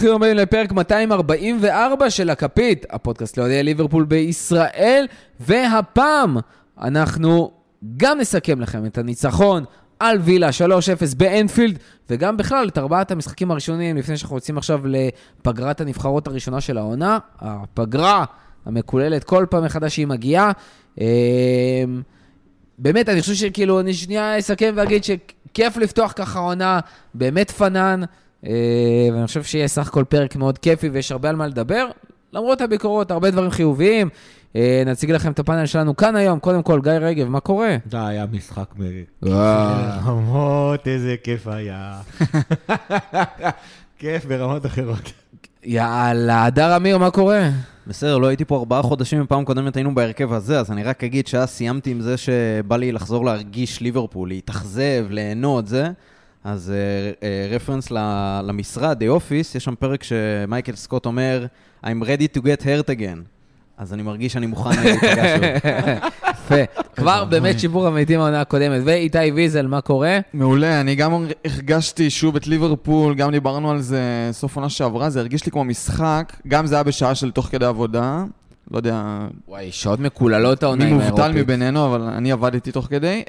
ברוכים הבאים לפרק 244 של הכפית, הפודקאסט לאוהדי ליברפול בישראל, והפעם אנחנו גם נסכם לכם את הניצחון על וילה 3-0 באנפילד, וגם בכלל את ארבעת המשחקים הראשונים לפני שאנחנו יוצאים עכשיו לפגרת הנבחרות הראשונה של העונה, הפגרה המקוללת כל פעם מחדש שהיא מגיעה. באמת, אני חושב שכאילו, אני שנייה אסכם ואגיד שכיף לפתוח ככה עונה, באמת פנן, ואני חושב שיהיה סך כל פרק מאוד כיפי ויש הרבה על מה לדבר, למרות הביקורות, הרבה דברים חיוביים. נציג לכם את הפאנל שלנו כאן היום. קודם כל, גיא רגב, מה קורה? די, היה משחק ברמות, איזה כיף היה. כיף ברמות אחרות. יאללה, הדר אמיר, מה קורה? בסדר, לא הייתי פה 4 חודשים, פעם קודמת היינו בהרכב הזה, אז אני רק אגיד שאז סיימתי עם זה שבא לי לחזור להרגיש ליברפול, להתאכזב, ליהנות, זה. אז רפרנס למשרד, The Office, יש שם פרק שמייקל סקוט אומר, I'm ready to get hurt again. אז אני מרגיש שאני מוכן להיפגש שוב. כבר באמת שיפור המתים העונה הקודמת. ואיתי ויזל, מה קורה? מעולה, אני גם הרגשתי שוב את ליברפול, גם דיברנו על זה סוף עונה שעברה, זה הרגיש לי כמו משחק, גם זה היה בשעה של תוך כדי עבודה, לא יודע... וואי, שעות מקוללות העונה עם האירופית. מי מובטל מבינינו, אבל אני עבדתי תוך כדי.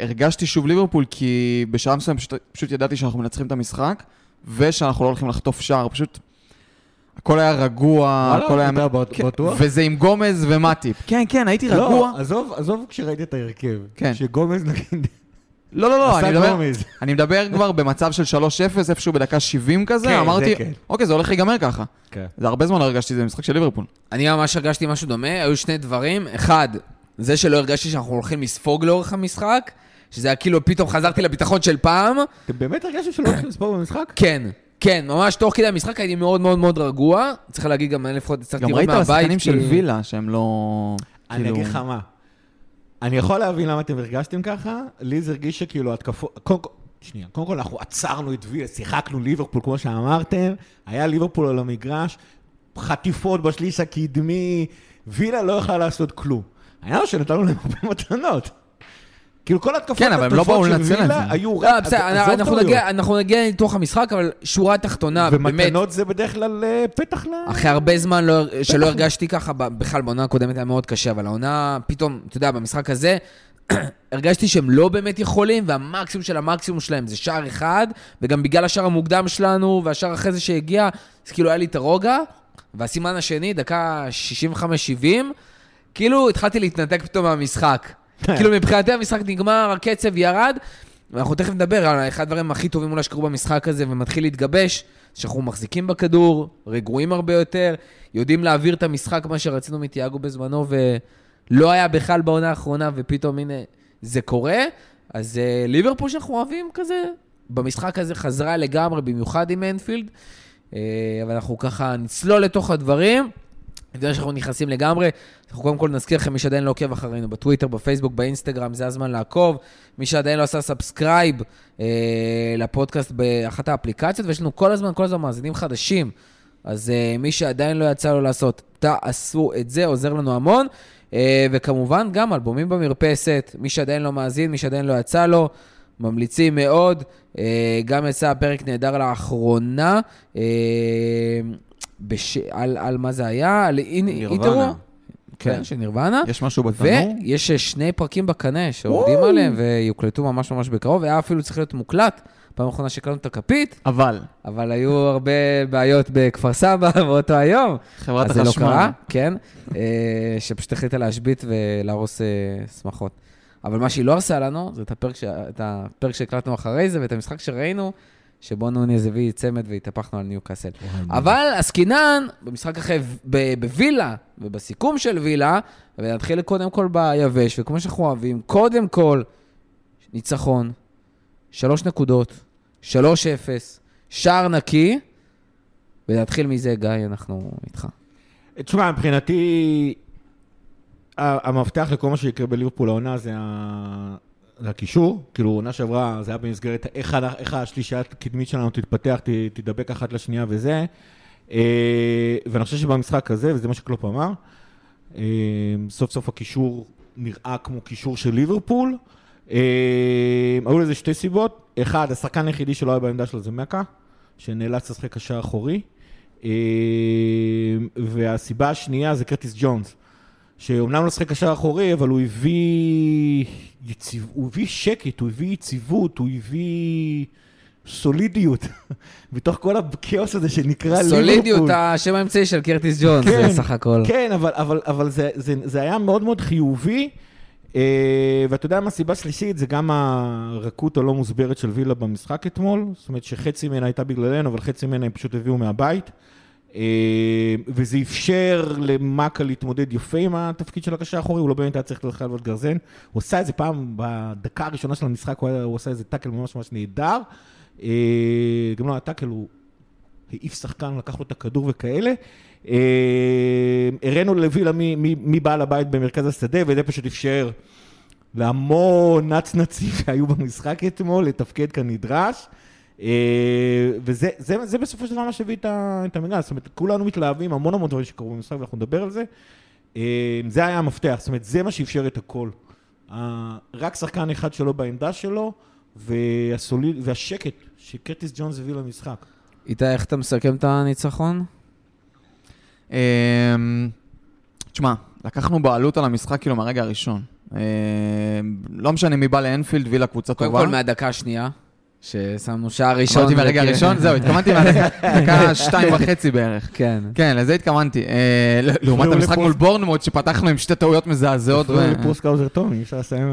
הרגשתי שוב ליברפול, כי בשעה מסוים פשוט ידעתי שאנחנו מנצחים את המשחק, ושאנחנו לא הולכים לחטוף שער, פשוט... הכל היה רגוע, הכל היה... וזה עם גומז ומטיפ. כן, כן, הייתי רגוע. לא, עזוב כשראיתי את ההרכב. כן. שגומז נגיד... לא, אני מדבר כבר במצב של 3-0, איפשהו בדקה 70 כזה, אמרתי, אוקיי, זה הולך להיגמר ככה. זה הרבה זמן הרגשתי, זה משחק של ליברפול. אני ממש הרגשתי משהו דומה, היו שני דברים. אחד, זה שלא הרגשתי שאנחנו הולכים לספוג לאורך המשחק, שזה היה כאילו פתאום חזרתי לביטחון של פעם. אתם באמת הרגשתם שלא הולכים לספוג במשחק? כן. כן, ממש תוך כדי המשחק הייתי מאוד מאוד מאוד רגוע. צריך להגיד גם לפחות, צריך לראות מהבית. גם ראית השחקנים של וילה שהם לא... אני אגיד לך מה. אני יכול להבין למה אתם הרגשתם ככה. לי זה הרגיש שכאילו התקפות... שנייה, קודם כל אנחנו עצרנו את וילה, שיחקנו ליברפול כמו שאמרתם. היה ליברפול על המגרש, חטיפות בשליש הקדמי. וילה לא יכלה לעשות כלום. היה לנו שנתנו להם הרבה מתנות. כאילו כל התקפות התקפות של וילה היו רק... אנחנו נגיע לתוך המשחק, אבל שורה תחתונה, באמת... ומתנות זה בדרך כלל פתח לה... אחרי הרבה זמן שלא הרגשתי ככה, בכלל בעונה הקודמת היה מאוד קשה, אבל העונה פתאום, אתה יודע, במשחק הזה, הרגשתי שהם לא באמת יכולים, והמקסימום של המקסימום שלהם זה שער אחד, וגם בגלל השער המוקדם שלנו, והשער אחרי זה שהגיע, אז כאילו היה לי את הרוגע, והסימן השני, דקה 65-70, כאילו התחלתי להתנתק פתאום מהמשחק. כאילו מבחינתי המשחק נגמר, הקצב ירד, ואנחנו תכף נדבר על אחד הדברים הכי טובים אולי שקרו במשחק הזה, ומתחיל להתגבש, שאנחנו מחזיקים בכדור, רגועים הרבה יותר, יודעים להעביר את המשחק, מה שרצינו מתיאגו בזמנו, ולא היה בכלל בעונה האחרונה, ופתאום הנה זה קורה, אז ליברפול שאנחנו אוהבים כזה, במשחק הזה חזרה לגמרי, במיוחד עם אנפילד, אבל אנחנו ככה נצלול לתוך הדברים, לפני שאנחנו נכנסים לגמרי, אנחנו קודם כל נזכיר לכם, מי שעדיין לא עוקב אחרינו, בטוויטר, בפייסבוק, באינסטגרם, זה הזמן לעקוב, מי שעדיין לא עשה סאבסקרייב לפודקאסט באחת האפליקציות, ויש לנו כל הזמן מאזינים חדשים, אז מי שעדיין לא יצא לו לעשות, תעשו את זה, עוזר לנו המון, וכמובן גם אלבומים במרפסת, מי שעדיין לא מאזין, מי שעדיין לא יצא לו, ממליצים מאוד, גם יצא הפרק נהדר לאחרונה, על מה זה היה? על איתרו? כן, שנירוונה. יש משהו בתנור? ויש 2 פרקים בקנה שעובדים עליהם ויוקלטו ממש ממש בקרוב, והיה אפילו צריך להיות מוקלט, פעם האחרונה שקלטנו את הכפית. אבל היו הרבה בעיות בכפר סבא באותו היום. חברת החשמל. אז זה לא קרה, כן. שפשוט החליטה להשבית ולהרוס שמחות. אבל מה שהיא לא הרסה לנו, זה את הפרק שהקלטנו אחרי זה, ואת המשחק שראינו, שבו נוני זווי צמד והתהפכנו על ניוקאסל. אבל הסקינן, במשחק אחרי, בווילה, ובסיכום של וילה, ונתחיל קודם כל ביבש, וכמו שאנחנו אוהבים, קודם כל, ניצחון, 3 נקודות, 3-0, שער נקי, ונתחיל מזה, גיא, אנחנו איתך. תשמע, מבחינתי, המפתח לכל מה שיקרה בליברפול העונה, זה הקישור, כאילו עונה שעברה, זה היה במסגרת איך השלישה הקדמית שלנו תתפתח, תדבק אחת לשנייה וזה, ואני חושב שבמשחק הזה, וזה מה שקלופ אמר, סוף סוף הקישור נראה כמו קישור של ליברפול, היו לזה 2 סיבות, אחד, השחקן היחידי שלא היה בעמדה שלו זה מקה, שנאלץ לשחק קשר אחורי, והסיבה השנייה זה קרטיס ג'ונס, שאומנם לא שחק קשר אחורי, אבל הוא הביא שקט, הוא הביא יציבות, הוא הביא סולידיות, בתוך כל הכאוס הזה שנקרא ליברפול. סולידיות, השם האמצעי של קרטיס ג'ונס, זה סך הכל. כן, אבל זה היה מאוד מאוד חיובי, ואתה יודע מה הסיבה שלישית, זה גם הרכות הלא מוסברת של וילה במשחק אתמול, זאת אומרת שחצי ממנה הייתה בגללנו, אבל חצי ממנה הם פשוט הביאו מהבית, וזה אפשר למקה להתמודד יפה עם התפקיד של הקשר האחורי, הוא לא באמת היה צריך ללכת על גרזן, הוא עשה איזה פעם, בדקה הראשונה של המשחק הוא עשה איזה טאקל ממש ממש נהדר, גם לא הטאקל, הוא העיף שחקן, לקח לו את הכדור וכאלה, הראינו לווילה מי בעל הבית במרכז השדה, וזה פשוט אפשר להמון נצנצים שהיו במשחק אתמול, לתפקד כנדרש, וזה בסופו של דבר מה שהביא את המגרש, זאת אומרת, כולנו מתלהבים, המון המון דברים שקרו במשחק, ואנחנו נדבר על זה, זה היה המפתח, זאת אומרת, זה מה שאפשר את הכל, רק שחקן אחד שלו בעמדה שלו, והשקט שקרטיס ג'ונס הביא למשחק. איתי, איך אתה מסכם את הניצחון? תשמע, לקחנו בעלות על המשחק כאילו מהרגע הראשון. לא משנה מי בא לאנפילד, וילה קבוצה טובה. קודם כל מהדקה השנייה, ששמנו שער ראשון. אמרתי מהרגע הראשון, זהו, התכוונתי מהדקה 2.5 בערך. כן. כן, לזה התכוונתי. לעומת המשחק מול בורנמוט, שפתחנו עם שתי טעויות מזעזעות. תפרו לפרוס קאוזר טומי, אפשר לסיים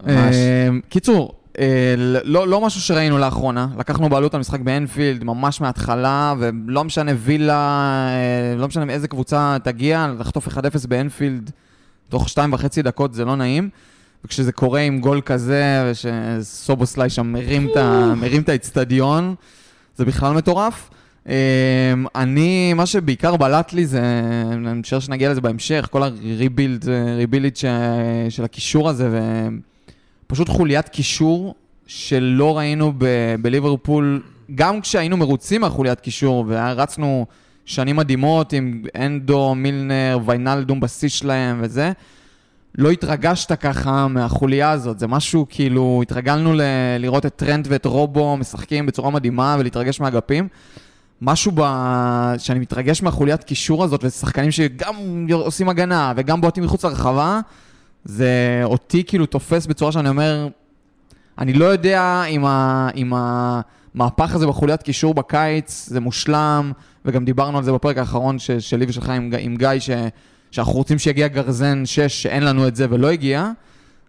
אותו. קיצור, לא משהו שראינו לאחרונה, לקחנו בעלות על משחק באנפילד ממש מההתחלה, ולא משנה וילה, לא משנה מאיזה קבוצה תגיע, לחטוף 1-0 באנפילד תוך 2.5 דקות זה לא נעים, וכשזה קורה עם גול כזה, ושסובוסליי שם מרים את האצטדיון, זה בכלל מטורף. אני, מה שבעיקר בלט לי זה, אני משער שנגיע לזה בהמשך, כל הריבילד של הקישור הזה, פשוט חוליית קישור שלא ראינו בליברפול, גם כשהיינו מרוצים על חוליית קישור, ורצנו שנים מדהימות עם אנדו, מילנר, ויינלדום בסיס שלהם וזה, לא התרגשת ככה מהחוליה הזאת, זה משהו כאילו, התרגלנו לראות את טרנט ואת רובו משחקים בצורה מדהימה ולהתרגש מהגפים, משהו שאני מתרגש מהחוליית קישור הזאת, ושחקנים שגם עושים הגנה וגם בועטים מחוץ לרחבה, זה אותי כאילו תופס בצורה שאני אומר, אני לא יודע אם המהפך הזה בחוליית קישור בקיץ זה מושלם, וגם דיברנו על זה בפרק האחרון שלי ושלך עם גיא, שאנחנו רוצים שיגיע גרזן 6 שאין לנו את זה ולא הגיע,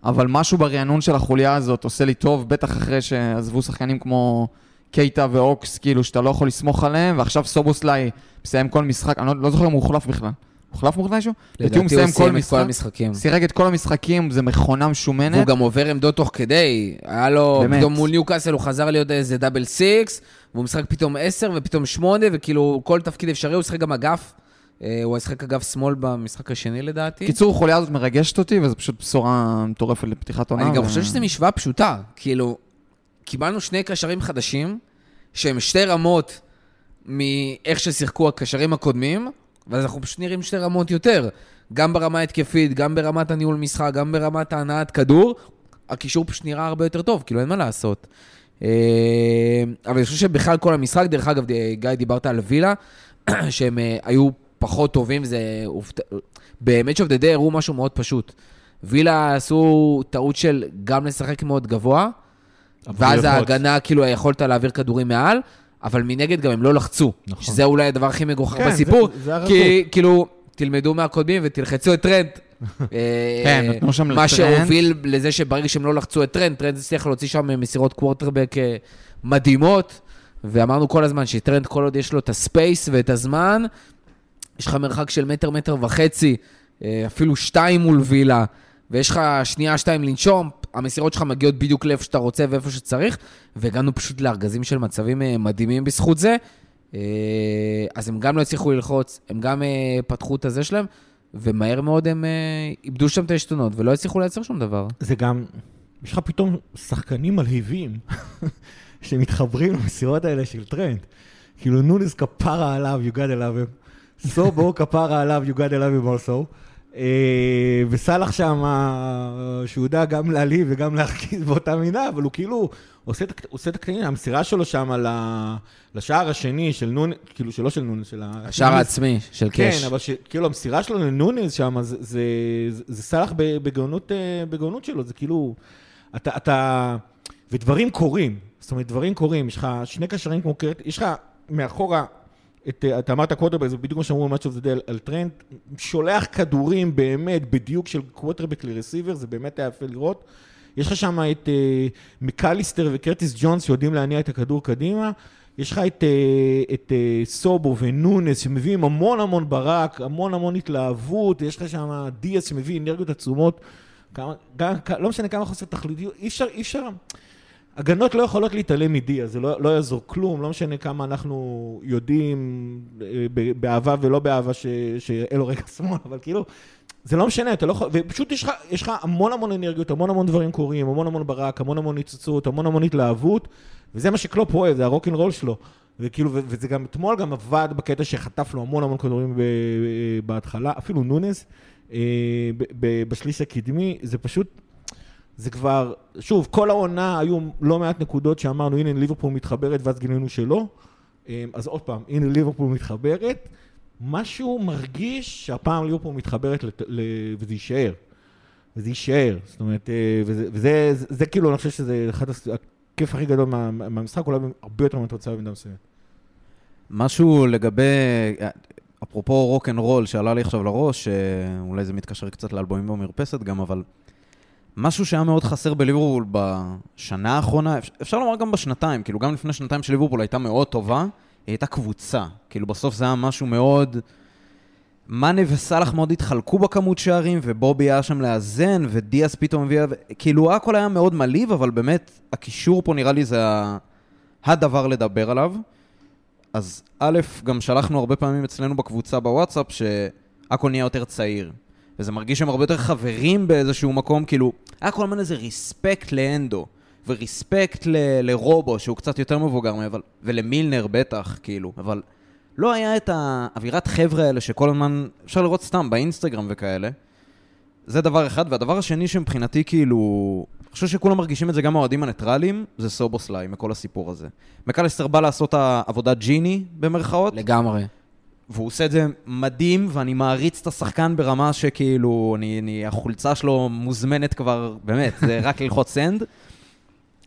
אבל משהו ברענון של החוליה הזאת עושה לי טוב, בטח אחרי שעזבו שחקנים כמו קייטה ואוקס, כאילו שאתה לא יכול לסמוך עליהם, ועכשיו סובוסליי מסיים כל משחק, אני לא זוכר אם הוא הוחלף בכלל. מוחלף מוחלף אישהו? לדעתי הוא סיים את כל המשחקים. סירק את כל המשחקים, זה מכונה משומנת. והוא גם עובר עמדות תוך כדי. היה לו, פתאום מול ניוקאסל, הוא חזר להיות איזה דאבל סיקס, והוא משחק פתאום 10 ופתאום 8, וכאילו כל תפקיד אפשרי, הוא שחק גם אגף. הוא שחק אגף שמאל במשחק השני לדעתי. קיצור, החוליה הזאת מרגשת אותי, וזו פשוט בשורה מטורפת לפתיחת עונה. אני גם חושב שזה משוואה פשוטה. כאילו, קיבלנו שני קשרים חדשים, שהם שתי רמות מאיך ששיחקו הקשרים הקודמים, ואז אנחנו פשוט נראים שתי רמות יותר, גם ברמה התקפית, גם ברמת הניהול משחק, גם ברמת ההנעת כדור, הקישור פשוט נראה הרבה יותר טוב, כאילו אין מה לעשות. אבל אני חושב שבכלל כל המשחק, דרך אגב, גיא, דיברת על וילה, שהם היו פחות טובים, זה באמת שוב דדי הראו משהו מאוד פשוט. וילה עשו טעות של גם לשחק מאוד גבוה, ואז ההגנה, כאילו היכולת להעביר כדורים מעל, אבל מנגד גם הם לא לחצו, נכון. שזה אולי הדבר הכי מגוחך כן, בסיפור, זה כי כאילו תלמדו מהקודמים ותלחצו את טרנט, מה שהוביל לזה שברגע שהם לא לחצו את טרנט, טרנט הצליח להוציא שם מסירות קוורטרבק מדהימות, ואמרנו כל הזמן שטרנט כל עוד יש לו את הספייס ואת הזמן, יש לך מרחק של מטר וחצי, אפילו 2 מול וילה, ויש לך 2 לנשום, המסירות שלך מגיעות בדיוק לאיפה שאתה רוצה ואיפה שצריך, והגענו פשוט לארגזים של מצבים מדהימים בזכות זה, אז הם גם לא הצליחו ללחוץ, הם גם פתחו את הזה שלהם, ומהר מאוד הם איבדו שם את השתונות, ולא הצליחו לייצר שום דבר. זה גם, יש לך פתאום שחקנים מלהיבים, שמתחברים למסירות האלה של טרנד, כאילו נונס כפרה עליו, יוגד אליו, סובו כפרה עליו, יוגד אליו, וסלח שם, שהוא יודע גם להליב וגם להרקיד באותה מידה, אבל הוא כאילו עושה את הקטעים, המסירה שלו שם לשער השני של נונס, כאילו שלא של נונס, השער העצמי של קש. כן, אבל כאילו המסירה שלו לנונס שם, זה סלח בגאונות שלו, זה כאילו, ודברים קורים, זאת אומרת, דברים קורים, יש לך שני קשרים כמו קרט, יש לך מאחורה, אתה אמרת קווטרבק, זה בדיוק מה שאמרו על Match of the Day על טרנד, שולח כדורים באמת בדיוק של קווטרבק לרסיבר, זה באמת היה יפה לראות. יש לך שם את מקליסטר וקרטיס ג'ונס שיודעים להניע את הכדור קדימה, יש לך את סובו ונונס שמביאים המון המון ברק, המון המון התלהבות, יש לך שם דיאס שמביא אנרגיות עצומות, לא משנה כמה חוסר תכליתיות, אי אפשר... הגנות לא יכולות להתעלם מדי, אז זה לא יעזור כלום, לא משנה כמה אנחנו יודעים באהבה ולא באהבה שאלו רגע שמאל, אבל כאילו, זה לא משנה, אתה לא יכול, ופשוט יש לך המון המון אנרגיות, המון המון דברים קורים, המון המון ברק, המון המון ניצוצות, המון המון התלהבות, וזה מה שקלופ אוהב, זה הרוק אנד רול שלו, וכאילו, וזה גם אתמול גם עבד בקטע שחטף לו המון המון כדורים בהתחלה, אפילו נונס, בשליש הקדמי, זה פשוט... זה כבר, שוב, כל העונה היו לא מעט נקודות שאמרנו, הנה ליברפול מתחברת ואז גילינו שלא, אז עוד פעם, הנה ליברפול מתחברת, משהו מרגיש שהפעם ליברפול מתחברת וזה יישאר, וזה יישאר, זאת אומרת, וזה כאילו, אני חושב שזה אחד הכיף הכי גדול מהמשחק, אולי הרבה יותר מהתוצאה במידה מסוימת. משהו לגבי... אפרופו רוק אנד רול שעלה לי עכשיו לראש, אולי זה מתקשר קצת לאלבומים במרפסת גם, אבל... משהו שהיה מאוד חסר בליברפול בשנה האחרונה, אפשר לומר גם בשנתיים, כאילו גם לפני שנתיים של ליברפול הייתה מאוד טובה, היא הייתה קבוצה, כאילו בסוף זה היה משהו מאוד, מנה וסלח מאוד התחלקו בכמות שערים, ובובי היה שם לאזן, ודיאס פתאום הביאה, כאילו הכל היה מאוד מליב, אבל באמת הקישור פה נראה לי זה הדבר לדבר עליו, אז א', גם שלחנו הרבה פעמים אצלנו בקבוצה בוואטסאפ, שהכל נהיה יותר צעיר. וזה מרגיש שהם הרבה יותר חברים באיזשהו מקום, כאילו, היה כל הזמן איזה ריספקט לאנדו, וריספקט לרובו, שהוא קצת יותר מבוגר, ולמילנר בטח, כאילו, אבל לא היה את האווירת חבר'ה האלה, שכל הזמן, אפשר לראות סתם באינסטגרם וכאלה, זה דבר אחד, והדבר השני שמבחינתי, כאילו, אני חושב שכולם מרגישים את זה גם האוהדים הניטרליים, זה סובוסליי, מכל הסיפור הזה. מקליסטר בא לעשות העבודה ג'יני, במרכאות. לגמרי. והוא עושה את זה מדהים, ואני מעריץ את השחקן ברמה שכאילו, החולצה שלו מוזמנת כבר, באמת, זה רק ללחוץ סנד.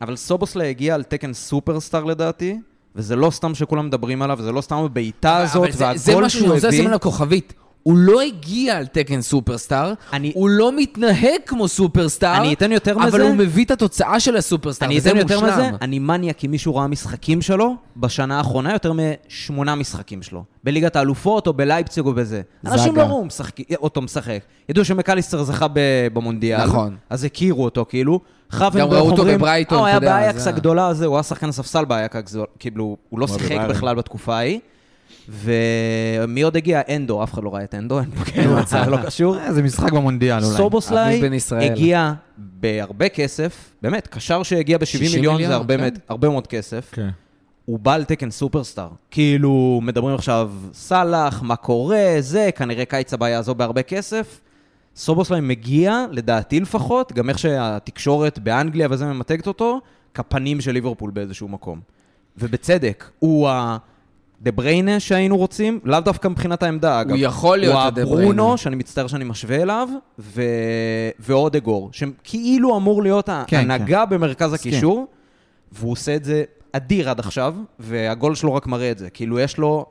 אבל סובוסלי הגיע על תקן סופרסטאר לדעתי, וזה לא סתם שכולם מדברים עליו, וזה לא סתם הביתה הזאת, והגול שהוא הביא... זה מה שאני רוצה לשים על הכוכבית. הוא לא הגיע על תקן סופרסטאר, הוא לא מתנהג כמו סופרסטאר, אבל הוא מביא את התוצאה של הסופרסטאר, וזה מושלם. אני מניאק אם מישהו ראה משחקים שלו, בשנה האחרונה יותר מ8 משחקים שלו, בליגת האלופות או בלייפציג או בזה. אנשים לא ראו אותו משחק, ידעו שמקליסטר זכה במונדיאל, אז הכירו אותו כאילו, גם ראו אותו בברייטון, הוא היה באייקס הגדולה הזה, הוא היה שחקן ספסל באייקס הגדולה, כאילו הוא לא שיחק בכלל בתקופה ההיא, ומי עוד הגיע? אנדו, אף אחד לא ראה את אנדו, לא קשור. זה משחק במונדיאל אולי. סובוסליי הגיע בהרבה כסף, באמת, קשר שהגיע ב70 מיליון זה הרבה מאוד כסף, הוא בעל תקן סופרסטאר. כאילו מדברים עכשיו, סלח, מה קורה, זה, כנראה קיץ הבא יעזוב בהרבה כסף. סובוסליי מגיע, לדעתי לפחות, גם איך שהתקשורת באנגליה וזה ממתגת אותו, כפנים של ליברפול באיזשהו מקום. ובצדק, הוא ה... דבריינה שהיינו רוצים, לאו דווקא מבחינת העמדה, אגב. הוא יכול להיות הדבריינה. הוא הברונו, שאני מצטער שאני משווה אליו, ועוד אגור, שכאילו אמור להיות ההנהגה במרכז הקישור, והוא עושה את זה אדיר עד עכשיו, והגול שלו רק מראה את זה. כאילו יש לו...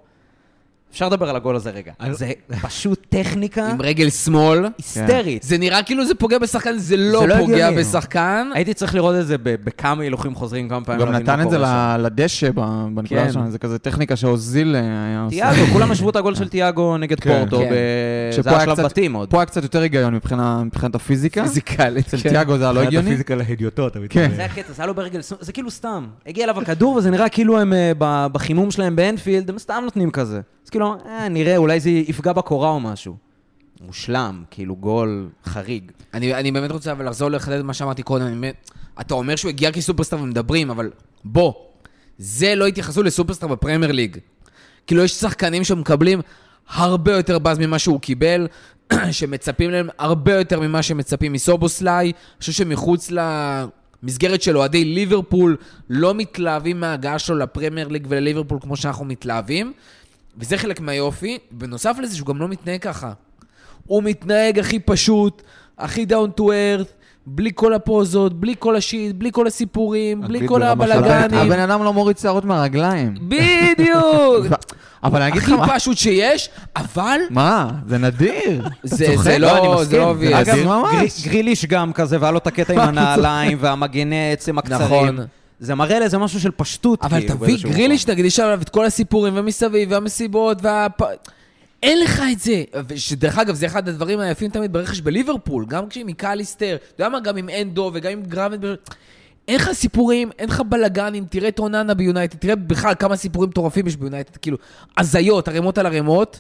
אפשר לדבר על הגול הזה רגע. זה פשוט טכניקה... עם רגל שמאל. היסטרית. זה נראה כאילו זה פוגע בשחקן, זה לא פוגע בשחקן. הייתי צריך לראות את זה בכמה הילוכים חוזרים, כמה פעמים. גם נתן את זה לדשא בנקודה שלנו, זה כזה טכניקה שהוזיל היה עושה. תיאגו, כולם משבו את הגול של תיאגו נגד פורטו, זה היה שלב בתים עוד. פה היה קצת יותר היגיון מבחינת הפיזיקה. פיזיקלית. של תיאגו זה לא הגיוני. הפיזיקה להדיוטות. זה הקטע, זה היה לו ברגל, זה כאילו סתם. הגיע אליו הכדור וזה נראה כאילו הם בחימום שלהם באנפילד, הם סתם נותנים כזה. אז כאילו, נראה, אולי זה יפגע בקורה או משהו. מושלם, כאילו גול חריג. אני באמת רוצה אבל לחזור לחדד מה שאמרתי קודם. אתה אומר שהוא הגיע כסופרסטאר ומדברים, אבל בוא, זה לא התייחסו לסופרסטאר בפרמייר ליג. כאילו, יש שחקנים שמקבלים הרבה יותר בז ממה שהוא קיבל, שמצפים להם הרבה יותר ממה שמצפים מסובוסליי. אני חושב שמחוץ למסגרת של אוהדי ליברפול לא מתלהבים מההגעה שלו לפרמייר ליג ולליברפול כמו שאנחנו מתלהבים, וזה חלק מהיופי. בנוסף לזה שהוא גם לא מתנהג ככה, הוא מתנהג הכי פשוט, הכי down to earth, בלי כל הפוזות, בלי כל השיט, בלי כל הסיפורים, בלי כל הבלגנים. הבן אדם לא מוריד שערות מהרגליים. בדיוק. הכי פשוט שיש, אבל... מה? זה נדיר. זה לא, זה לא אוביס. אגב, גריליש גם כזה, והיה לו את הקטע עם הנעליים והמגני עצם הקצרים. זה מראה לזה משהו של פשטות. אבל תביא גריליש, נקדיש עליו את כל הסיפורים ומסביב והמסיבות וה... אין לך את זה, שדרך אגב זה אחד הדברים היפים תמיד ברכש בליברפול, גם כשהיא מקליסטר, אתה יודע מה, גם עם אנדו וגם עם גרמנט, אין לך סיפורים, אין לך בלגנים, תראה את אוננה ביונייטד, תראה בכלל כמה סיפורים טורפים יש ביונייטד, כאילו, הזיות, הרמות על הרמות,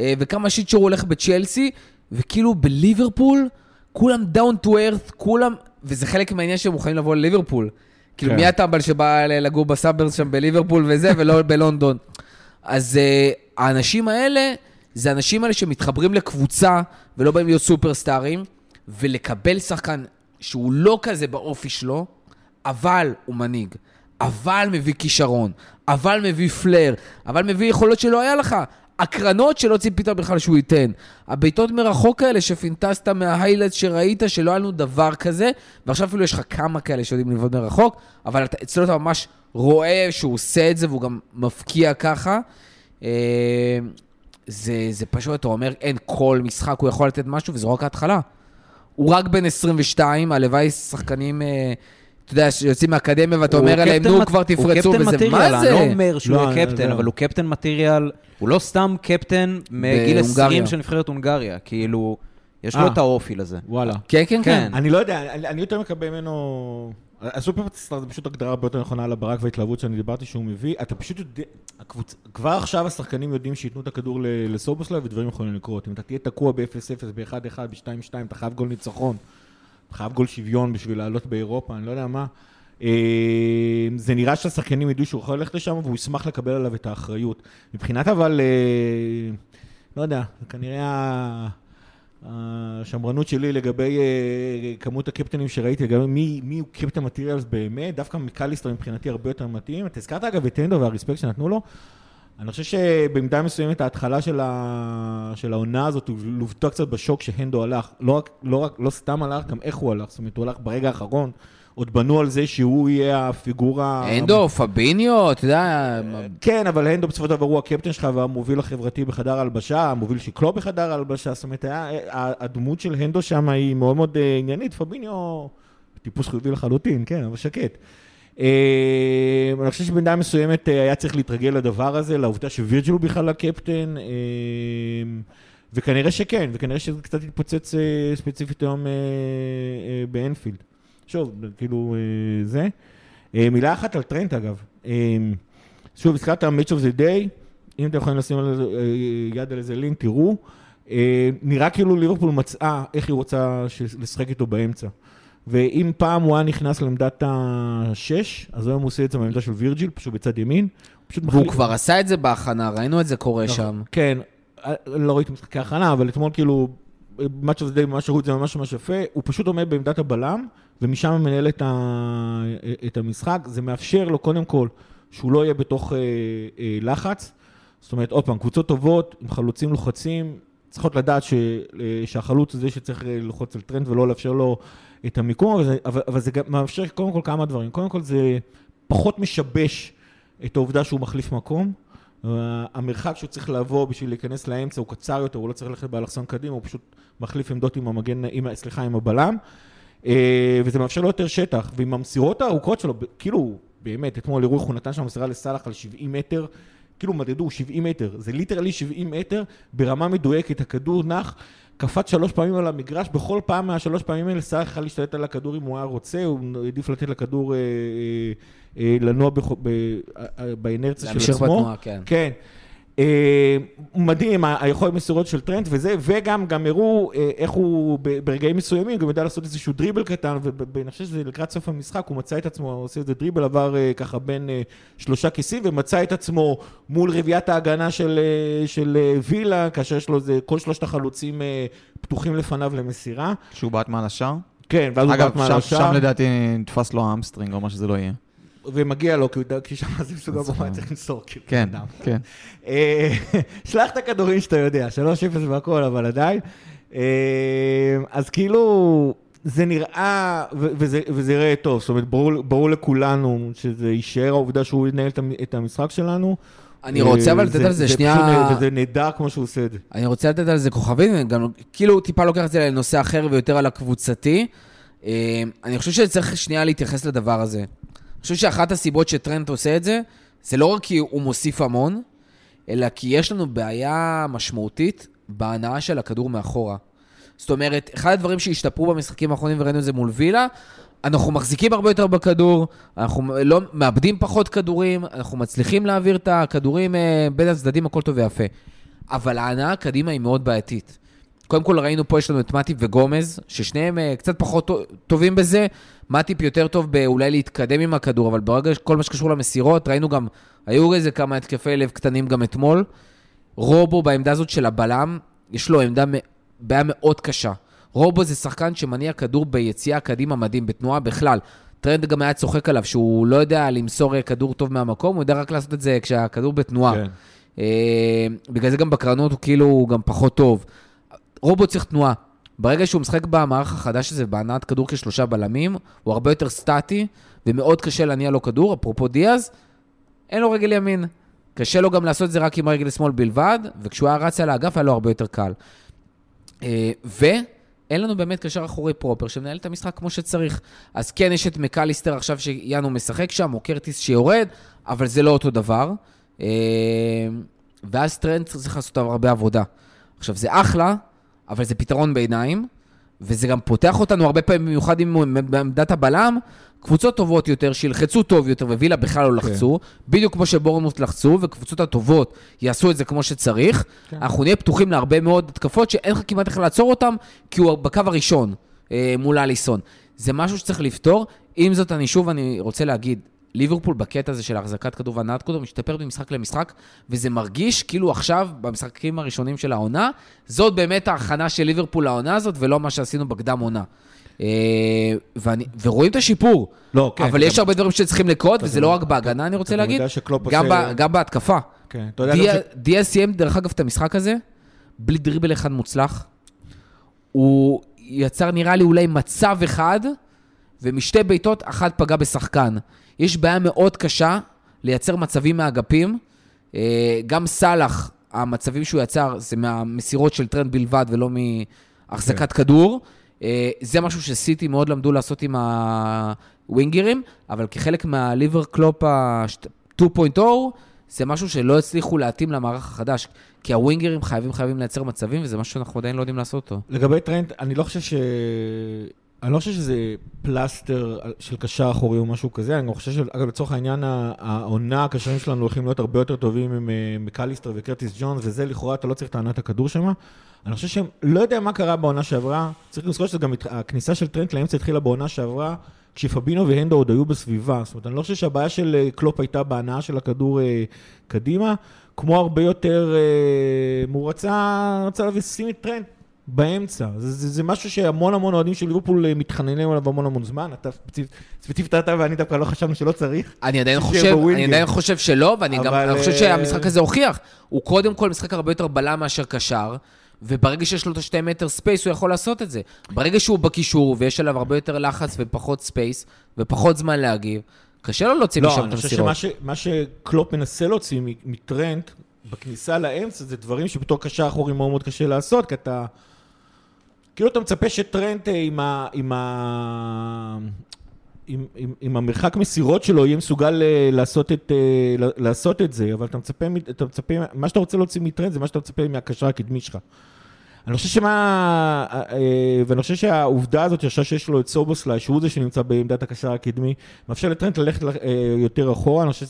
וכמה שיט שהוא הולך בצ'לסי, וכאילו בליברפול, כולם down to earth, כולם, וזה חלק מהעניין שהם מוכנים לבוא לליברפול, כאילו מי הטמבל שבא לגור בסאברס שם בליברפול וזה, ולא בלונדון. אז האנשים האלה, זה אנשים האלה שמתחברים לקבוצה, ולא באים להיות סופרסטארים, ולקבל שחקן שהוא לא כזה באופי שלו, אבל הוא מנהיג, אבל מביא כישרון, אבל מביא פלר, אבל מביא יכולות שלא היה לך, הקרנות שלא ציפית בכלל שהוא ייתן, הביתות מרחוק האלה שפינטסת מההיילט שראית, שלא היה לנו דבר כזה, ועכשיו אפילו יש לך כמה כאלה שיודעים לבעוט מרחוק, אבל אצלו אתה ממש רואה שהוא עושה את זה, והוא גם מפקיע ככה, זה פשוט, אתה אומר, אין כל משחק, הוא יכול לתת משהו, וזו רק ההתחלה. הוא רק בן 22, הלוואי שחקנים, אתה יודע, שיוצאים מהאקדמיה, ואתה אומר עליהם, נו, כבר תפרצו, וזה מה זה? אני לא אומר שהוא קפטן, אבל הוא קפטן מטריאל, הוא לא סתם קפטן מגיל 20 של נבחרת הונגריה, כאילו, יש לו את האופי לזה. וואלה. כן, כן, כן. אני לא יודע, אני יותר מקבל ממנו... הסופרסטאר זה פשוט הגדרה ביותר נכונה על הברק וההתלהבות שאני דיברתי שהוא מביא. אתה פשוט יודע, כבר עכשיו השחקנים יודעים שיתנו את הכדור לסובוסליי ודברים יכולים לקרות. אם אתה תהיה תקוע ב-0-0, ב-1-1, ב-2-2, אתה חייב גול ניצחון, אתה חייב גול שוויון בשביל לעלות באירופה, אני לא יודע מה. זה נראה שהשחקנים ידעו שהוא יכול ללכת לשם והוא ישמח לקבל עליו את האחריות. מבחינת אבל, לא יודע, כנראה... השמרנות שלי לגבי כמות הקפטנים שראיתי, לגבי מי הוא קפטן מטריאלס באמת, דווקא מקליסטר מבחינתי הרבה יותר מתאים. אתה הזכרת אגב את אנדו והרספקט שנתנו לו, אני חושב שבמידה מסוימת ההתחלה של העונה הזאת הוא לובטו קצת בשוק שהנדו הלך, לא סתם הלך, גם איך הוא הלך, זאת אומרת הוא הלך ברגע האחרון, עוד בנו על זה שהוא יהיה הפיגורה... הנדו, פביניו, אתה יודע... כן, אבל הנדו בסופו של דבר הוא הקפטן שלך והמוביל החברתי בחדר הלבשה, המוביל שקלו בחדר הלבשה, זאת אומרת, הדמות של הנדו שם היא מאוד מאוד עניינית, פביניו טיפוס חיובי לחלוטין, כן, אבל שקט. אני חושב שבינתיים מסוימת היה צריך להתרגל לדבר הזה, לעובדה שווירג'ל הוא בכלל הקפטן, וכנראה שכן, וכנראה שזה קצת התפוצץ ספציפית היום באנפילד. שוב, כאילו זה. מילה אחת על טרנט אגב. שוב, הזכרת ה-Match of the Day, אם אתם יכולים לשים יד על איזה לינק, תראו. נראה כאילו ליברפול מצאה איך היא רוצה לשחק איתו באמצע. ואם פעם הוא היה נכנס לעמדת ה-6, אז היום הוא עושה את זה מהעמדה של וירג'יל, פשוט בצד ימין. והוא כבר עשה את זה בהכנה, ראינו את זה קורה שם. כן, לא ראיתי משחקי הכנה, אבל אתמול כאילו... Match of the Day, ממש זה ממש ממש יפה, הוא פשוט עומד בעמדת הבלם, ומשם מנהל את המשחק, זה מאפשר לו קודם כל, שהוא לא יהיה בתוך לחץ, זאת אומרת, עוד פעם, קבוצות טובות, עם חלוצים לוחצים, צריכות לדעת שהחלוץ זה שצריך ללחוץ על טרנד, ולא לאפשר לו את המיקום, אבל זה מאפשר קודם כל כמה דברים, קודם כל זה פחות משבש את העובדה שהוא מחליף מקום, המרחק שהוא צריך לעבור בשביל להיכנס לאמצע הוא קצר יותר, הוא לא צריך ללכת באלכסון קדימה, הוא פשוט מחליף עמדות עם המגן, סליחה, עם הבלם, וזה מאפשר לו יותר שטח, ועם המסירות הארוכות שלו, כאילו, באמת, אתמול לרוח הוא נתן שם מסירה לסלח על 70 מטר, כאילו מדדו, 70 מטר, זה ליטרלי 70 מטר, ברמה מדויקת, הכדור נח, קפץ 3 פעמים על המגרש, בכל פעם מה3 פעמים האלה סלח יכול להשתלט על הכדור אם הוא היה רוצה, הוא עדיף לתת לכדור לנוע באינרציה של עצמו. להמשיך בתנועה, כן. כן. מדהים, היכולת מסירות של טרנט וזה, וגם הראו איך הוא ברגעים מסוימים גם ידע לעשות איזשהו דריבל קטן, ואני חושב שזה לקראת סוף המשחק, הוא מצא את עצמו, הוא עושה איזה דריבל, עבר ככה בין שלושה כיסים, ומצא את עצמו מול רביעת ההגנה של וילה, כאשר יש לו כל שלושת החלוצים פתוחים לפניו למסירה. שהוא בעט מעל השאר? כן, ואז הוא בעט מעל השאר. אגב, שם לדעתי נתפס לו האמסטרינג או מה שזה לא יהיה. ומגיע לו, כי שם זה מסוגל במה צריך לנסור, כאילו. כן, כן. שלח את הכדורים שאתה יודע, 3-0 והכל, אבל עדיין. אז כאילו, זה נראה, וזה יראה טוב, זאת אומרת, ברור לכולנו שזה יישאר, העובדה שהוא ינהל את המשחק שלנו. אני רוצה אבל לתת על זה שנייה... וזה נדע כמו שהוא עושה את זה. אני רוצה לתת על זה כוכבים, כאילו טיפה לוקח את זה לנושא אחר ויותר על הקבוצתי. אני חושב שצריך שנייה להתייחס לדבר הזה. אני חושב שאחת הסיבות שטרנט עושה את זה, זה לא רק כי הוא מוסיף המון, אלא כי יש לנו בעיה משמעותית בהנאה של הכדור מאחורה. זאת אומרת, אחד הדברים שהשתפרו במשחקים האחרונים וראינו את זה מול וילה, אנחנו מחזיקים הרבה יותר בכדור, אנחנו לא, מאבדים פחות כדורים, אנחנו מצליחים להעביר את הכדורים בין הצדדים, הכל טוב ויפה. אבל ההנאה הקדימה היא מאוד בעייתית. קודם כל ראינו פה, יש לנו את מטיפ וגומז, ששניהם קצת פחות טובים בזה, מטיפ יותר טוב באולי להתקדם עם הכדור, אבל ברגע כל מה שקשור למסירות, ראינו גם, היו איזה כמה התקפי לב קטנים גם אתמול, רובו בעמדה הזאת של הבלם, יש לו עמדה בעיה מאוד קשה, רובו זה שחקן שמניע כדור ביציאה קדימה מדהים, בתנועה בכלל, טרנד גם היה צוחק עליו, שהוא לא יודע למסור כדור טוב מהמקום, הוא יודע רק לעשות את זה כשהכדור בתנועה, כן. בגלל זה גם בקרנות הוא כאילו גם פחות טוב, רובו צריך תנועה. ברגע שהוא משחק במערך החדש הזה, בהנעת כדור כשלושה בלמים, הוא הרבה יותר סטטי, ומאוד קשה להניע לו כדור, אפרופו דיאז, אין לו רגל ימין. קשה לו גם לעשות זה רק עם רגל שמאל בלבד, וכשהוא היה רץ על האגף, היה לו הרבה יותר קל. ואין לנו באמת קשר אחורי פרופר, שמנהל את המשחק כמו שצריך. אז כן, יש את מקליסטר עכשיו שיאנו משחק שם, או קרטיס שיורד, אבל זה לא אותו דבר. ואז טרנט צריך לעשות הרבה עבודה. עכשיו, זה אחלה, אבל זה פתרון בעיניים, וזה גם פותח אותנו הרבה פעמים, במיוחד בעמדת הבלם, קבוצות טובות יותר, שילחצו טוב יותר, ווילה בכלל לא לחצו, בדיוק כמו שבורנמוט לחצו, וקבוצות הטובות יעשו את זה כמו שצריך, אנחנו נהיה פתוחים להרבה מאוד התקפות, שאין לך כמעט איך לעצור אותם, כי הוא בקו הראשון, מול אליסון. זה משהו שצריך לפתור, עם זאת אני רוצה להגיד, ליברפול בקטע הזה של החזקת כדור והנעת כדור משתפר במשחק למשחק, וזה מרגיש כאילו עכשיו, במשחקים הראשונים של העונה, זאת באמת ההכנה של ליברפול לעונה הזאת, ולא מה שעשינו בקדם עונה. ורואים את השיפור, אבל יש הרבה דברים שצריכים לקרות, וזה לא רק בהגנה, אני רוצה להגיד, גם בהתקפה. דיה סיים, דרך אגב, את המשחק הזה, בלי דריבל אחד מוצלח. הוא יצר, נראה לי, אולי מצב אחד, ומשתי ביתות, אחד פגע בשחקן. יש בעיה מאוד קשה לייצר מצבים מהאגפים, גם סלח, המצבים שהוא יצר זה מהמסירות של טרנד בלבד ולא מהחזקת כדור, זה משהו שסיטי מאוד למדו לעשות עם הווינגרים, אבל כחלק מהליבר קלופ 2.0, זה משהו שלא הצליחו להתאים למערך החדש, כי הווינגרים חייבים לייצר מצבים, וזה משהו שאנחנו עדיין לא יודעים לעשות אותו. לגבי טרנד, אני לא חושב שזה פלסטר של קשר אחורי או משהו כזה, אני חושב שאגב לצורך העניין העונה, הקשרים שלנו הולכים להיות הרבה יותר טובים עם מקליסטר וקרטיס ג'ונס, וזה לכאורה אתה לא צריך טענת הכדור שם, אני חושב שהם לא יודע מה קרה בעונה שעברה, צריך לזכור שזה גם הכניסה של טרנט לאמצע התחילה בעונה שעברה, כשפבינו והנדו עוד היו בסביבה, זאת אומרת אני לא חושב שהבעיה של קלופ הייתה בהנאה של הכדור קדימה, כמו הרבה יותר מורצה, רצה לשים את טרנט, באמצע. זה משהו שהמון אוהדים של ליברפול מתחננים עליו המון זמן. אתה ספציפית אתה ואני דווקא לא חשבנו שלא צריך. אני עדיין חושב שלא, ואני גם חושב שהמשחק הזה הוכיח. הוא קודם כל משחק הרבה יותר בלם מאשר קשר, וברגע שיש לו את 2 מטר ספייס הוא יכול לעשות את זה. ברגע שהוא בקישור ויש עליו הרבה יותר לחץ ופחות ספייס ופחות זמן להגיב, קשה לו להוציא משם את המסירות. לא, אני חושב שמה שקלופ מנסה להוציא מטרנט בכניסה לאמצע זה דברים שבתור קשר אחורי מאוד קשה לעשות, כי אתה כאילו אתה מצפה שטרנט עם המרחק מסירות שלו יהיה מסוגל לעשות את זה, אבל אתה מצפה מה שאתה רוצה להוציא מטרנט זה מה שאתה מצפה מהקשר הקדמי שלך. אני חושב שמה, ואני חושב שהעובדה הזאת, אני חושב שיש לו את סובוסליי, שהוא זה שנמצא בעמדת הקשר הקדמי, מאפשר לטרנט ללכת יותר אחורה, אני חושב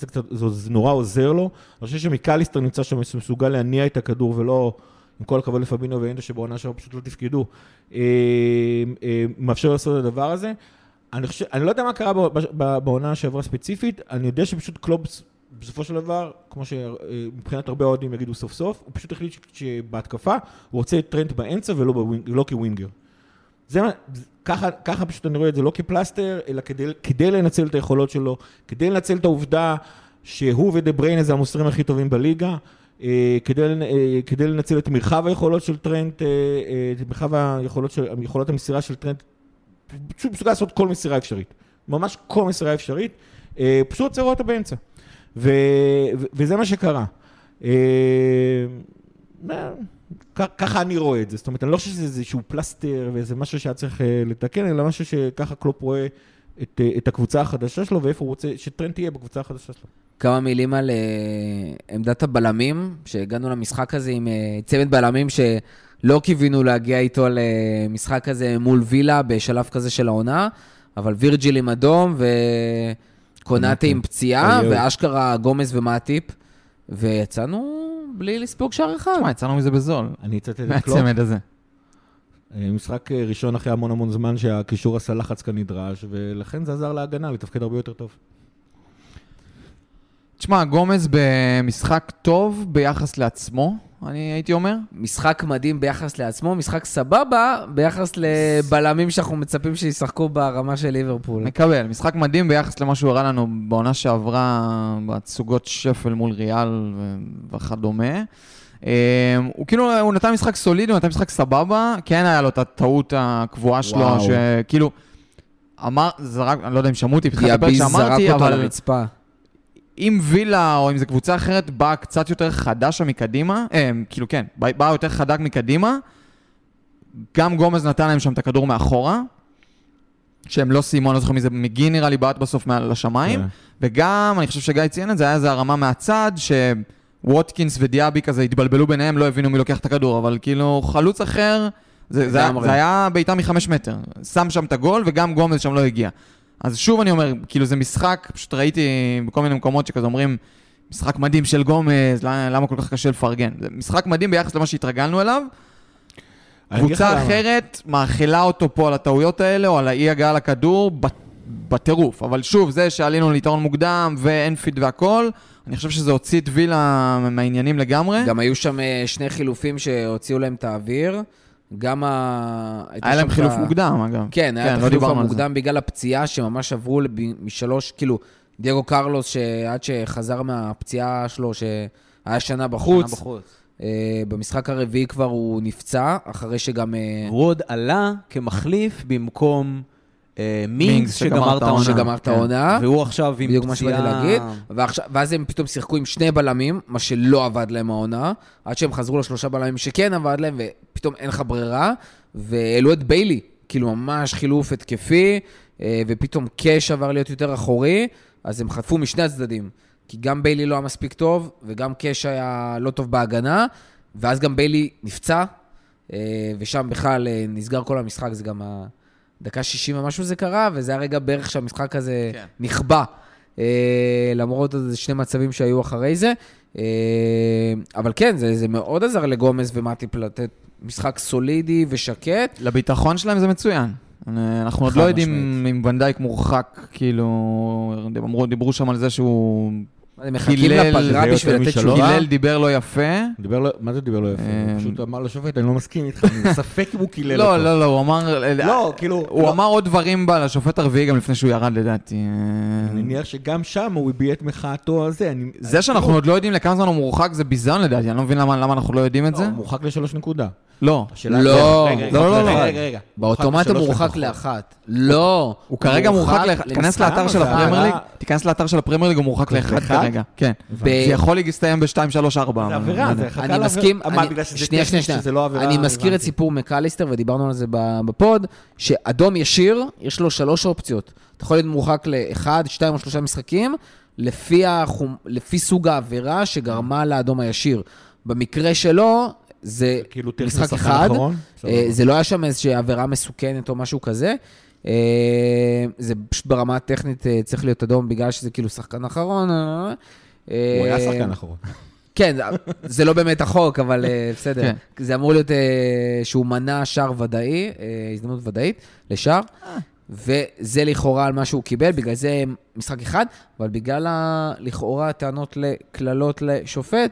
שזה נורא עוזר לו, אני חושב שמקליסטר נמצא שם מסוגל להניע את הכדור ולא... עם כל הכבוד לפאבינו ואינדו שבעונה שם פשוט לא תפקידו, מאפשר לעשות את הדבר הזה. אני לא יודע מה קרה בעונה שעברה ספציפית, אני יודע שפשוט קלופס בסופו של דבר, כמו שמבחינת הרבה אוהדים יגידו סוף סוף, הוא פשוט החליט שבהתקפה הוא רוצה את טרנט באמצע ולא כווינגר. ככה פשוט אני רואה את זה, לא כפלסטר, אלא כדי לנצל את היכולות שלו, כדי לנצל את העובדה שהוא ודבריין זה המוסרים הכי טובים בליגה, כדי לנצל את מרחב היכולות של טרנט, את מרחב היכולות המסירה של טרנט, פשוט מסוגל לעשות כל מסירה אפשרית, ממש כל מסירה אפשרית, פשוט עוצר אותה באמצע, וזה מה שקרה. ככה אני רואה את זה, זאת אומרת, אני לא חושב שזה איזשהו פלסטר ואיזה משהו שהיה צריך לתקן, אלא משהו שככה קלופ רואה את הקבוצה החדשה שלו, ואיפה הוא רוצה שטרנט תהיה בקבוצה החדשה שלו. כמה מילים על עמדת הבלמים, שהגענו למשחק הזה עם צמד בלמים שלא קיווינו להגיע איתו למשחק הזה מול וילה בשלב כזה של העונה, אבל וירג'יל עם אדום וקונאטה עם פציעה, ואשכרה גומס ומאטיפ, ויצאנו בלי לספוג שער אחד. תשמע, יצאנו מזה בזול. אני אצטט את קלופ. מהצמד הזה. משחק ראשון אחרי המון המון זמן שהקישור עשה לחץ כנדרש, ולכן זה עזר להגנה, לתפקד הרבה יותר טוב. תשמע, גומז במשחק טוב ביחס לעצמו, אני הייתי אומר. משחק מדהים ביחס לעצמו, משחק סבבה ביחס לבלמים שאנחנו מצפים שישחקו ברמה של ליברפול. מקבל, משחק מדהים ביחס למה שהוא הראה לנו בעונה שעברה בתסוגות שפל מול ריאל וכדומה. הוא כאילו, הוא נתן משחק סוליד, הוא נתן משחק סבבה, כן היה לו את הטעות הקבועה שלו, שכאילו, אמר, זרק, אני לא יודע אם שמעתי, פתחת הפרק שאמרתי, אבל... אם וילה או אם זה קבוצה אחרת באה קצת יותר חדשה מקדימה, כאילו כן, באה יותר חדק מקדימה, גם גומז נתן להם שם את הכדור מאחורה, שהם לא סיימו, לא זוכר מזה, מגין נראה לי באת בסוף מעל השמיים, וגם, אני חושב שגיא ציין את זה, היה איזה הרמה מהצד, שווטקינס ודיאבי כזה התבלבלו ביניהם, לא הבינו מי לוקח את הכדור, אבל כאילו חלוץ אחר, זה היה בעיטה מ5 מטר, שם שם את הגול וגם גומז שם לא הגיע. אז שוב אני אומר, כאילו זה משחק, פשוט ראיתי בכל מיני מקומות שכזה אומרים, משחק מדהים של גומז, למה כל כך קשה לפרגן? זה משחק מדהים ביחס למה שהתרגלנו אליו, קבוצה אחרת מאכילה אותו פה על הטעויות האלה, או על האי הגעה לכדור, בטירוף. אבל שוב, זה שעלינו ליתרון מוקדם, ואנפיד והכל, אני חושב שזה הוציא את וילה מהעניינים לגמרי. גם היו שם שני חילופים שהוציאו להם את האוויר, גם היה להם חילוף מוקדם, אגב. כן, היה חילוף המוקדם בגלל הפציעה שממש עברו משלוש, כאילו, דייגו קרלוס שעד שחזר מהפציעה שלו שהיה שנה בחוץ, במשחק הרביעי כבר הוא נפצע, אחרי שגם... רוד עלה כמחליף במקום מינגס שגמר את העונה, והוא עכשיו עם פציעה... ואז הם פתאום שיחקו עם 2 בלמים, מה שלא עבד להם העונה, עד שהם חזרו ל3 בלמים שכן עבד להם, פתאום אין לך ברירה, ואלו את ביילי, כאילו ממש חילוף התקפי, ופתאום קש עבר להיות יותר אחורי, אז הם חטפו משני הצדדים, כי גם ביילי לא היה מספיק טוב, וגם קש היה לא טוב בהגנה, ואז גם ביילי נפצע, ושם בכלל נסגר כל המשחק, זה גם הדקה 60 ומשהו זה קרה, וזה הרגע בערך שהמשחק הזה נכבה, למרות זה 2 מצבים שהיו אחרי זה, אבל כן, זה מאוד עזר לגומז ומאטיפ לתת, משחק סולידי ושקט. לביטחון שלהם זה מצוין. אנחנו עוד לא יודעים אם ונדייק מורחק, כאילו, דיברו שם על זה שהוא... הם מחכים לפגרה בשביל לתת שלו. קילל דיבר לא יפה. מה זה דיבר לא יפה? הוא פשוט אמר לשופט, אני לא מסכים איתך, אני ספק אם הוא קילל. לא, לא, לא, הוא אמר... לא, כאילו... הוא אמר עוד דברים בה לשופט הרביעי גם לפני שהוא ירד לדעתי. אני מניח שגם שם הוא הביע את מחאתו הזה. זה שאנחנו עוד לא יודעים לכמה זמן הוא מורחק זה ביזיון לדעתי, אני לא מבין למה אנחנו לא יודעים את זה. הוא מורחק ל3 נקודה. לא, לא, לא, רגע. באוטומט הוא מורחק ל1. לא, הוא כרגע מורחק ל1. תיכנס לאתר של הפרמייר ליג, הוא מורחק ל1 כרגע. כן. זה יכול להסתיים ב2, 3, 4. זה עבירה, זה חכה לעבירה. שנייה. אני מזכיר את סיפור מקליסטר, ודיברנו על זה בפוד, שאדום ישיר, יש לו 3 אופציות. אתה יכול להיות מורחק ל1, 2 או 3 משחקים, לפי סוג העבירה שגרמה לאדום הישיר. במקרה שלו, זה משחק אחד, זה לא היה שם איזושהי עבירה מסוכנת או משהו כזה, זה פשוט ברמה הטכנית צריך להיות אדום בגלל שזה כאילו שחקן אחרון. הוא היה שחקן אחרון. כן, זה לא באמת החוק, אבל בסדר. זה אמור להיות שהוא מנע שער ודאי, הזדמנות ודאית לשער, וזה לכאורה על מה שהוא קיבל, בגלל זה משחק אחד, אבל בגלל לכאורה טענות לכללות לשופט,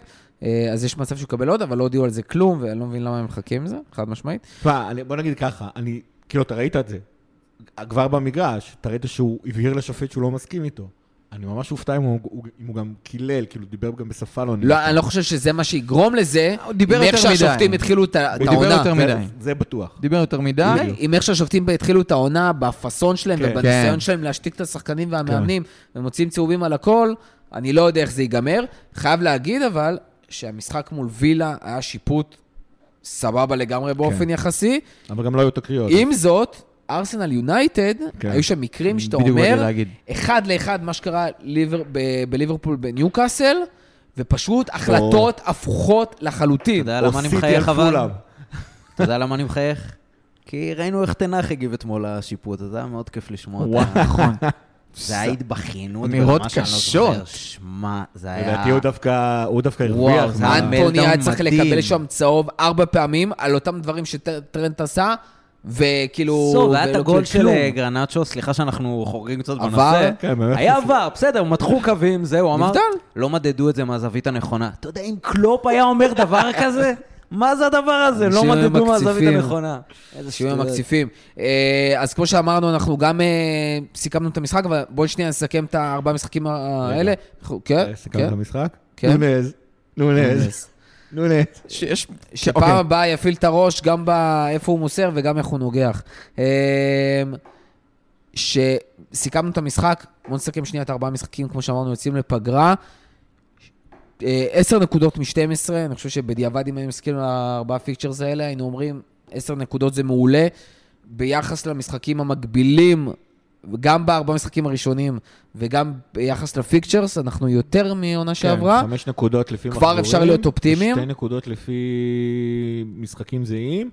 אז יש מצב שהוא קבל עוד, אבל לא הודיעו על זה כלום, ואני לא מבין למה הם מחכים עם זה, חד משמעית. בוא נגיד ככה, אני, כאילו, אתה ראית את זה, כבר במגרש, אתה ראית שהוא הבהיר לשופט שהוא לא מסכים איתו. אני ממש הופתע אם הוא גם קילל, כאילו דיבר גם בשפה לא... לא, אני לא חושב שזה מה שיגרום לזה, מאיך שהשופטים התחילו את העונה. הוא דיבר יותר מדי. זה בטוח. דיבר יותר מדי. עם איך שהשופטים התחילו את העונה, בפסון שלהם ובניסיון שלהם להשתיק את השחקנים והמאמנים, ומוצאים צהובים על הכל, אני לא יודע איך זה ייגמר. חייב להגיד אבל, שהמשחק מול וילה היה שיפוט סבבה לגמרי באופן יחסי. אבל גם לא היו תקריות. עם זאת, ארסנל יונייטד, היו שם מקרים שאתה אומר, אחד לאחד מה שקרה בליברפול בניו קאסל, ופשוט החלטות הפוכות לחלוטין. אתה יודע למה אני מחייך אבל? אתה יודע למה אני מחייך? כי ראינו איך תנח הגיב אתמול השיפוט, זה היה מאוד כיף לשמוע אותה. נכון. זה היה התבחינות. אמירות קשות. שמה, זה היה... לדעתי הוא דווקא הרוויח. וואו, אנטוני היה צריך לקבל שם צהוב 4 פעמים, על אותם דברים שטרנט עשה, וכאילו... סוב, היה את הגול של גרנצ'ו, סליחה שאנחנו חורגים קצת בנושא. היה עבר, בסדר, מתחו קווים, זהו, אמר, לא מדדו את זה מהזווית הנכונה. אתה יודע, אם קלופ היה אומר דבר כזה, מה זה הדבר הזה? לא מדדו מהזווית הנכונה. שיהיו מקציפים. אז כמו שאמרנו, אנחנו גם סיכמנו את המשחק, אבל בואו שנייה נסכם את 4 המשחקים האלה. כן? סיכמנו את המשחק? נונז. שפעם הבאה יפיל את הראש גם באיפה הוא מוסר וגם איך הוא נוגח. שסיכמנו את המשחק, בוא נסכם שנייה את 4 המשחקים, כמו שאמרנו, יוצאים לפגרה, 10 נקודות מ-12, אני חושב שבדיעבד אם אני מסכים על 4 הפיקצ'רס האלה, היינו אומרים 10 נקודות זה מעולה, ביחס למשחקים המקבילים, גם ב4 המשחקים הראשונים, וגם ביחס לפיקצ'רס, אנחנו יותר מעונה שעברה. 5 נקודות לפי מחזורים. כבר אפשר להיות אופטימיים. 2 נקודות לפי משחקים זהים.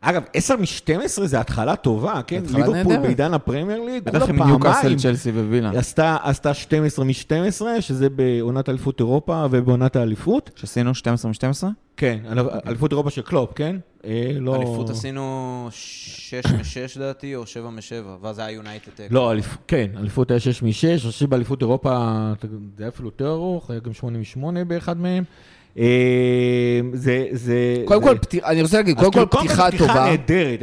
אגב, 10 מ-12 זה התחלה טובה, כן? ליברפול בעידן הפרמייר ליג, כולה פעמיים. עשתה 12 מ-12, שזה בעונת אליפות אירופה ובעונת האליפות. שעשינו 12 מ-12? כן, אליפות אירופה של קלופ, כן? אליפות עשינו 6 מ-6 דעתי, או 7 מ-7, ואז היה יונייטד. לא, כן, אליפות היה 6 מ-6, עושה באליפות אירופה, זה היה אפילו יותר ארוך, היה גם 8 מ-8 באחד מהם. קודם כל, אני רוצה להגיד, קודם כל פתיחה טובה,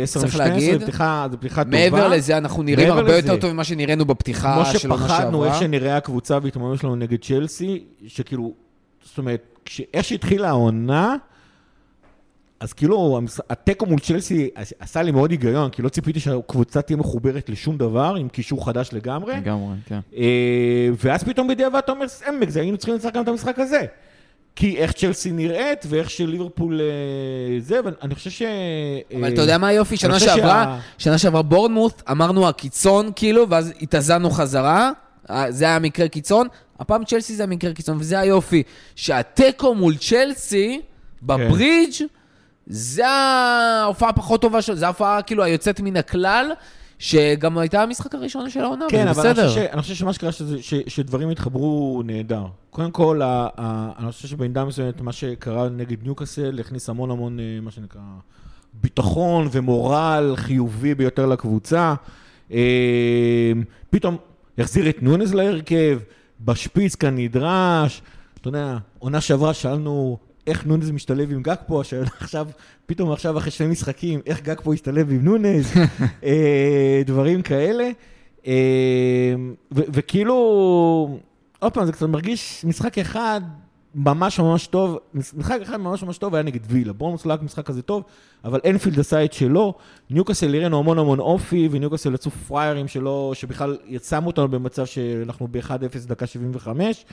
צריך להגיד, מעבר לזה אנחנו נראים הרבה יותר טוב ממה שנראינו בפתיחה שלנו שעברה. כמו שפחדנו איך שנראה הקבוצה והתמודדות שלנו נגד צ'לסי, שכאילו, זאת אומרת, איך שהתחילה העונה, אז כאילו, הטקו מול צ'לסי עשה לי מאוד היגיון, כי לא ציפיתי שהקבוצה תהיה מחוברת לשום דבר, עם קישור חדש לגמרי. לגמרי, כן. ואז פתאום בדיעבד אתה אומר, סמק, זה היינו צריכים לצחק גם את המשחק הזה. כי איך צ'לסי נראית, ואיך שליברפול זה, ואני חושב ש... אבל אתה יודע מה היופי? שנה שעברה בורנמות' אמרנו הקיצון, כאילו, ואז התאזנו חזרה, זה היה מקרה קיצון, הפעם צ'לסי זה המקרה קיצון, וזה היופי, שהטקו מול צ'לסי, בברידג' זה ההופעה פחות טובה, זה ההופעה כאילו היוצאת מן הכלל, שגם הייתה המשחק הראשון של העונה, כן, אבל אני חושב שמה שקרה שדברים התחברו נהדר. קודם כל, אני חושב שבעידה מסוימת מה שקרה נגד ניוקאסל, הכניס המון המון, מה שנקרא, ביטחון ומורל חיובי ביותר לקבוצה. פתאום יחזיר את נונז להרכב, בשפיץ כנדרש. אתה יודע, עונה שעברה שאלנו... איך נונז משתלב עם גאקפו, פתאום עכשיו אחרי 2 משחקים, איך גאקפו ישתלב עם נונז, דברים כאלה, וכאילו, עוד פעם, זה קצת מרגיש, משחק אחד ממש ממש טוב, היה נגד וילה, בואו נצלק משחק כזה טוב, אבל אנפילד עשה את שלו, ניוקאסל הראינו המון המון אופי, וניוקאסל יצאו פריירים שלו, שבכלל יצאמו אותנו במצב שאנחנו ב-1-0 דקה 75,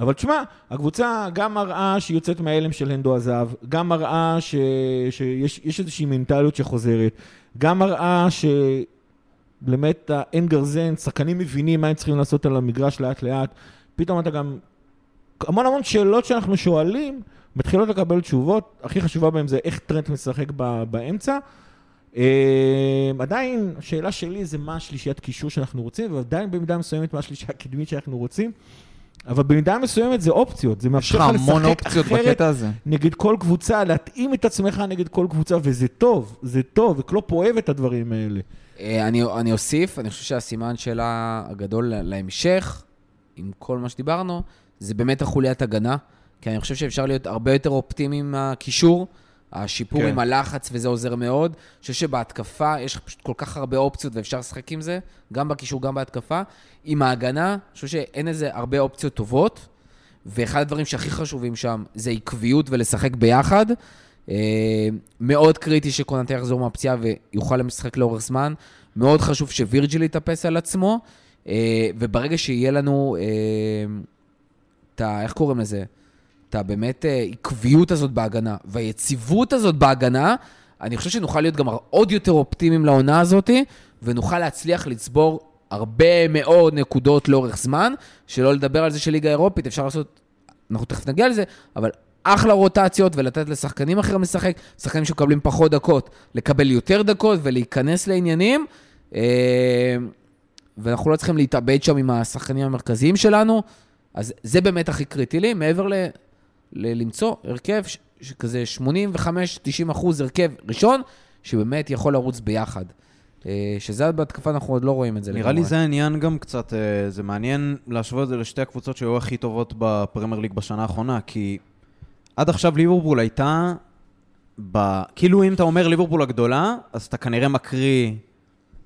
אבל תשמע, הקבוצה גם מראה שהיא יוצאת מהאלם של הנדו עזב, גם מראה שיש איזושהי מנטליות שחוזרת, גם מראה שלמט אין גרזן, שחקנים מבינים מה הם צריכים לעשות על המגרש לאט לאט, פתאום אתה גם, המון שאלות שאנחנו שואלים, מתחילות לקבל תשובות, הכי חשובה בהם זה איך טרנט משחק באמצע. עדיין, השאלה שלי זה מה השלישיית קישור שאנחנו רוצים, ועדיין במידה מסוימת מה השלישייה הקדמית שאנחנו רוצים, אבל במידה מסוימת זה אופציות, זה מאפשר לך לשחק אחרת נגד כל קבוצה, להתאים את עצמך נגד כל קבוצה, וזה טוב, זה טוב, וקלופ אוהב את הדברים האלה. אני אוסיף, אני חושב שהסימן שלה הגדול להמשך, עם כל מה שדיברנו, זה באמת החוליית הגנה, כי אני חושב שאפשר להיות הרבה יותר אופטימי עם הקישור, השיפור עם הלחץ, וזה עוזר מאוד. אני חושב שבהתקפה יש פשוט כל כך הרבה אופציות, ואפשר לשחק עם זה, גם בקישור, גם בהתקפה. עם ההגנה, אני חושב שאין איזה הרבה אופציות טובות, ואחד הדברים שהכי חשובים שם, זה עקביות ולשחק ביחד. מאוד קריטי שקונטה יחזור מהפציעה ויוכל למשחק לאורך זמן. מאוד חשוב שווירג'יל יתאפס על עצמו, וברגע שיהיה לנו, איך קוראים לזה? אתה באמת, עקביות הזאת בהגנה, והיציבות הזאת בהגנה, אני חושב שנוכל להיות גם עוד יותר אופטימיים לעונה הזאת, ונוכל להצליח לצבור הרבה מאוד נקודות לאורך זמן, שלא לדבר על זה של ליגה אירופית, אפשר לעשות, אנחנו תכף נגיע לזה, אבל אחלה רוטציות, ולתת לשחקנים אחרים לשחק, שחקנים שמקבלים פחות דקות, לקבל יותר דקות, ולהיכנס לעניינים, ואנחנו לא צריכים להתאבד שם עם השחקנים המרכזיים שלנו, אז זה באמת הכי קריטי לי, מעבר למצוא הרכב שכזה 85-90% הרכב ראשון, שבאמת יכול לרוץ ביחד. שזה בהתקפה אנחנו עוד לא רואים את זה. נראה לי זה העניין גם קצת, זה מעניין להשוות את זה לשתי הקבוצות שהיו הכי טובות בפרמייר ליג בשנה האחרונה, כי עד עכשיו ליברפול הייתה, כאילו אם אתה אומר ליברפול הגדולה, אז אתה כנראה מקריא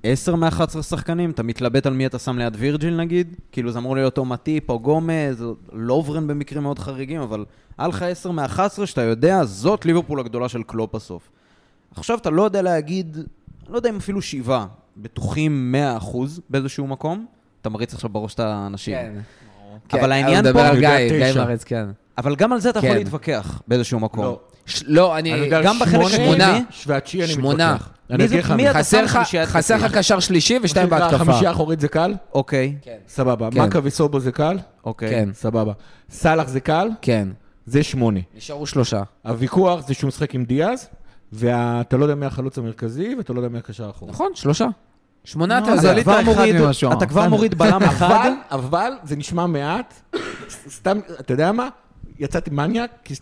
10 מ-11 שחקנים, אתה מתלבט על מי אתה שם ליד וירג'יל נגיד, כאילו זה אמור להיות או מטיפ או גומז, לוברן במקרים מאוד חריגים, אבל היה לך 10 מ-11 שאתה יודע, זאת ליברפול הגדולה של קלופ בסוף. עכשיו אתה לא יודע להגיד, לא יודע אם אפילו 7, בטוחים 100% באיזשהו מקום, אתה מריץ עכשיו בראש את האנשים. כן. אבל העניין פה... גיא מריץ, כן. אבל גם על זה אתה יכול להתווכח באיזשהו מקום. לא, אני... גם בחלק 8. חסר לך קשר שלישי ושתיים בהתקפה. חמישי אחורית זה קל? אוקיי. סבבה. מקה וסובו זה קל? אוקיי. סבבה. סלח זה קל? כן. זה 8. נשארו 3. הוויכוח זה שהוא משחק עם דיאז, ואתה לא יודע מי החלוץ המרכזי, ואתה לא יודע מי הקשר האחורי. נכון, 3. 8 אתה כבר מוריד בלם אחד. אבל זה נשמע מעט. סתם, אתה יודע מה? יצאתי מניאק, כי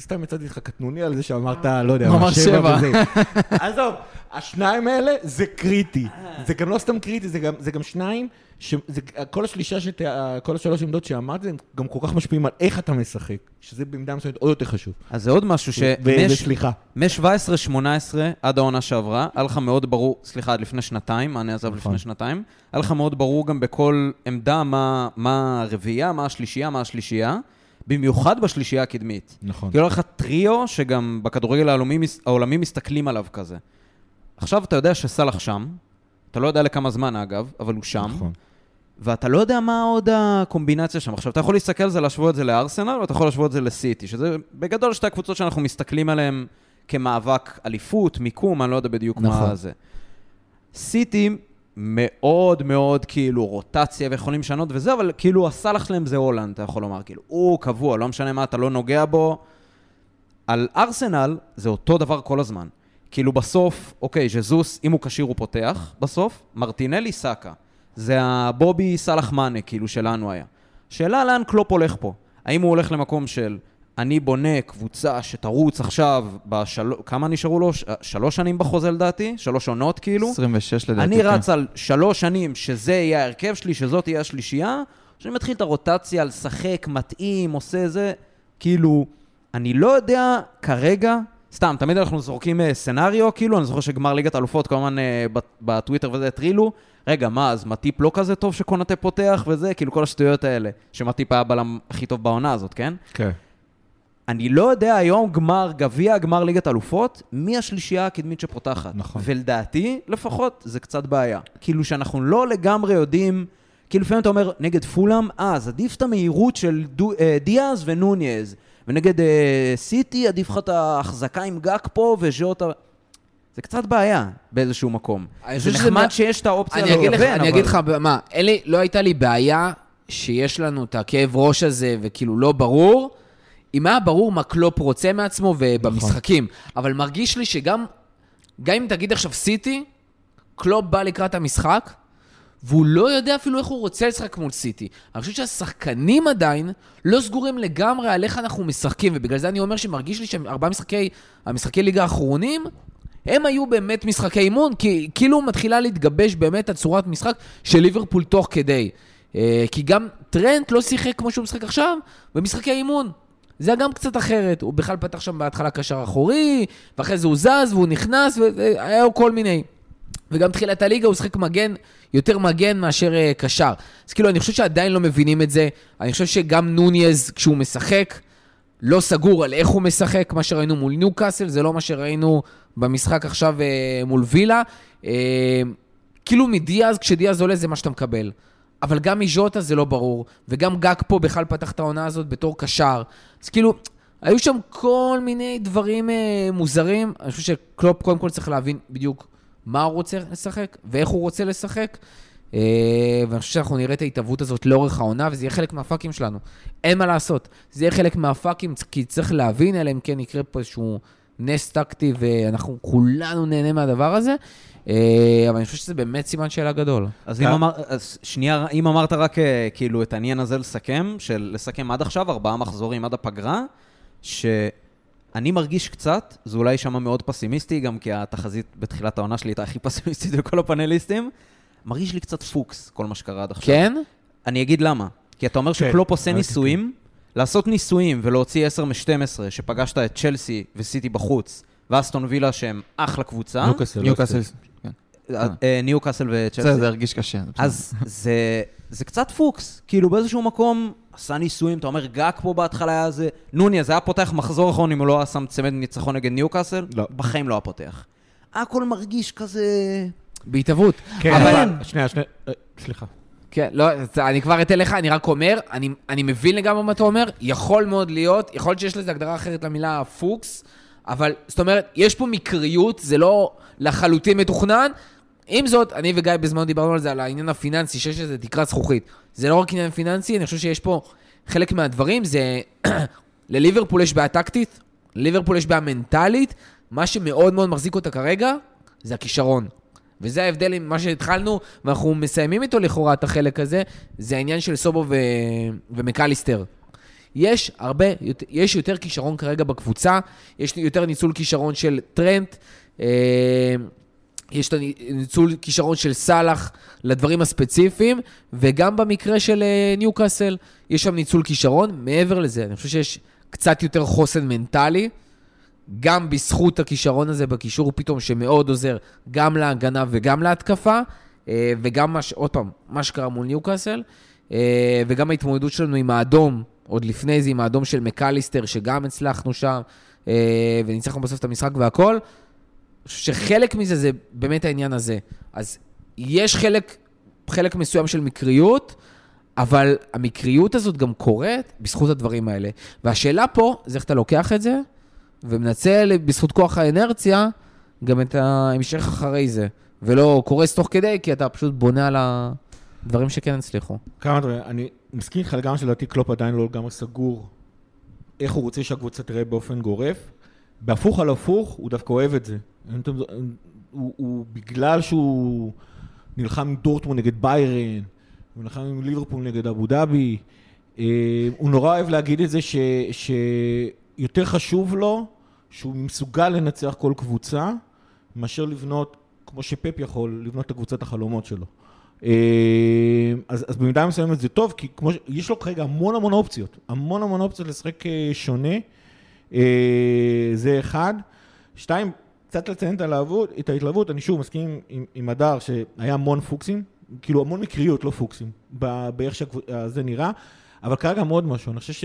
סתם יצאתי לך קטנוני על זה שאמרת, לא יודע, ממש 7 וזה. אז טוב, השניים האלה זה קריטי. זה גם לא סתם קריטי, זה גם שניים, כל השלוש עמדות שאמרת, הם גם כל כך משפיעים על איך אתה משחק, שזה במידה מסוימת עוד יותר חשוב. אז זה עוד משהו ש... וסליחה. מ-17-18 עד העונה שעברה, היה לך מאוד ברור, סליחה, עד לפני שנתיים, אני עזב לפני שנתיים, היה לך מאוד ברור גם בכל עמדה מה הרביעייה, מה השלישייה. במיוחד בשלישייה הקדמית. נכון. כאילו לך טריו שגם בכדורגל העולמי מסתכלים עליו כזה. עכשיו אתה יודע שסלח שם, אתה לא יודע לכמה זמן אגב, אבל הוא שם, נכון. ואתה לא יודע מה עוד הקומבינציה שם. עכשיו אתה יכול להסתכל על זה, להשוות את זה לארסנל, ואתה יכול להשוות את זה לסיטי, שזה בגדול שתי הקבוצות שאנחנו מסתכלים עליהן כמאבק אליפות, מיקום, אני לא יודע בדיוק נכון. מה זה. סיטי מאוד מאוד כאילו רוטציה ויכולים לשנות וזה, אבל כאילו הסלח שלהם זה הולנד, אתה יכול לומר, כאילו הוא קבוע, לא משנה מה, אתה לא נוגע בו. על ארסנל זה אותו דבר כל הזמן. כאילו בסוף, אוקיי, ז'זוס, אם הוא קשיר הוא פותח, בסוף, מרטינלי סאקה. זה הבובי סלח מנה, כאילו שלנו היה. שאלה לאן קלופ הולך פה. האם הוא הולך למקום של, אני בונה קבוצה שתרוץ עכשיו, כמה נשארו לו? 3 שנים בחוזה לדעתי, 3 עונות כאילו. 26 לדעתי. אני רץ על 3 שנים שזה יהיה הרכב שלי, שזאת תהיה השלישייה, שאני מתחיל את הרוטציה על שחק, מתאים, עושה זה, כאילו, אני לא יודע כרגע, סתם, תמיד אנחנו זורקים סנריו, כאילו, אני זוכר שגמר ליגת אלופות, כמובן בטוויטר וזה הטרילו, רגע, מה, אז מטיפ לא כזה טוב שקונטה פותח וזה, כאילו כל השטויות האלה, שמטיפ היה בלם הכי טוב בעונה הזאת, כן? כן. אני לא יודע היום גמר גביע, גמר ליגת אלופות, מי השלישייה הקדמית שפותחת. נכון. ולדעתי, לפחות, זה קצת בעיה. כאילו שאנחנו לא לגמרי יודעים, כאילו לפעמים אתה אומר, נגד פולאם, אז עדיף את המהירות של דיאז ונוניאז, ונגד סיטי, עדיף לך את ההחזקה עם גאק פה וז'וטה. זה קצת בעיה באיזשהו מקום. זה נחמד שיש את האופציה לגוון. אני אגיד לך, מה, לא הייתה לי בעיה שיש לנו את הכאב ראש הזה, וכאילו לא ברור, אם היה ברור מה קלופ רוצה מעצמו ובמשחקים, אבל מרגיש לי שגם, אם תגיד עכשיו סיטי, קלופ בא לקראת המשחק, והוא לא יודע אפילו איך הוא רוצה לשחק מול סיטי. אני חושב שהשחקנים עדיין לא סגורים לגמרי על איך אנחנו משחקים, ובגלל זה אני אומר שמרגיש לי שארבע המשחקי ליגה האחרונים, הם היו באמת משחקי אימון, כי כאילו מתחילה להתגבש באמת הצורת משחק של ליברפול תוך כדי. כי גם טרנט לא שיחק כמו שהוא משחק עכשיו, במשחקי אימון. זה גם קצת אחרת. הוא בכלל פתח שם בהתחלה קשר אחורי, ואחרי זה הוא זז והוא נכנס, והיה לו כל מיני. וגם תחילת הליגה הוא שחק מגן, יותר מגן מאשר קשר. אז כאילו אני חושב שעדיין לא מבינים את זה. אני חושב שגם נוניז כשהוא משחק, לא סגור על איך הוא משחק, מה שראינו מול ניוקאסל, זה לא מה שראינו במשחק עכשיו מול וילה. כאילו מדיאז, כשדיאז עולה זה מה שאתה מקבל. אבל גם מז'וטה זה לא ברור, וגם גג פה בכלל פתח את העונה הזאת בתור קשר. אז כאילו, היו שם כל מיני דברים מוזרים. אני חושב שקלופ קודם כל צריך להבין בדיוק מה הוא רוצה לשחק, ואיך הוא רוצה לשחק. ואני חושב שאנחנו נראה את ההתאבות הזאת לאורך העונה, וזה יהיה חלק מהפאקים שלנו. אין מה לעשות. זה יהיה חלק מהפאקים, כי צריך להבין אליהם, כן יקרה פה איזשהו נס טקטי, ואנחנו כולנו נהנה מהדבר הזה. אבל אני חושב שזה באמת סימן שאלה גדול. אז שנייה, אם אמרת רק כאילו את העניין הזה לסכם, של לסכם עד עכשיו, 4 מחזורים עד הפגרה, שאני מרגיש קצת, זה אולי שמה מאוד פסימיסטי, גם כי התחזית בתחילת העונה שלי הייתה הכי פסימיסטית לכל הפנליסטים, מרגיש לי קצת פוקס כל מה שקרה עד עכשיו. כן? אני אגיד למה. כי אתה אומר שקלופ עושה ניסויים, לעשות ניסויים ולהוציא 10-12, שפגשת את צ'לסי וסיטי בחוץ, ואסטון וילה שהם אחלה קבוצה. ניוקאסל. ניוקאסל וצ'לסי. זה הרגיש קשה. אז זה קצת פוקס. כאילו באיזשהו מקום עשה ניסויים, אתה אומר גג פה בהתחלה היה זה, נוני, זה היה פותח מחזור אחרון אם הוא לא היה שם צמד ניצחון נגד ניוקאסל? לא. בחיים לא היה פותח. הכל מרגיש כזה בהתאבות. כן, אבל סליחה. כן, לא, אני כבר אתן לך, אני רק אומר, אני מבין לגמרי מה אתה אומר, יכול מאוד להיות, יכול להיות שיש לזה הגדרה אחרת למילה פוקס, אבל זאת אומרת, יש פה מקריות, זה לא לחלוטין מתוכנן, עם זאת, אני וגיא בזמן דיברנו על זה, על העניין הפיננסי, שיש לזה תקרת זכוכית, זה לא רק עניין פיננסי, אני חושב שיש פה חלק מהדברים, זה לליברפול יש בעיה טקטית, לליברפול יש בעיה מנטלית, מה שמאוד מאוד מחזיק אותה כרגע, זה הכישרון. וזה ההבדל עם מה שהתחלנו, ואנחנו מסיימים איתו לכאורה את החלק הזה, זה העניין של סובו ומקליסטר. יש יותר כישרון כרגע בקבוצה, יש יותר ניצול כישרון של טרנט, יש ניצול כישרון של סלח לדברים הספציפיים, וגם במקרה של ניוקאסל, יש שם ניצול כישרון. מעבר לזה, אני חושב שיש קצת יותר חוסן מנטלי, גם בזכות הכישרון הזה בקישור פתאום שמאוד עוזר גם להגנה וגם להתקפה, וגם עוד פעם מה שקרה מול ניוקאסל, וגם ההתמודדות שלנו עם האדום, עוד לפני זה עם האדום של מקליסטר שגם הצלחנו שם וניצחנו בסוף את המשחק והכל, שחלק מזה זה באמת העניין הזה. אז יש חלק מסוים של מקריות, אבל המקריות הזאת גם קורית בזכות הדברים האלה, והשאלה פה זה איך אתה לוקח את זה ומנצל בזכות כוח האנרציה גם את ההמשך אחרי זה, ולא קורס תוך כדי, כי אתה פשוט בונה על הדברים שכן הצליחו. כמה דברים, אני מסכים לך גם שלדעתי קלופ עדיין לא לגמרי סגור איך הוא רוצה שהקבוצה תראה באופן גורף, בהפוך על הפוך הוא דווקא אוהב את זה. הוא בגלל שהוא נלחם עם דורטמונד נגד ביירן, הוא נלחם עם ליברפול נגד אבו דאבי, הוא נורא אוהב להגיד את זה ש יותר חשוב לו שהוא מסוגל לנצח כל קבוצה, מאשר לבנות, כמו שפפ יכול, לבנות את הקבוצת החלומות שלו. אז במידה מסוימת זה טוב, כי יש לו כרגע המון אופציות, המון אופציות לשחק שונה, זה אחד. 2, קצת לציין את ההתלהבות, אני שוב מסכים עם הדר שהיה המון פוקסים, כאילו המון מקריות לא פוקסים, באיך שזה נראה, אבל כרגע מאוד משהו, אני חושב ש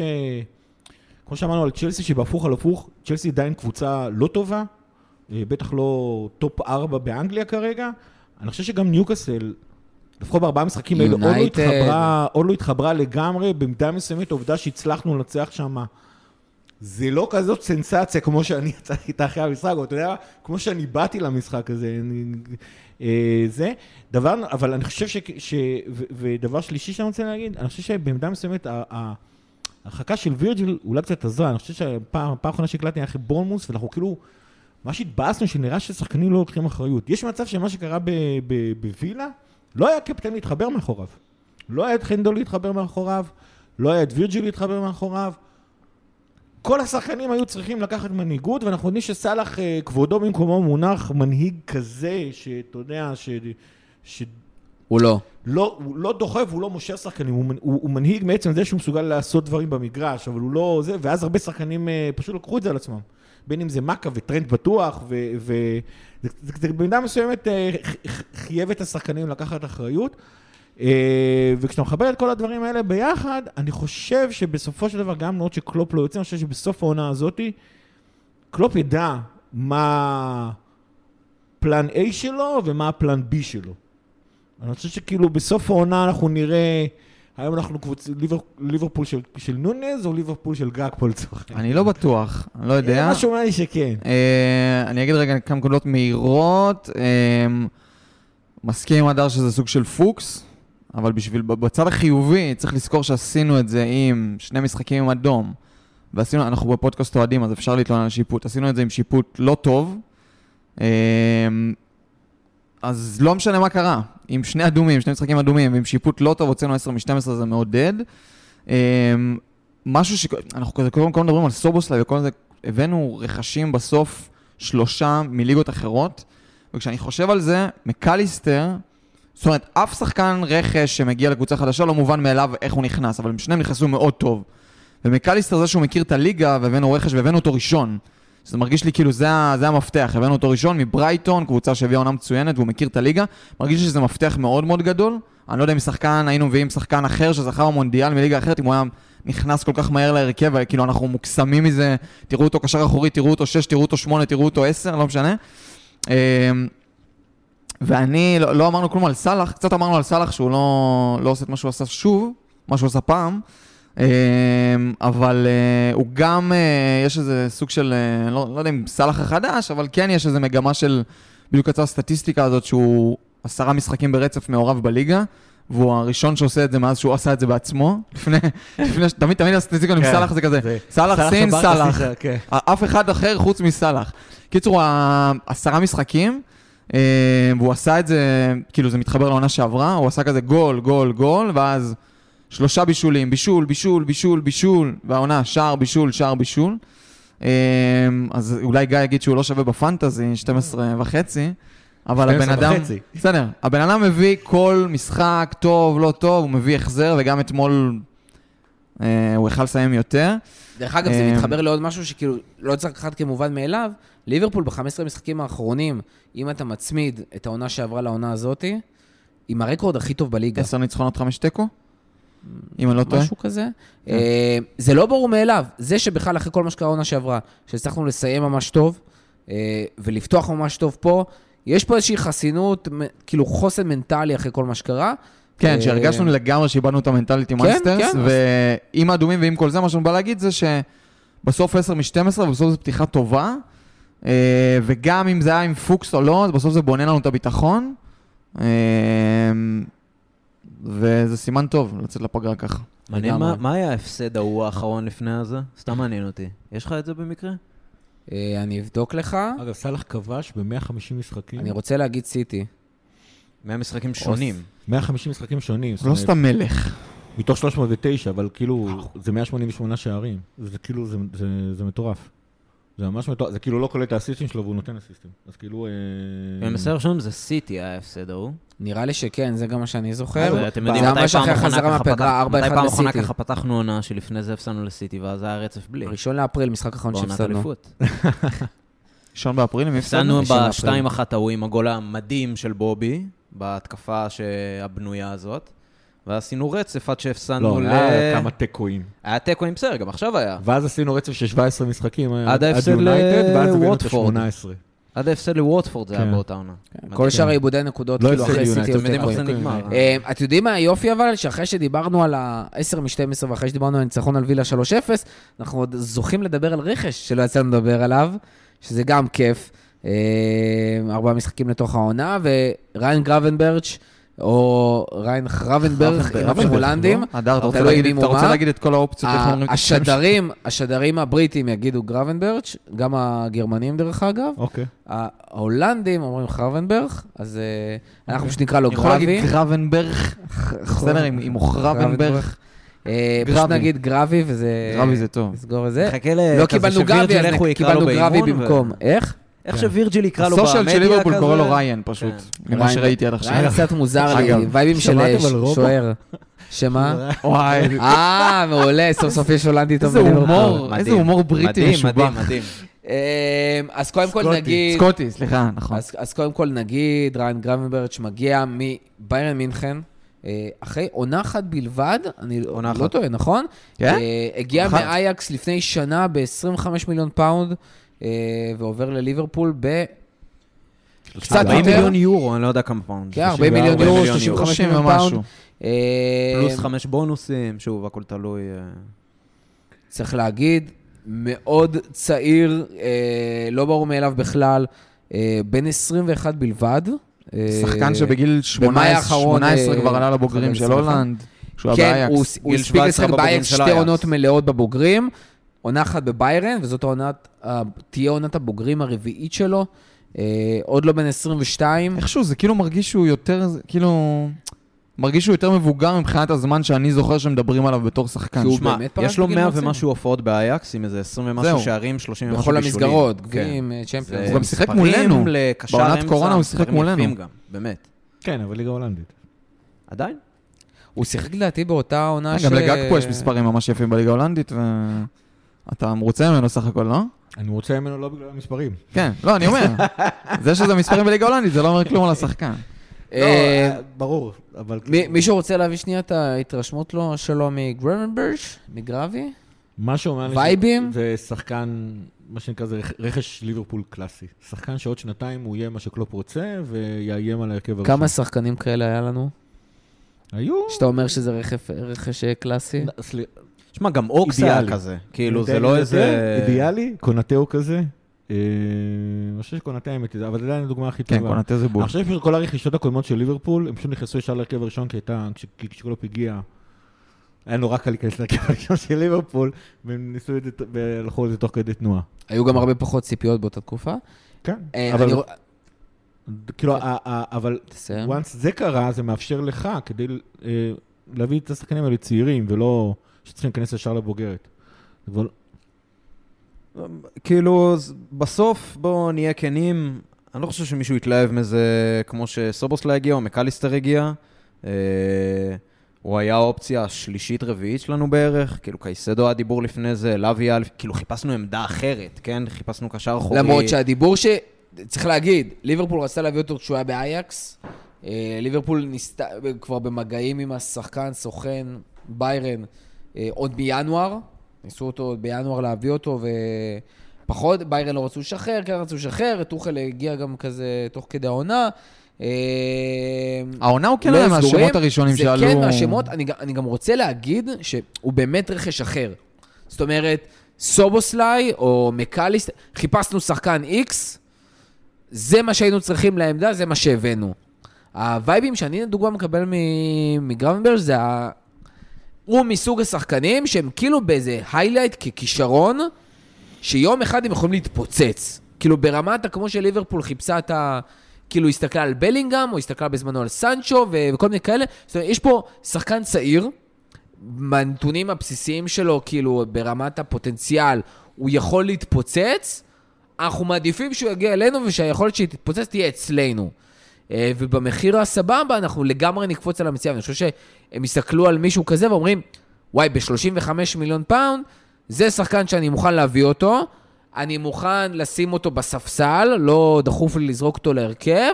כמו שאמרנו על צ'לסי, שבהפוך על הפוך, צ'לסי עדיין קבוצה לא טובה, בטח לא טופ 4 באנגליה כרגע. אני חושב שגם ניוקאסל, לפחות ב4 משחקים האלה, עוד לא התחברה לגמרי, במידה מסוימת העובדה שהצלחנו לנצח שם. זה לא כזאת סנסציה כמו שאני יצאתי איתה אחרי המשחק, או אתה יודע, כמו שאני באתי למשחק הזה. זה דבר, אבל אני חושב ודבר שלישי שאני רוצה להגיד, אני חושב שבמידה מסוימת ההרחקה של וירג'יל אולי קצת עזרה, אני חושב שהפעם האחרונה שהקלטתי היה אחרי בורנמוס, ואנחנו כאילו ממש התבאסנו שנראה ששחקנים לא לוקחים אחריות. יש מצב שמה שקרה בווילה, לא היה קפטן להתחבר מאחוריו. לא היה את חנדול להתחבר מאחוריו, לא היה את וירג'יל להתחבר מאחוריו. כל השחקנים היו צריכים לקחת מנהיגות, ואנחנו יודעים שסלח כבודו במקומו מונח מנהיג כזה, שאתה יודע, הוא לא. הוא לא דוחף, הוא לא מושך שחקנים, הוא מנהיג מעצם זה שהוא מסוגל לעשות דברים במגרש, אבל הוא לא זה, ואז הרבה שחקנים פשוט לקחו את זה על עצמם. בין אם זה מקה וטרנד בטוח, וזה במידה מסוימת חייב את השחקנים לקחת אחריות, וכשאתה מחבר את כל הדברים האלה ביחד, אני חושב שבסופו של דבר גם נראות שקלופ לא יוצא, אני חושב שבסוף העונה הזאת, קלופ ידע מה פלן A שלו ומה פלן B שלו. אני חושב שכאילו בסוף העונה אנחנו נראה, היום אנחנו ליברפול של נונז או ליברפול של גאקפול צוחק. אני לא בטוח, אני לא יודע. משהו אומר לי שכן. אני אגיד רגע כמה קודלות מהירות, מסכים עם הדר שזה סוג של פוקס, אבל בשביל, בצד החיובי צריך לזכור שעשינו את זה עם שני משחקים עם אדום, ועשינו, אנחנו בפודקאסט אוהדים, אז אפשר להתלונן על שיפוט, עשינו את זה עם שיפוט לא טוב, אז לא משנה מה קרה, עם שני אדומים, שני משחקים אדומים, ועם שיפוט לא טוב, הוצאנו 10-12, זה מעודד. משהו שאנחנו קודם כל מדברים על סובוסלי, וכל זה הבאנו רכשים בסוף 3 מליגות אחרות, וכשאני חושב על זה, מקליסטר, זאת אומרת, אף שחקן רכש שמגיע לקבוצה חדשה, לא מובן מאליו איך הוא נכנס, אבל שניהם נכנסו מאוד טוב. ומקליסטר זה שהוא מכיר את הליגה, והבאנו רכש, והבאנו אותו ראשון. זה מרגיש לי כאילו זה המפתח, הבאנו אותו ראשון מברייטון, קבוצה שהביאה עונה מצוינת, והוא מכיר את הליגה, מרגיש לי שזה מפתח מאוד מאוד גדול. אני לא יודע אם שחקן, היינו מביאים שחקן אחר שזכה במונדיאל מליגה אחרת, אם הוא היה נכנס כל כך מהר להרכב, כאילו אנחנו מוקסמים מזה, תראו אותו קשר אחורי, תראו אותו 6, תראו אותו 8, תראו אותו 10, לא משנה. ואני, לא אמרנו כלום על סלח, קצת אמרנו על סלח שהוא לא עושה את מה שהוא עשה שוב, מה שהוא עשה פעם, אבל הוא גם, יש איזה סוג של, לא יודע אם סלח החדש, אבל כן יש איזה מגמה של, בדיוק יצאה הסטטיסטיקה הזאת שהוא 10 משחקים ברצף מעורב בליגה, והוא הראשון שעושה את זה מאז שהוא עשה את זה בעצמו, תמיד הסטטיסטיקה עם סלח זה כזה, סלח סין, סלח, אף אחד אחר חוץ מסלח. קיצור, 10 משחקים, והוא עשה את זה, כאילו זה מתחבר לעונה שעברה, הוא עשה כזה גול, גול, גול, ואז 3 בישולים, בישול, בישול, בישול, בישול, והעונה, שער, בישול, שער, בישול. אז אולי גיא יגיד שהוא לא שווה בפנטזי, 12.5, אבל הבן אדם, בסדר, הבן אדם מביא כל משחק, טוב, לא טוב, הוא מביא החזר, וגם אתמול הוא יכל לסיים יותר. דרך אגב, זה מתחבר לעוד משהו שכאילו לא צריך אחד כמובן מאליו, ליברפול ב-15 משחקים האחרונים, אם אתה מצמיד את העונה שעברה לעונה הזאת, עם הרקורד הכי טוב בליגה. 10 ניצחונות 5 תיקו? אם אני לא טועה. משהו כזה. זה לא ברור מאליו. זה שבכלל אחרי כל מה שקרה העונה שעברה, שצריכנו לסיים ממש טוב, ולפתוח ממש טוב פה, יש פה איזושהי חסינות, כאילו חוסן מנטלי אחרי כל מה שקרה, כן, שהרגשנו לגמרי שאיבדנו את המנטלית עם אנסטרס, ועם האדומים ועם כל זה, מה שאני בא להגיד זה שבסוף 10-12, ובסוף זו פתיחה טובה, וגם אם זה היה עם פוקס או לא, בסוף זה בונה לנו את הביטחון, וזה סימן טוב לצאת לפגרה ככה. מה היה ההפסד ההוא האחרון לפני הזה? סתם מעניין אותי. יש לך את זה במקרה? אני אבדוק לך. אגב, סלח כבש ב-150 משחקים. אני רוצה להגיד סיטי. 100 משחקים שונים. 150 משחקים שונים. לא סתם מלך. מתוך 309, אבל כאילו, זה 188 שערים. זה כאילו, זה מטורף. זה ממש מטורף. זה כאילו לא קולט האסיסטים שלו, והוא נותן אסיסטים. אז כאילו... במסע הראשון זה סיטי, ההפסד ההוא. נראה לי שכן, זה גם מה שאני זוכר. אתם יודעים, מתי פעם אחרונה ככה פתחנו עונה, שלפני זה הפסדנו לסיטי, ואז היה רצף בלי. 1 באפריל, משחק אחרון שהפסדנו. 1 באפריל, הם הפסדנו ב-2-1 ההוא עם הגול המדהים של בובי. בהתקפה שהבנויה הזאת, ועשינו רצף עד שהפסנו ל... היה כמה תקועים. היה תקועים בסדר, גם עכשיו היה. ואז עשינו רצף של 17 משחקים, עד יונייטד, ואז הבאנו את ה-18. עד ההפסד לווטפורד זה היה באותה עונה. כל שאר איבודי נקודות, כאילו אחרי סיטי תקועים. אתם יודעים מה היופי אבל, שאחרי שדיברנו על ה-10-12, ואחרי שדיברנו על ניצחון על וילה 3-0, אנחנו עוד זוכים לדבר על רכש שלא יצא לנו לדבר עליו, שזה גם כיף. 4 משחקים לתוך העונה, וריין גרבנברץ' או ריין חרבנברג, הם הולנדים. אתה רוצה להגיד את כל האופציות? השדרים הבריטים יגידו גרבנברג, גם הגרמנים דרך אגב. ההולנדים אומרים חרבנברג, אז אנחנו פשוט נקרא לו גרבי. יכול להגיד גרבנברג, בסדר, אם הוא חרבנברג. פשוט נגיד גרבי, וזה... גרבי זה טוב. נסגור את זה. לא קיבלנו גרבי, קיבלנו גרבי במקום. איך? איך שווירג'יל יקרא לו במדיה כזה? הסושיאל של ליברפול קורא לו ריין פשוט, ממה שראיתי עד עכשיו. ריין קצת מוזר לי, וייבים של שוער. שמה? וואי. מעולה, סוף סוף יש הולנדי טוב בליברפול. איזה הומור בריטי משובח. מדהים, מדהים. אז קודם כל נגיד... סקוטי, סליחה, נכון. אז קודם כל נגיד, ריין גרבנברג מגיע מביירן מינכן, אחרי עונה אחת בלבד, אני לא טועה, נכון? כן? הגיע מאייקס לפני שנה ב-25 מיליון פאונד, ועובר לליברפול ב... קצת יותר. 40 מיליון יורו, אני לא יודע כמה פאונד. כן, 40 מיליון יורו, 35 מיליון פאונד. פלוס 5 בונוסים, שוב, הכל תלוי. צריך להגיד, מאוד צעיר, לא ברור מאליו בכלל, בין 21 בלבד. שחקן שבגיל 18 כבר עלה לבוגרים של הולנד. כן, הוא הספיק לשחק באייקס שתי עונות מלאות בבוגרים, עונה אחת בביירן, וזאת תהיה עונת הבוגרים הרביעית שלו, עוד לא בין 22. איכשהו, זה כאילו מרגיש שהוא יותר, כאילו, מרגיש שהוא יותר מבוגר מבחינת הזמן שאני זוכר שמדברים עליו בתור שחקן. יש לו 100 ומשהו הופעות באייקס, עם איזה 20 ומשהו שערים, 30 ומשהו בישולים. בכל המסגרות, גביעים, צ'מפיונס. הוא גם שיחק מולנו, בעונת קורונה הוא שיחק מולנו. באמת. כן, אבל ליגה הולנדית. עדיין? הוא שיחק לדעתי באותה עונה ש... גם לגג פה יש מספרים ממש יפים בליגה הולנדית ו... אתה מרוצה ממנו סך הכל, לא? אני מרוצה ממנו לא בגלל המספרים. כן, לא, אני אומר. זה שזה מספרים בליגה הולנדית, זה לא אומר כלום על השחקן. לא, ברור. מישהו רוצה להביא שנייה את ההתרשמות שלו מגרבנברג, מגרבי? מה שאומר לי... וייבים? זה שחקן, מה שנקרא, זה רכש ליברפול קלאסי. שחקן שעוד שנתיים הוא יהיה מה שקלופ רוצה, ויאיים על ההרכב הראשון. כמה שחקנים כאלה היה לנו? היו. שאתה אומר שזה רכש קלאסי? תשמע, גם אוקס היה כזה, כאילו זה לא איזה... אידיאלי, קונטאו כזה, אני חושב שקונטאו האמת, אבל זה עדיין הדוגמה הכי טובה. כן, קונטאו זה בול. אני חושב שכל הרכישות הקודמות של ליברפול, הם פשוט נכנסו ישר להרכב הראשון, כי כשקלופ הגיע, היה נורא קל להיכנס להרכב הראשון של ליברפול, והם ניסו את זה, והלכו לזה תוך כדי תנועה. היו גם הרבה פחות ציפיות באותה תקופה. כן, אבל... כאילו, אבל... once זה קרה, זה מאפשר לך כדי להביא את השחקנים האלה צעירים ולא שצריכים להיכנס לשאר לבוגרת. כאילו, בסוף בואו נהיה כנים, אני לא חושב שמישהו יתלהב מזה כמו שסובוסלה הגיע או מקליסטר הגיע, הוא היה האופציה השלישית-רביעית שלנו בערך, כאילו קייסדו הדיבור לפני זה, לוויה, כאילו חיפשנו עמדה אחרת, כן? חיפשנו קשר אחורי. למרות שהדיבור שצריך להגיד, ליברפול רצה להביא אותו כשהוא היה באייקס, ליברפול כבר במגעים עם השחקן, סוכן, ביירן, עוד בינואר, ניסו אותו עוד בינואר להביא אותו, ופחות, ביירן לא רצו לשחרר, כן רצו לשחרר, תוכל הגיע גם כזה תוך כדי העונה. העונה הוא כן לא מהשמות הראשונים שעלו. זה כן מהשמות, אני גם רוצה להגיד שהוא באמת רכש אחר. זאת אומרת, סובוסליי או מקליסט, חיפשנו שחקן איקס, זה מה שהיינו צריכים לעמדה, זה מה שהבאנו. הווייבים שאני לדוגמה מקבל מגרבנברג זה ה... הוא מסוג השחקנים שהם כאילו באיזה highlight ככישרון, שיום אחד הם יכולים להתפוצץ. כאילו ברמת כמו שליברפול חיפשה את ה... כאילו הסתכלה על בלינגאם, או הסתכלה בזמנו על סנצ'ו וכל מיני כאלה. זאת אומרת, יש פה שחקן צעיר, מהנתונים הבסיסיים שלו, כאילו ברמת הפוטנציאל, הוא יכול להתפוצץ, אנחנו מעדיפים שהוא יגיע אלינו, ושהיכולת שהיא תתפוצץ תהיה אצלנו. ובמחיר הסבבה אנחנו לגמרי נקפוץ על המציאה, ואני חושב שהם יסתכלו על מישהו כזה ואומרים, וואי, ב-35 מיליון פאונד, זה שחקן שאני מוכן להביא אותו, אני מוכן לשים אותו בספסל, לא דחוף לי לזרוק אותו להרכב,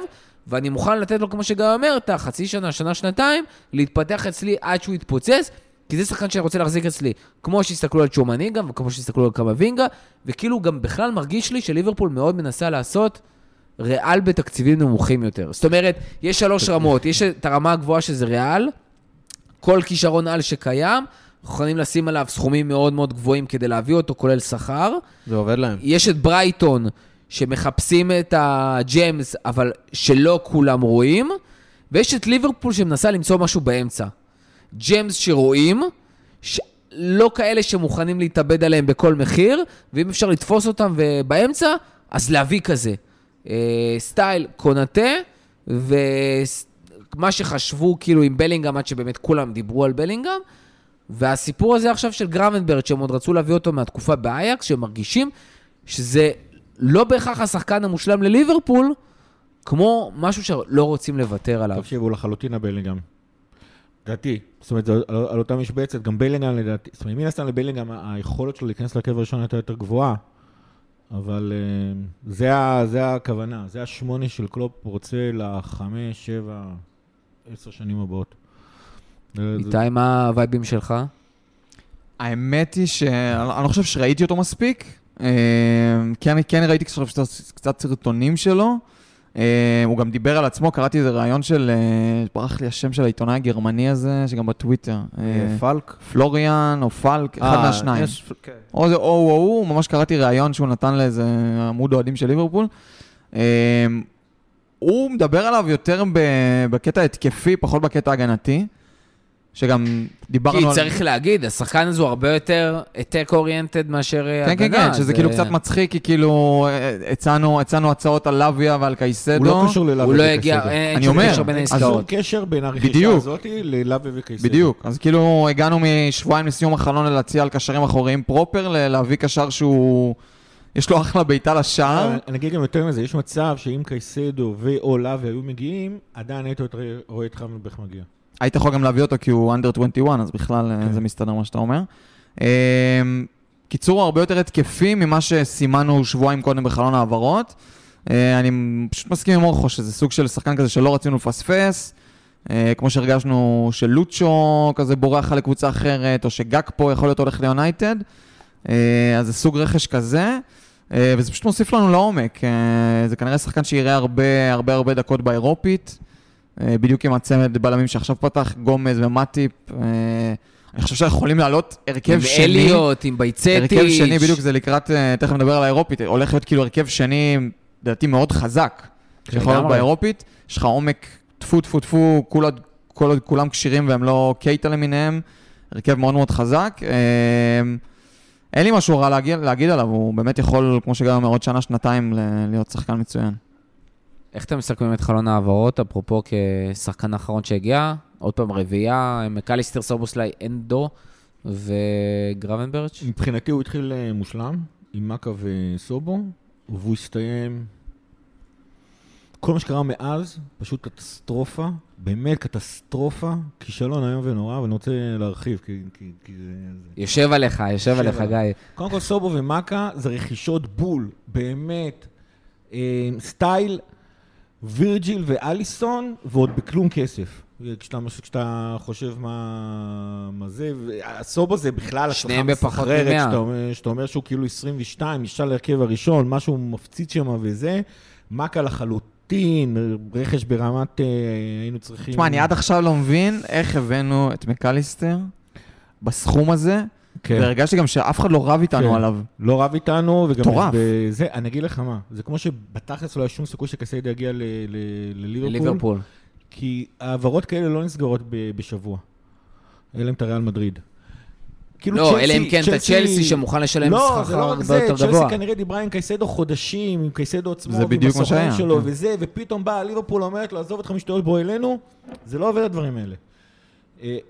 ואני מוכן לתת לו, כמו שגם אומרת, חצי שנה, שנה, שנתיים, להתפתח אצלי עד שהוא יתפוצץ, כי זה שחקן שאני רוצה להחזיק אצלי, כמו שהסתכלו על צ'ומני גם, וכמו שהסתכלו על קמבינגה, וכאילו גם בכלל מרגיש לי שליברפול מאוד מנסה לעשות ריאל בתקציבים נמוכים יותר. זאת אומרת, יש שלוש רמות. יש את הרמה הגבוהה שזה ריאל, כל כישרון על שקיים, יכולים לשים עליו סכומים מאוד מאוד גבוהים כדי להביא אותו, כולל שכר. זה עובד להם. יש את ברייטון, שמחפשים את הג'יימס, אבל שלא כולם רואים. ויש את ליברפול שמנסה למצוא משהו באמצע. ג'יימס שרואים, לא כאלה שמוכנים להתאבד עליהם בכל מחיר, ואם אפשר לתפוס אותם באמצע, אז להביא כזה. סטייל קונטה, ומה שחשבו כאילו עם בלינגאם, עד שבאמת כולם דיברו על בלינגאם, והסיפור הזה עכשיו של גרבנברט, שהם עוד רצו להביא אותו מהתקופה באייקס, שהם מרגישים שזה לא בהכרח השחקן המושלם לליברפול, כמו משהו שלא רוצים לוותר עליו. טוב שיבואו לחלוטין הבלינגאם. דעתי, זאת אומרת, על אותה משבצת, גם בלינגאם לדעתי, זאת אומרת, מן הסתם לבלינגאם, היכולת שלו להיכנס לקו הראשון הייתה יותר גבוהה, אבל זה הכוונה, זה השמונה של קלופ רוצה לחמש, שבע, 10 שנים הבאות. איתי, מה הווייבים שלך? האמת היא שאני לא חושב שראיתי אותו מספיק, כן ראיתי קצת סרטונים שלו, הוא גם דיבר על עצמו, קראתי איזה רעיון של, ברח לי השם של העיתונאי הגרמני הזה, שגם בטוויטר. פלק? פלוריאן או פלק, אחד מהשניים. או זה או, ממש קראתי רעיון שהוא נתן לאיזה עמוד אוהדים של ליברפול. הוא מדבר עליו יותר בקטע התקפי, פחות בקטע הגנתי, שגם דיברנו על... כי צריך להגיד, השחקן הזה הוא הרבה יותר attack oriented מאשר הגנה. כן, שזה כאילו קצת מצחיק, כי כאילו הצענו הצעות על לויה ועל קייסדו. הוא לא קשור ללויה וקייסדו. אני אומר, אז הוא קשר בין הרכישה הזאת ללויה וקייסדו. בדיוק, אז כאילו הגענו משבועיים לסיום החלון להציע על קשרים אחוריים פרופר, להביא קשר שהוא... יש לו אחלה ביתה לשער. אני אגיד גם יותר מזה, יש מצב שאם קייסדו ואו לויה היו מגיעים, עדיין היית רואה את חמד בך מגיע. היית יכול גם להביא אותו כי הוא under 21, אז בכלל זה מסתדר מה שאתה אומר. קיצור, הרבה יותר התקפי ממה שסימנו שבועיים קודם בחלון העברות. אני פשוט מסכים עם אורחו שזה סוג של שחקן כזה שלא רצינו לפספס, כמו שהרגשנו שלוצ'ו כזה בורח לקבוצה אחרת, או שגק פה יכול להיות הולך ליונייטד. אז זה סוג רכש כזה, וזה פשוט מוסיף לנו לעומק. זה כנראה שחקן שיראה הרבה הרבה הרבה דקות באירופית, בדיוק עם הצמד בלמים שעכשיו פתח, גומז ומטיפ, אני חושב שיכולים לעלות הרכב שני. עם אליות, עם בייצטיש. הרכב שני, בדיוק זה לקראת, תכף נדבר על האירופית, הולך להיות כאילו הרכב שני, דעתי מאוד חזק, שיכול להיות באירופית, יש לך עומק, טפו, כולם קשירים והם לא קייטה למיניהם, הרכב מאוד מאוד חזק. אין לי משהו רע להגיד עליו, הוא באמת יכול, כמו שגם אומר, עוד שנה, שנתיים, להיות שחקן מצוין. איך אתם מסכמים את חלון העברות, אפרופו כשחקן האחרון שהגיע, עוד פעם רביעייה, מקליסטר סובוסלי אנדו וגרבנברץ'? מבחינתי הוא התחיל מושלם, עם מקה וסובו, והוא הסתיים, כל מה שקרה מאז, פשוט קטסטרופה, באמת קטסטרופה, כישלון היום ונורא, ואני רוצה להרחיב, כי זה... יושב עליך, גיא. קודם כל סובו ומקה זה רכישות בול, באמת, סטייל, וירג'יל ואליסון, ועוד בכלום כסף. כשאתה חושב מה זה, הסובו זה בכלל... שניהם בפחות מ-100. שאתה אומר שהוא כאילו 22, נשאל להרכב הראשון, משהו מפציץ שם וזה, מקה לחלוטין, רכש ברמת היינו צריכים... תשמע, אני עד עכשיו לא מבין איך הבאנו את מקליסטר בסכום הזה, והרגשתי גם שאף אחד לא רב איתנו עליו. לא רב איתנו, וגם זה, אני אגיד לך מה, זה כמו שבתכלס לא היה שום סיכוי שקסייד יגיע לליברפול, כי העברות כאלה לא נסגרות בשבוע, אלא אם אתה ריאל מדריד. לא, אלא אם כן, אתה צ'לסי שמוכן לשלם משחק הרבה יותר גבוה. צ'לסי כנראה דיברה עם קייסדו חודשים, עם קייסדו עצמו, עם הסוכן שלו וזה, ופתאום באה ליברפול ואומרת לעזוב אתכם משתויות בו אלינו, זה לא עובד הדברים האלה.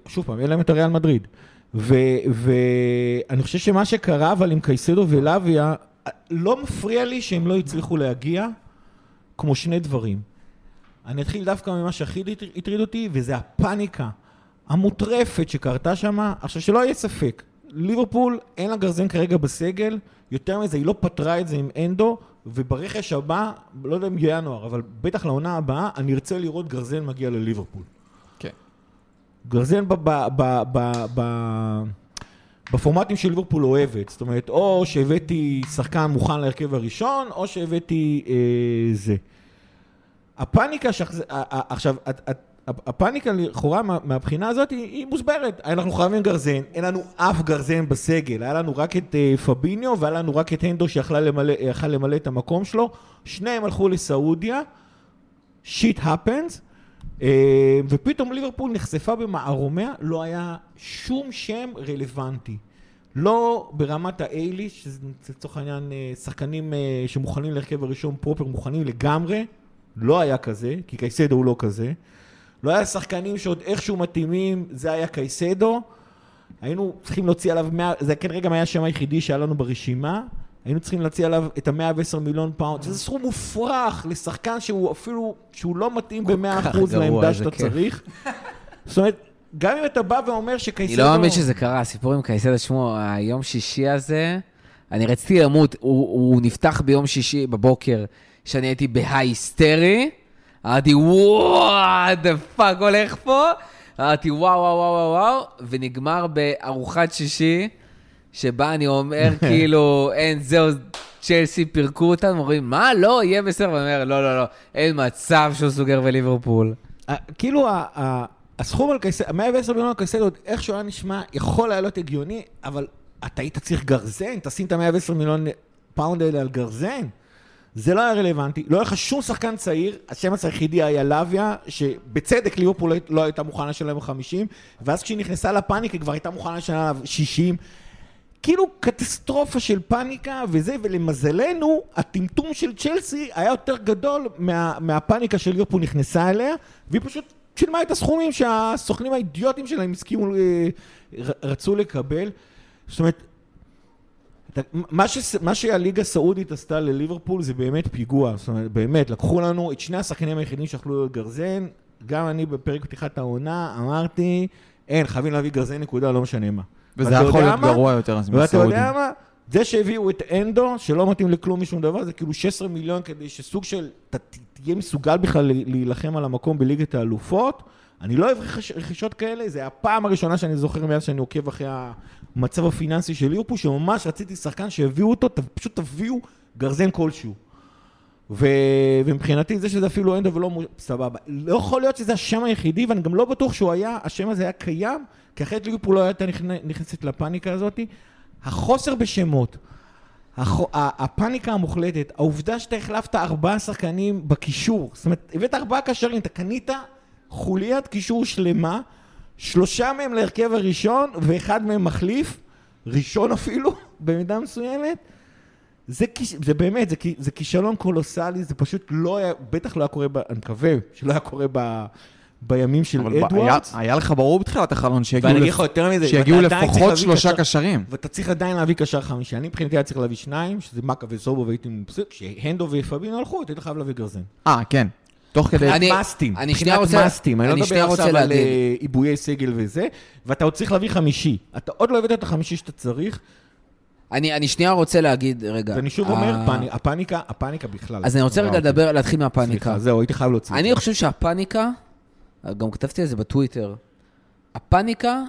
שוב פעם, אלא אם אתה ריאל מדריד. ואני חושב שמה שקרה, אבל עם קייסדו ולויה, לא מפריע לי שהם לא הצליחו להגיע, כמו שני דברים. אני אתחיל דווקא ממה שהכי התריד אותי, וזה הפאניקה המוטרפת שקרתה שמה. עכשיו, שלא יהיה ספק, ליברפול אין לה גרזן כרגע בסגל, יותר מזה, היא לא פתרה את זה עם אנדו, וברכש הבא, לא יודע אם ינואר, אבל בטח לעונה הבאה, אני ארצה לראות גרזן מגיע לליברפול. גרזן בפורמטים של ליברפול אוהבת, זאת אומרת, או שהבאתי שחקן מוכן להרכב הראשון, או שהבאתי זה. הפאניקה, עכשיו, הפאניקה לכאורה מהבחינה הזאת היא מוסברת. אנחנו חייבים גרזן, אין לנו אף גרזן בסגל, היה לנו רק את פביניו, והיה לנו רק את הנדו שיכל למלא את המקום שלו, שניהם הלכו לסעודיה, shit happens, ופתאום ליברפול נחשפה במערומיה, לא היה שום שם רלוונטי. לא ברמת האיילי, שצורך העניין שחקנים שמוכנים להרכב הראשון פרופר, מוכנים לגמרי, לא היה כזה, כי קייסדו הוא לא כזה. לא היה שחקנים שעוד איכשהו מתאימים, זה היה קייסדו. היינו צריכים להוציא עליו 100, זה כן רגע היה השם היחידי שהיה לנו ברשימה, היינו צריכים להוציא עליו את ה-110 מיליון פאונד, שזה סכום מופרך לשחקן שהוא אפילו, שהוא לא מתאים ב-100% לעמדה שאתה צריך. זאת אומרת, גם אם אתה בא ואומר שקייסדו... אני לא מאמין שזה קרה, הסיפור עם קייסדו, שמו, היום שישי הזה, אני רציתי למות, הוא נפתח ביום שישי בבוקר, שאני הייתי בהיסטרי, אמרתי, וואו, the fuck הולך פה, אמרתי, וואו, וואו, וואו, וואו, ונגמר בארוחת שישי, שבה אני אומר, כאילו, אין, זהו, צ'לסי פירקו אותם, אומרים, מה, לא, יהיה בסדר, ואני אומר, לא, לא, לא, אין מצב שהוא סוגר בליברפול. כאילו, הסכום על קייסדו, ה-110 מיליון על קייסדו, עוד איך שהוא היה נשמע, יכול היה להיות הגיוני, אבל אתה היית צריך גרזן, תשים את ה-110 מיליון פאונד האלה על גרזן, זה לא היה רלוונטי, לא היה לך שום שחקן צעיר, השם היחידי היה לויה, שבצדק ליברפול לא הייתה מוכנה שלהם ב-50, ואז כשהיא נכנסה לפאניקה כבר הייתה מוכנה שלהם ב-60, כאילו קטסטרופה של פאניקה וזה, ולמזלנו, הטמטום של צ'לסי היה יותר גדול מהפאניקה של ליברפול נכנסה אליה, והיא פשוט שילמה את הסכומים שהסוכנים האידיוטים שלהם הסכימו, רצו לקבל, זאת אומרת, מה שהליגה הסעודית עשתה לליברפול זה באמת פיגוע, זאת אומרת, באמת, לקחו לנו את שני השחקנים היחידים שאכלו לגרזן, גם אני בפרק פתיחת העונה אמרתי, אין, חייבים להביא גרזן נקודה, לא משנה מה. וזה יכול להיות גרוע יותר אז מהסעודים. ואתה יודע מה? זה שהביאו את אנדו, שלא מתאים לכלום משום דבר, זה כאילו 16 מיליון כדי שסוג של, תהיה מסוגל בכלל להילחם על המקום בליגת האלופות, אני לא אוהב רכישות כאלה, זה הפעם הראשונה שאני זוכר מאז שאני עוקב אחרי המצב הפיננסי של ליברפול, שממש רציתי שחקן שהביאו אותו, פשוט תביאו גרזן כלשהו. ומבחינתי זה שזה אפילו אנדו ולא סבבה. לא יכול להיות שזה השם היחידי, ואני גם לא בטוח שהוא היה, השם הזה היה קיים, כי אחרת ליברפול לא הייתה נכנסת לפאניקה הזאת. החוסר בשמות, הפאניקה המוחלטת, העובדה שאתה החלפת 4 שחקנים בקישור, זאת אומרת, הבאת 4 קשרים, אתה קנית חוליית קישור שלמה, 3 מהם להרכב הראשון, ואחד מהם מחליף, ראשון אפילו, במידה מסוימת, זה באמת, זה כישלון קולוסלי, זה פשוט לא היה, בטח לא היה קורה, אני מקווה, שלא היה קורה בימים של אדוורדס. היה לך ברור בתחילת החלון, שיגיעו לפחות 3 קשרים. ואתה צריך עדיין להביא קשר 5, אני מבחינתי היה צריך להביא 2, שזה מקה וסובו, והייתי מפסיק, שהנדו ופאבינו הלכו, אתה חייב להביא גרזן. כן. תוך כדי מסטים, שנייה מסטים, אני לא מדבר עכשיו על עיבויי סגל וזה, ואתה עוד צריך להביא 5, אתה עוד לא הבאת את ה-5 שאתה צריך. אני שנייה רוצה להגיד, רגע. ואני שוב אומר, הפאניקה בכלל. אז אני רוצה רגע לדבר, להתחיל מהפאניקה. סליחה, זהו, הייתי חייב להוציא. אני חושב שהפאניקה, גם כתבתי על זה בטוויטר, הפאניקה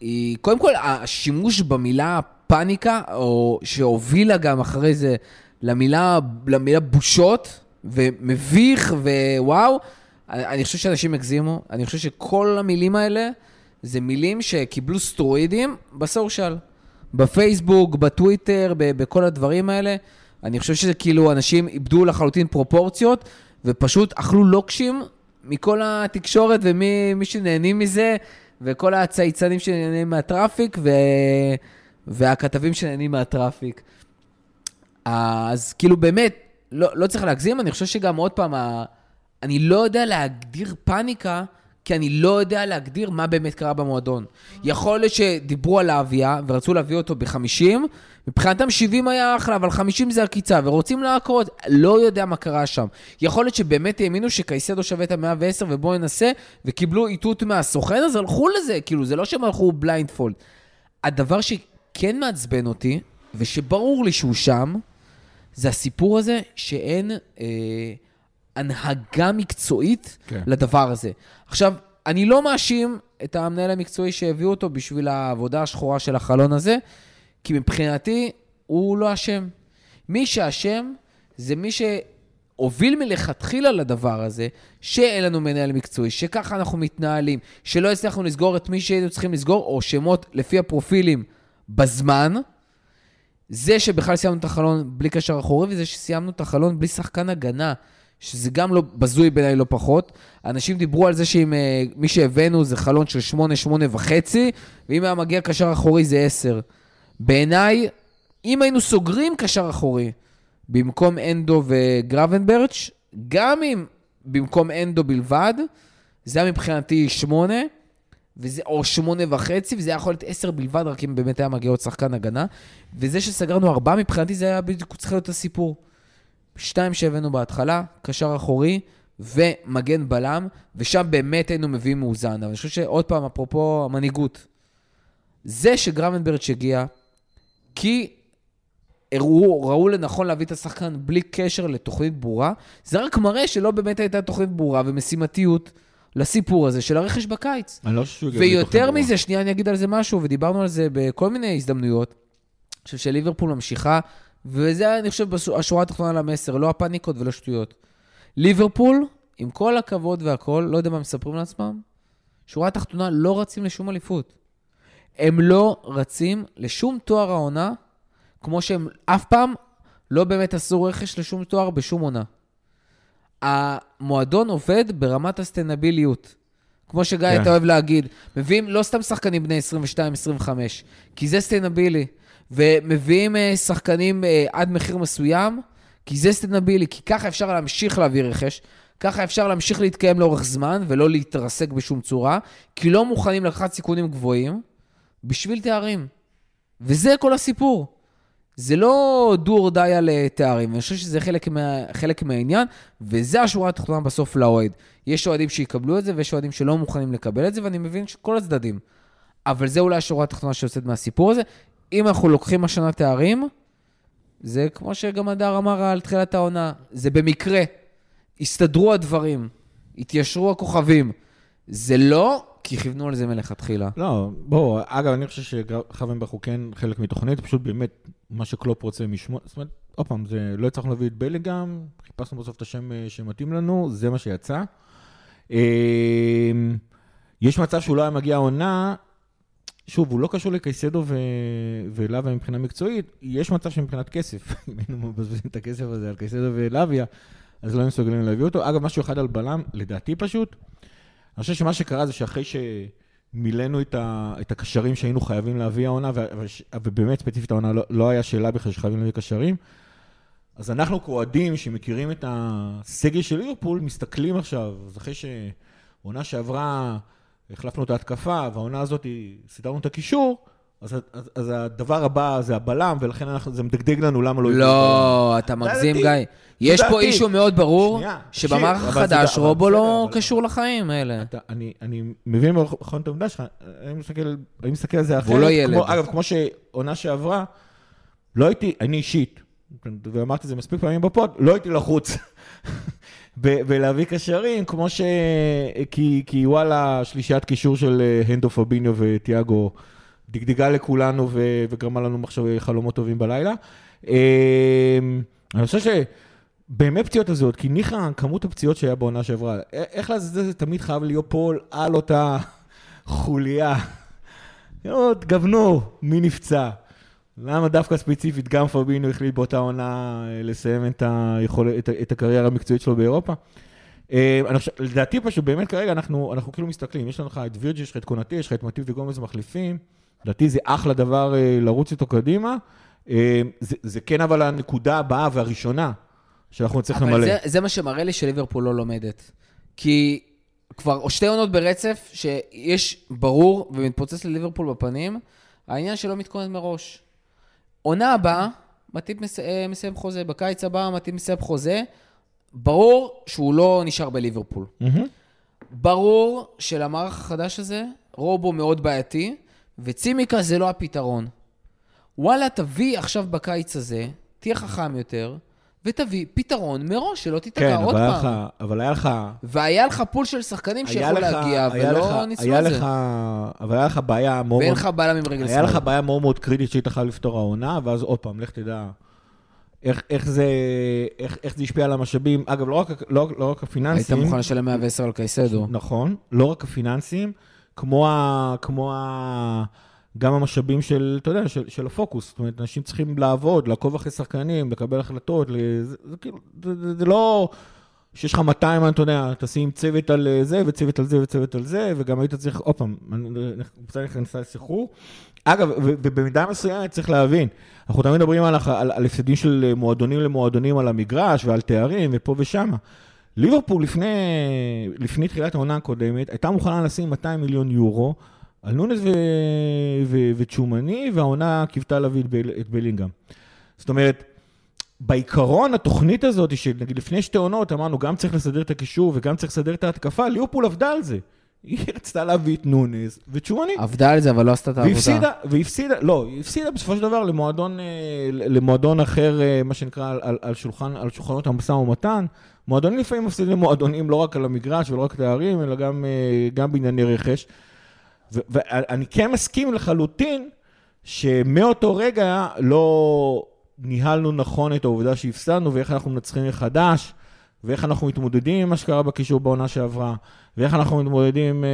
היא, קודם כל, השימוש במילה פאניקה, או שהובילה גם אחרי זה למילה בושות, ומביך, ווואו, אני חושב שאנשים הגזימו, אני חושב שכל המילים האלה, זה מילים שקיבלו סטרואידים בסושל, בפייסבוק, בטוויטר, בכל הדברים האלה, אני חושב שזה כאילו אנשים איבדו לחלוטין פרופורציות, ופשוט אכלו לוקשים מכל התקשורת, ומי שנהנים מזה, וכל הצייצנים שנהנים מהטראפיק, והכתבים שנהנים מהטראפיק. אז כאילו באמת, לא צריך להגזים, אני חושב שגם עוד פעם, אני לא יודע להגדיר פאניקה, כי אני לא יודע להגדיר מה באמת קרה במועדון. יכול להיות שדיברו על האביה, ורצו להביא אותו ב-50, מבחינתם 70 היה אחלה, אבל 50 זה הקיצה, ורוצים להקרות, לא יודע מה קרה שם. יכול להיות שבאמת האמינו שקייסדו שווה את ה-110, ובואו ננסה, וקיבלו איתות מהסוכן, אז הלכו לזה, כאילו, זה לא שהם הלכו בליינדפולד. הדבר שכן מעצבן אותי, ושברור לי שהוא שם, זה הסיפור הזה שאין הנהגה מקצועית לדבר הזה. עכשיו, אני לא מאשים את המנהל המקצועי שהביאו אותו בשביל העבודה השחורה של החלון הזה, כי מבחינתי הוא לא אשם. מי שאשם זה מי שהוביל מלכתחילה לדבר הזה, שאין לנו מנהל מקצועי, שככה אנחנו מתנהלים, שלא הצלחנו לסגור את מי שהיינו צריכים לסגור, או שמות לפי הפרופילים בזמן, זה שבכלל סיימנו את החלון בלי קשר אחורי, וזה שסיימנו את החלון בלי שחקן הגנה, שזה גם לא בזוי בעיניי לא פחות. אנשים דיברו על זה שאם מי שהבאנו זה חלון של 8, 8.5, ואם היה מגיע קשר אחורי זה 10. בעיניי, אם היינו סוגרים קשר אחורי, במקום אנדו וגרבנברץ', גם אם במקום אנדו בלבד, זה היה מבחינתי 8, וזה, או 8.5, וזה היה יכול להיות 10 בלבד, רק אם באמת היה מגיע עוד שחקן הגנה. וזה שסגרנו 4, מבחינתי זה היה בדיוק צריך להיות הסיפור. 2 שהבאנו בהתחלה, קשר אחורי ומגן בלם, ושם באמת היינו מביאים מאוזן. אבל אני חושב שעוד פעם, אפרופו המנהיגות, זה שגרבנברץ' שהגיע, כי ראו לנכון להביא את השחקן בלי קשר לתוכנית ברורה, זה רק מראה שלא באמת הייתה תוכנית ברורה ומשימתיות לסיפור הזה של הרכש בקיץ. ויותר מזה, שנייה אני אגיד על זה משהו, ודיברנו על זה בכל מיני הזדמנויות, אני חושב שליברפול ממשיכה, וזה אני חושב השורה התחתונה למסר, לא הפניקות ולא שטויות. ליברפול, עם כל הכבוד והכל, לא יודע מה מספרים לעצמם, שורה התחתונה לא רצים לשום אליפות. הם לא רצים לשום תואר העונה, כמו שהם אף פעם לא באמת עשו רכש לשום תואר בשום עונה. המועדון עובד ברמת הסטנביליות. כמו שגיא אתה אוהב להגיד, מביאים לא סתם שחקנים בני 22-25, כי זה סטנבילי. ומביאים שחקנים עד מחיר מסוים, כי זה סטנבילי, כי ככה אפשר להמשיך להביא רכש, ככה אפשר להמשיך להתקיים לאורך זמן, ולא להתרסק בשום צורה, כי לא מוכנים לקחת סיכונים גבוהים, בשביל תארים. וזה כל הסיפור. זה לא דור די על תארים, אני חושב שזה חלק מהעניין, וזה השורה התחתונה בסוף לאוהד. יש אוהדים שיקבלו את זה, ויש אוהדים שלא מוכנים לקבל את זה, ואני מבין שכל הצדדים. אבל זה אולי השורה התחתונה שיוצאת מהסיפור הזה. אם אנחנו לוקחים השנה תארים, זה כמו שגם הדר אמר על תחילת העונה, זה במקרה. הסתדרו הדברים, התיישרו הכוכבים. זה לא... כי כיוונו על זה מלכתחילה. לא, בואו, אגב, אני חושב שחבנבך הוא כן חלק מתוכנית, פשוט באמת מה שקלופ רוצה משמוע, זאת אומרת, עוד פעם, זה לא הצלחנו להביא את בלינגהאם, חיפשנו בסוף את השם שמתאים לנו, זה מה שיצא. יש מצב שהוא לא היה מגיע עונה, שוב, הוא לא קשור לקייסדו ולוויה מבחינה מקצועית, יש מצב שמבחינת כסף, אם היינו מבזבזים את הכסף הזה על קייסדו ולוויה, אז לא היינו סוגלים להביא אותו. אגב, משהו אחד על בלם, לדעתי פשוט, אני חושב שמה שקרה זה שאחרי שמילאנו את הקשרים שהיינו חייבים להביא העונה, ובאמת ספציפית העונה לא היה שאלה בכלל שחייבים להביא קשרים, אז אנחנו כועדים שמכירים את הסגל של ליברפול, מסתכלים עכשיו, אז אחרי שהעונה שעברה, החלפנו את ההתקפה, והעונה הזאת סידרנו את הקישור, אז הדבר הבא זה הבלם, ולכן זה מדגדג לנו למה לא... לא, אתה מגזים גיא. יש פה אישו מאוד ברור, שבמערך החדש רובו לא קשור לחיים האלה. אני מבין מרחון את העמדה שלך, אני מסתכל על זה אחרת. הוא לא ילד. אגב, כמו שעונה שעברה, לא הייתי, אני אישית, ואמרתי זה מספיק פעמים בפוד, לא הייתי לחוץ. ולהביא קשרים, כמו ש... כי וואלה, שלישיית קישור של הנדו פביניו וטיאגו, דגדגה לכולנו וגרמה לנו מחשבי חלומות טובים בלילה. אני חושב שבאמת פציעות הזאת, כי ניחן כמות הפציעות שהיה בעונה שעברה, איך לזה תמיד חייב להיות פול על אותה חוליה. גוונו, מי נפצע? למה דווקא ספציפית גם פביניו החליט באותה עונה לסיים את הקריירה המקצועית שלו באירופה? לדעתי פשוט באמת כרגע אנחנו כאילו מסתכלים, יש לנו לך את וירג'י, יש לך את קונטי, יש לך את מטיב וגומז מחליפים, לדעתי זה אחלה דבר לרוץ איתו קדימה, זה כן אבל הנקודה הבאה והראשונה שאנחנו צריכים למלא. אבל זה מה שמראה לי שליברפול לא לומדת, כי כבר שתי עונות ברצף שיש ברור ומתפוצץ לליברפול בפנים, העניין שלא מתכונן מראש. עונה הבאה, מטיב מסיים חוזה, בקיץ הבא מטיב מסיים חוזה, ברור שהוא לא נשאר בליברפול. ברור שלמערך החדש הזה, רובו מאוד בעייתי, וצימיקה זה לא הפתרון. וואלה, תביא עכשיו בקיץ הזה, תהיה חכם יותר, ותביא פתרון מראש, שלא תיתקע עוד פעם. אבל היה לך... והיה לך פול של שחקנים שיכול להגיע, ולא ניסו את זה. אבל היה לך בעיה מאוד... ואין לך בעיה ממרגל סמאל. היה לך בעיה מאוד מאוד קריטית שהיא תחל לפתור העונה, ואז עוד פעם, לך תדע... איך זה השפיע על המשאבים, אגב, לא רק הפיננסים. היית מוכן לשלם 110 על קייסדו. נכון, לא רק הפיננסים, כמו גם המשאבים של, אתה יודע, של הפוקוס, זאת אומרת, אנשים צריכים לעבוד, לעקוב אחרי שחקנים, לקבל החלטות, זה לא... שיש לך 200, אתה יודע, תשים צוות על זה, וצוות על זה, וצוות על זה, וגם היית צריך, עוד פעם, צריך לנסה לסחרור. אגב, ובמידה מסוימת צריך להבין, אנחנו תמיד מדברים על הפסדים של מועדונים למועדונים, על המגרש ועל תארים, ופה ושם. ליברפול לפני תחילת העונה הקודמת, הייתה מוכנה לשים 200 מיליון יורו, על נונס וצ'ומני, והעונה קיבתה להביא את בלינגהאם. זאת אומרת, בעיקרון התוכנית הזאת, שנגיד לפני שתי עונות אמרנו, גם צריך לסדר את הקישור וגם צריך לסדר את ההתקפה, ליברפול עבדה על זה. היא רצתה להביא את נונס וצ'ומני. עבדה על זה, אבל לא עשתה את העבודה. והפסידה בסופו של דבר למועדון אחר, מה שנקרא, על שולחנות המשא ומתן. מועדונים לפעמים מפסידים למועדונים, לא רק על המגרש ולא רק תארים, אלא גם בענייני רכש. ואני כן מסכים לחלוטין, שמאותו רגע לא ניהלנו נכון את העובדה שהפסדנו, ואיך אנחנו מנצחים מחדש, ואיך אנחנו מתמודדים עם מה שקרה בקישור בעונה שעברה, ואיך אנחנו מתמודדים...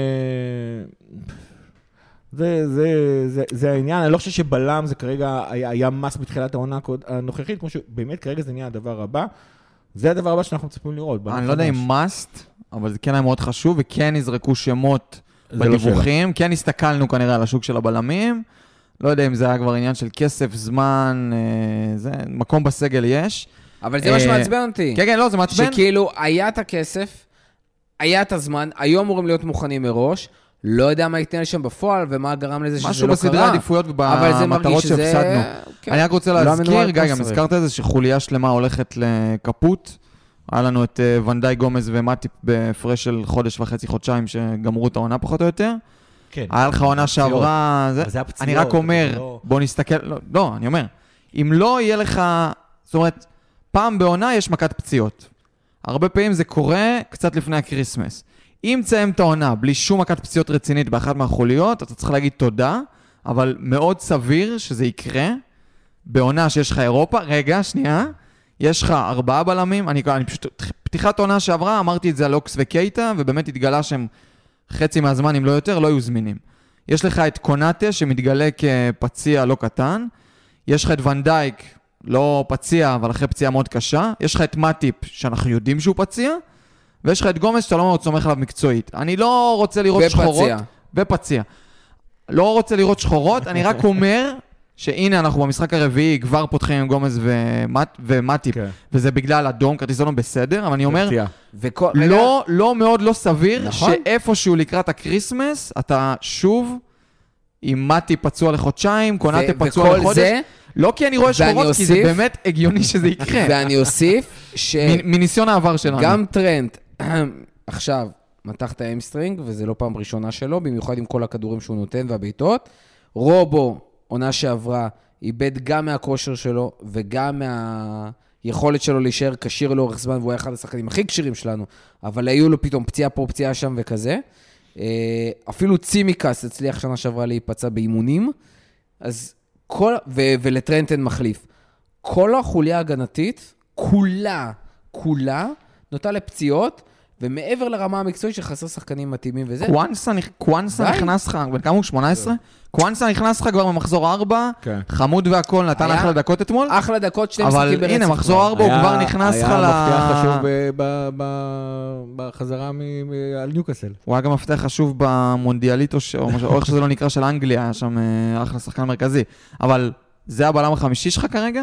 זה העניין, אני לא חושב שבלם זה כרגע היה מס בתחילת העונה הנוכחית, כמו שבאמת כרגע זה נהיה הדבר הבא, זה הדבר הבא שאנחנו מצפים לראות. אני לא יודע אם must, אבל זה כן היה מאוד חשוב, וכן נזרקו שמות בדיווחים, כן הסתכלנו כנראה על השוק של הבלמים, לא יודע אם זה היה כבר עניין של כסף, זמן, מקום בסגל יש. אבל זה מה שמעצבן אותי. כן, לא, זה מעצבן. שכאילו, היה את הכסף, היה את הזמן, היום אמורים להיות מוכנים מראש, לא יודע מה ייתן לשם בפועל, ומה גרם לזה שזה לא קרה. משהו בסדרי העדיפויות ובמטרות שהפסדנו. אני רק רוצה להזכיר, גיא, גם הזכרת את זה שחוליה שלמה הולכת לקפוט, היה לנו את ונדאי גומז ומטיפ בפרש של חודש וחצי, חודשיים, שגמרו את העונה פחות או יותר. כן. היה לך העונה שעברה, אני רק אומר, בוא נסתכל, לא, אני אומר, אם לא יהיה לך, זאת אומרת, פעם בעונה יש מכת פציעות. הרבה פעמים זה קורה קצת לפני הקריסמס. אם תסיים את העונה בלי שום מכת פציעות רצינית באחת מהחוליות, אתה צריך להגיד תודה, אבל מאוד סביר שזה יקרה. בעונה שיש לך אירופה, רגע, שנייה, יש לך 4 בלמים, אני פשוט, פתיחת העונה שעברה, אמרתי את זה על אוקס וקייטה, ובאמת התגלה שהם חצי מהזמן, אם לא יותר, לא יהיו זמינים. יש לך את קונאטה שמתגלה כפציע לא קטן, יש לך את ונדייק, לא פציע, אבל אחרי פציעה מאוד קשה. יש לך את מטיפ, שאנחנו יודעים שהוא פציע, ויש לך את גומס, שאתה לא מאוד סומך עליו מקצועית. אני לא רוצה לראות שחורות. ופציע. לא רוצה לראות שחורות, אני רק אומר שהנה אנחנו במשחק הרביעי כבר פותחים עם גומס ומטיפ, וזה בגלל אדום, כרטיסון בסדר, אבל אני אומר, לא מאוד לא סביר, שאיפשהו לקראת הקריסמס, אתה שוב עם מטיפ פצוע לחודשיים, קונאטה פצוע לחודש. לא כי אני רואה שחורות, כי זה באמת הגיוני שזה יקרה. ואני אוסיף ש... מניסיון העבר שלנו. גם טרנט, עכשיו, מתח את האמסטרינג, וזה לא פעם ראשונה שלו, במיוחד עם כל הכדורים שהוא נותן והביתות. רובו, עונה שעברה, איבד גם מהכושר שלו, וגם מהיכולת שלו להישאר קשיר לאורך זמן, והוא היה אחד השחקנים הכי קשירים שלנו, אבל היו לו פתאום פציעה פה, פציעה שם וכזה. אפילו צימיקס הצליח שנה שעברה להיפצע באימונים, אז... ולטרנטן מחליף. כל החוליה הגנתית, כולה, נוטה לפציעות, ומעבר לרמה המקצועית שחסר שחקנים מתאימים וזה. קואנסה נכנס לך, בן כמה הוא 18? קואנסה נכנס לך כבר במחזור 4, חמוד והכל, נתן אחלה דקות אתמול. אחלה דקות, שני משחקים ברצף. אבל הנה, מחזור 4 הוא כבר נכנס לך ל... היה מפתח חשוב בחזרה על ניוקאסל. הוא היה גם מפתח חשוב במונדיאליטו, או איך שזה לא נקרא, של אנגליה, היה שם אחלה שחקן מרכזי. אבל זה הבלם החמישי שלך כרגע?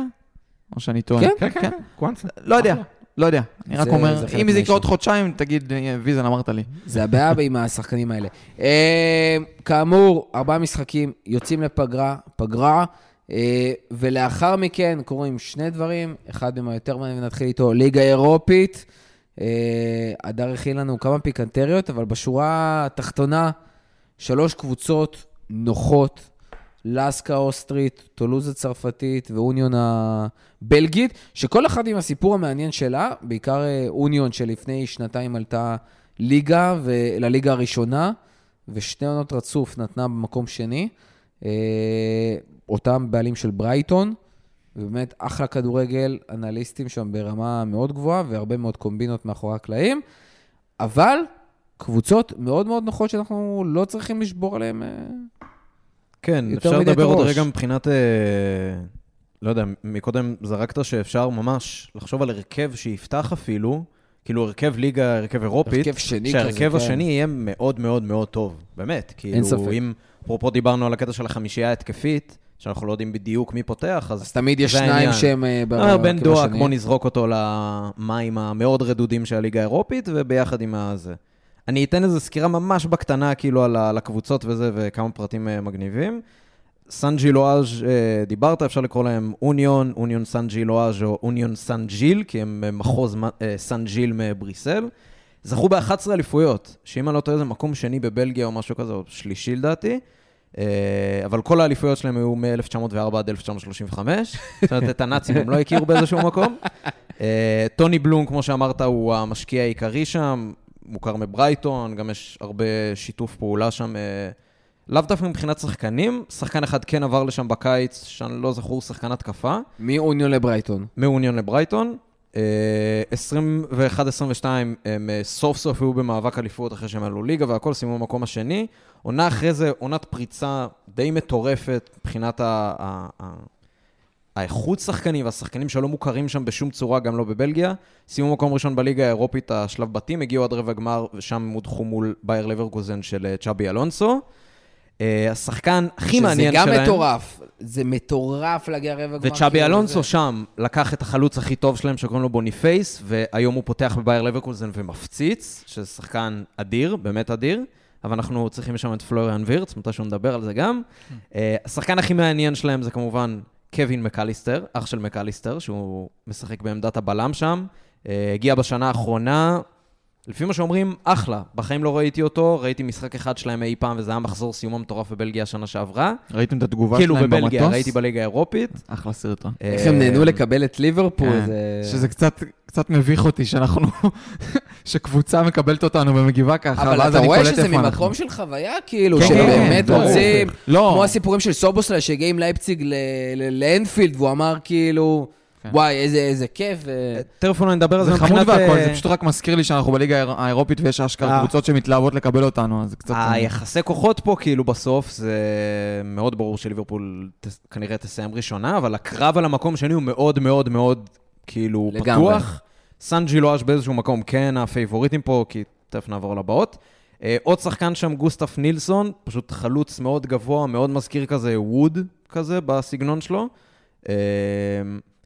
או שאני טועה? כן. קואנסה. לא יודע. לא יודע, אני רק אומר, אם זה יקרה עוד חודשיים, תגיד, ויזן, אמרת לי. זה הבעיה עם השחקנים האלה. כאמור, 4 משחקים יוצאים לפגרה, ולאחר מכן קוראים 2 דברים, אחד ממה יותר מעניין, ונתחיל איתו, ליגה אירופית, הדר הכין לנו כמה פיקנטריות, אבל בשורה התחתונה, 3 קבוצות נוחות, לסקה האוסטרית, טולוז הצרפתית ואוניון הבלגית, שכל אחד עם הסיפור המעניין שלה, בעיקר אוניון שלפני שנתיים עלתה ליגה, לליגה הראשונה, ושני עונות רצוף נתנה במקום שני, אותם בעלים של ברייטון, ובאמת אחלה כדורגל, אנליסטים שם ברמה מאוד גבוהה, והרבה מאוד קומבינות מאחורי הקלעים, אבל קבוצות מאוד מאוד נוחות שאנחנו לא צריכים לשבור עליהם... כן, אפשר לדבר עוד רגע מבחינת, לא יודע, מקודם זרקת שאפשר ממש לחשוב על הרכב שיפתח אפילו, כאילו הרכב ליגה, הרכב אירופית, שהרכב השני יהיה מאוד מאוד מאוד טוב, באמת, כאילו אם פרופו דיברנו על הקטע של החמישייה התקפית, שאנחנו לא יודעים בדיוק מי פותח, אז תמיד יש שניים שהם בן דואק, בוא נזרוק אותו למים המאוד רדודים של הליגה האירופית, וביחד עם הזה. אני אתן איזו סקירה ממש בקטנה, כאילו על הקבוצות וזה, וכמה פרטים מגניבים. סן ג'ילואז' דיברת, אפשר לקרוא להם אוניון, אוניון סן ג'ילואז' או אוניון סן ג'יל, כי הם מחוז סן ג'יל מבריסל. זכו ב-11 אליפויות, שאם אני לא טועה זה מקום שני בבלגיה או משהו כזה, או שלישי לדעתי, אבל כל האליפויות שלהם היו מ-1904 עד 1935, זאת אומרת את הנאצים הם לא הכירו באיזשהו מקום. טוני בלום, כמו שאמרת, הוא המשקיע העיקרי שם, מוכר מברייטון, גם יש הרבה שיתוף פעולה שם, לאו דווקא מבחינת שחקנים, שחקן אחד כן עבר לשם בקיץ, שאני לא זכור שחקן התקפה. מאוניון לברייטון. מאוניון לברייטון. 21-22 הם סוף סוף היו במאבק אליפות אחרי שהם עלו ליגה, והכל שימו במקום השני. עונה אחרי זה, עונת פריצה די מטורפת מבחינת האיכות שחקנים, והשחקנים שלא מוכרים שם בשום צורה, גם לא בבלגיה. שימו מקום ראשון בליגה האירופית, השלב בתים, הגיעו עד רבע גמר, ושם מודחו מול בייר לברקוזן של צ'אבי אלונסו. השחקן הכי מעניין שלהם. שזה גם מטורף. זה מטורף להגיע רבע גמר. וצ'אבי אלונסו שם לקח את החלוץ הכי טוב שלהם, שקוראים לו בוניפייס, והיום הוא פותח בבייר לברקוזן ומפציץ, שזה שחקן אדיר, באמת אדיר, אבל אנחנו צריכים לשם את פלוריאן וירץ, מתי שהוא נדבר על זה גם. השחקן הכי מעניין שלהם זה כמובן קווין מקליסטר, אח של מקליסטר, שהוא משחק בעמדת הבלם שם, הגיע בשנה האחרונה, לפי מה שאומרים, אחלה. בחיים לא ראיתי אותו, ראיתי משחק אחד שלהם אי פעם, וזה היה מחזור סיום המטורף בבלגיה השנה שעברה. ראיתם את התגובה שלהם במטוס? כאילו בבלגיה, ראיתי בליגה האירופית. אחלה סרטון. איך הם נהנו לקבל את ליברפול? שזה קצת מביך אותי, שקבוצה מקבלת אותנו במגיבה ככה. אבל אתה רואה שזה ממקום של חוויה, כאילו, שבאמת רוצים, כמו הסיפורים של סובוסלה, שהגיע עם לייפציג לאנפילד, והוא אמר כאילו... וואי, איזה כיף. טרפון, אני מדבר על זה מבחינת... זה פשוט רק מזכיר לי שאנחנו בליגה האירופית ויש אשכרה קבוצות שמתלהבות לקבל אותנו, אז קצת... היחסי כוחות פה, כאילו בסוף, זה מאוד ברור שליברפול כנראה תסיים ראשונה, אבל הקרב על המקום שני הוא מאוד מאוד מאוד כאילו פתוח. סן ג'ילואז' באיזשהו מקום, כן, הפייבוריטים פה, כי תכף נעבור לבאות. עוד שחקן שם, גוסטף נילסון, פשוט חלוץ מאוד גבוה, מאוד מזכיר כזה, ווד כזה, בסגנון שלו.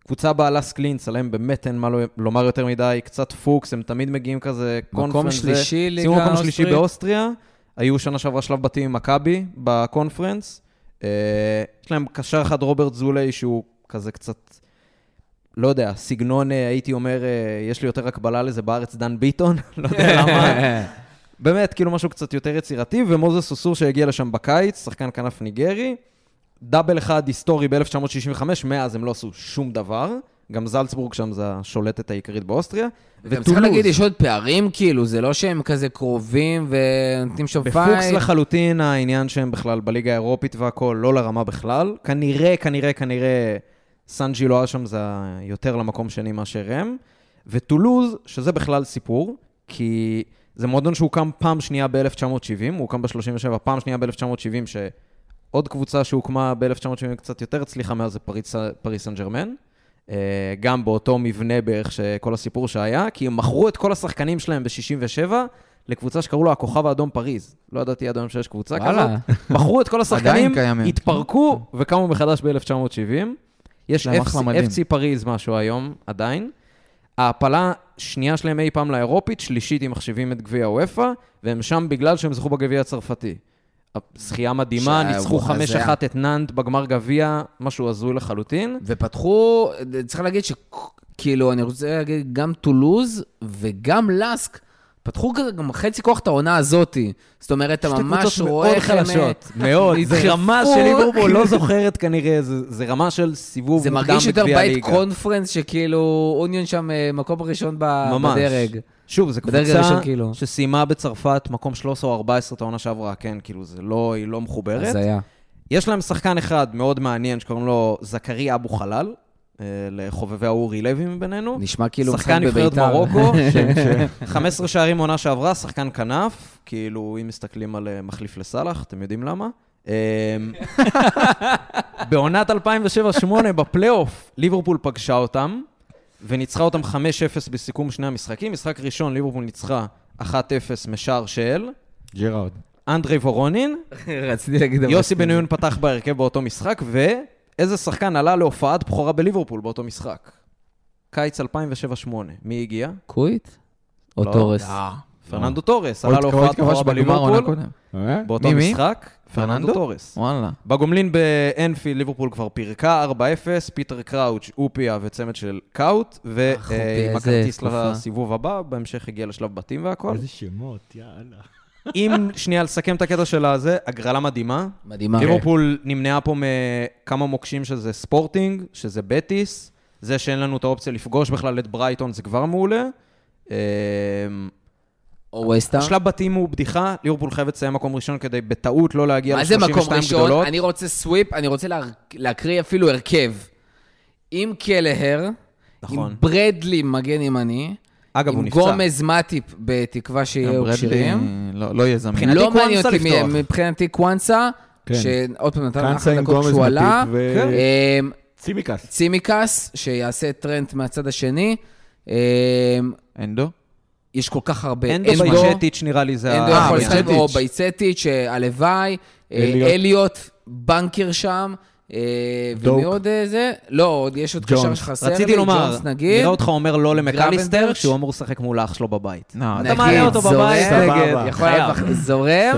קבוצה בעלה סקלינץ, עליהם באמת אין מה לומר יותר מדי, קצת פוקס, הם תמיד מגיעים כזה קונפרנס. שימו מקום שלישי באוסטריה, היו שנה שעברה שלב בתים עם מקאבי בקונפרנס, יש להם קשר אחד רוברט זולי שהוא כזה קצת, לא יודע, סגנון, הייתי אומר, יש לי יותר הקבלה לזה בארץ דן ביטון, לא יודע למה, באמת כאילו משהו קצת יותר יצירתי, ומוזס אוסור שהגיע לשם בקיץ, שחקן כנף ניגרי, דאבל אחד היסטורי ב-1965, מאז הם לא עשו שום דבר. גם זלצבורג שם זה השולטת העיקרית באוסטריה. ואתם צריכים להגיד, יש עוד פערים כאילו, זה לא שהם כזה קרובים ונתנים שופי. בפוקס לחלוטין העניין שהם בכלל בליגה האירופית והכל, לא לרמה בכלל. כנראה, סן ג'ילואז' שם זה יותר למקום שני מאשר הם. וטולוז, שזה בכלל סיפור, כי זה מועדון שהוקם פעם שנייה ב-1970, הוא הוקם ב-37, פעם שנייה ב-1970 ש... עוד קבוצה שהוקמה ב-1970 קצת יותר הצליחה מאז זה פריס סן ג'רמן, גם באותו מבנה בערך שכל הסיפור שהיה, כי הם מכרו את כל השחקנים שלהם ב-67 לקבוצה שקראו לו הכוכב האדום פריז. לא ידעתי עד היום שיש קבוצה כזאת. מכרו את כל השחקנים, התפרקו וקמו מחדש ב-1970. יש FC פריז משהו היום עדיין. ההפלה שנייה שלהם אי פעם לאירופית, שלישית הם מחשיבים את גביע הוופא, והם שם בגלל שהם זכו בגביע הצרפתי. שחייה מדהימה, ניצחו 5-1 את ננט בגמר גביע, משהו הזוי לחלוטין. ופתחו, צריך להגיד שכאילו, אני רוצה להגיד גם טולוז וגם לסק, פתחו גם חצי כוח את העונה הזאת. זאת אומרת, אתה ממש רואה... שתי קבוצות מאוד חלשות, מאוד. זה רמה של ליברפול, לא זוכרת כנראה, זה רמה של סיבוב מוקדם בגביע הליגה. זה מרגיש יותר בית קונפרנס, שכאילו אוניון שם מקום ראשון בדרג. שוב, זו קבוצה שסיימה בצרפת מקום 13 או 14 העונה שעברה, כן, כאילו זה לא, היא לא מחוברת. אז היה. יש להם שחקן אחד מאוד מעניין, שקוראים לו זכרי אבו חלל, לחובבי האורי לוי מבינינו. נשמע כאילו משחק בביתר. שחקן נבחרת מרוקו, 15 שערים עונה שעברה, שחקן כנף, כאילו אם מסתכלים על מחליף לסלח, אתם יודעים למה? בעונת 2007-2008 בפלי אוף, ליברפול פגשה אותם, וניצחה אותם 5-0 בסיכום שני המשחקים. משחק ראשון, ליברפול ניצחה 1-0 משער של... ג'רארד. אנדרי וורונין. רציתי להגיד... יוסי בניון פתח בהרכב באותו משחק, ואיזה שחקן עלה להופעת בחורה בליברפול באותו משחק? קיץ 2007-2008. מי הגיע? קויט? או טורס? פרננדו טורס, עלה להופעת בחורה בליברפול. באותו משחק, פרננדו טורס. וואלה. בגומלין באנפילד, ליברפול כבר פירקה 4-0, פיטר קראוץ', אופיה וצמד של קאוט, ועם הכרטיס לסיבוב הבא, בהמשך הגיע לשלב בתים והכל. איזה שמות, יאללה. אם שנייה לסכם את הקטע שלה הזה, הגרלה מדהימה. מדהימה. ליברפול נמנעה פה מכמה מוקשים שזה ספורטינג, שזה בטיס, זה שאין לנו את האופציה לפגוש בכלל את ברייטון, זה כבר מעולה. שלב בתים הוא בדיחה, ליברפול חייבת לסיים מקום ראשון כדי בטעות לא להגיע ל-32 גדולות. מה זה מקום ראשון? אני רוצה סוויפ, אני רוצה להקריא אפילו הרכב. עם קלהר, עם ברדלי מגן ימני, עם גומז מטיפ בתקווה שיהיו קשירים. לא יהיה זמן. לא מעניין אותי מבחינתי קוואנסה, שעוד פעם נתן אחת דקות שהוא עלה. צימיקס. צימיקס, שיעשה טרנד מהצד השני. אנדו? יש כל כך הרבה. אנדו בייצטיץ' נראה לי זה... אנדו יכול לשחק או בייצטיץ', הלוואי, אליוט, בנקר שם, ומי עוד זה? לא, יש עוד קשר שחסר לי, רציתי לומר, נראה אותך אומר לא למקליסטר, שהוא אמור לשחק מול אח שלו בבית. אתה מעלה אותו בבית, יכול זורם,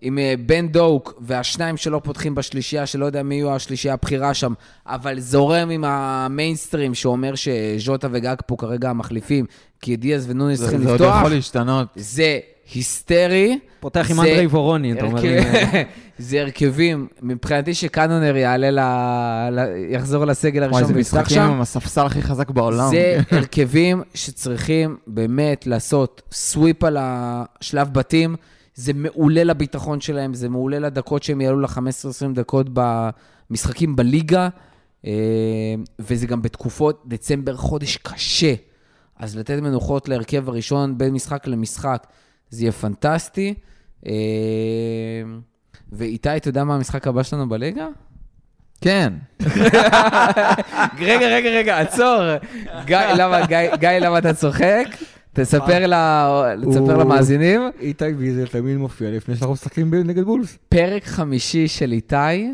עם בן דוק, והשניים שלא פותחים בשלישייה, שלא יודע מי יהיו השלישייה הבחירה שם, אבל זורם עם המיינסטרים, שאומר שז'וטה וגג פה כרגע המחליפים, כי דיאז ונוניס צריכים לפתוח. זה עוד יכול להשתנות. זה היסטרי. פותח עם אנדרי ורוני, אתה אומר. זה הרכבים, מבחינתי שקאנונר יעלה, יחזור לסגל הראשון ויפתח שם. וואי, זה משחקים עם הספסל הכי חזק בעולם. זה הרכבים שצריכים באמת לעשות סוויפ על השלב בתים. זה מעולה לביטחון שלהם, זה מעולה לדקות שהם יעלו ל-15-20 דקות במשחקים בליגה, וזה גם בתקופות דצמבר חודש קשה. אז לתת מנוחות להרכב הראשון, בין משחק למשחק, זה יהיה פנטסטי. ואיתי, אתה יודע מה המשחק הבא שלנו בליגה? כן. רגע, רגע, רגע, עצור. גיא, למה אתה צוחק? תספר למאזינים. איתי ויזל תמיד מופיע לפני שאנחנו משחקים נגד וולפס. פרק 5 של איתי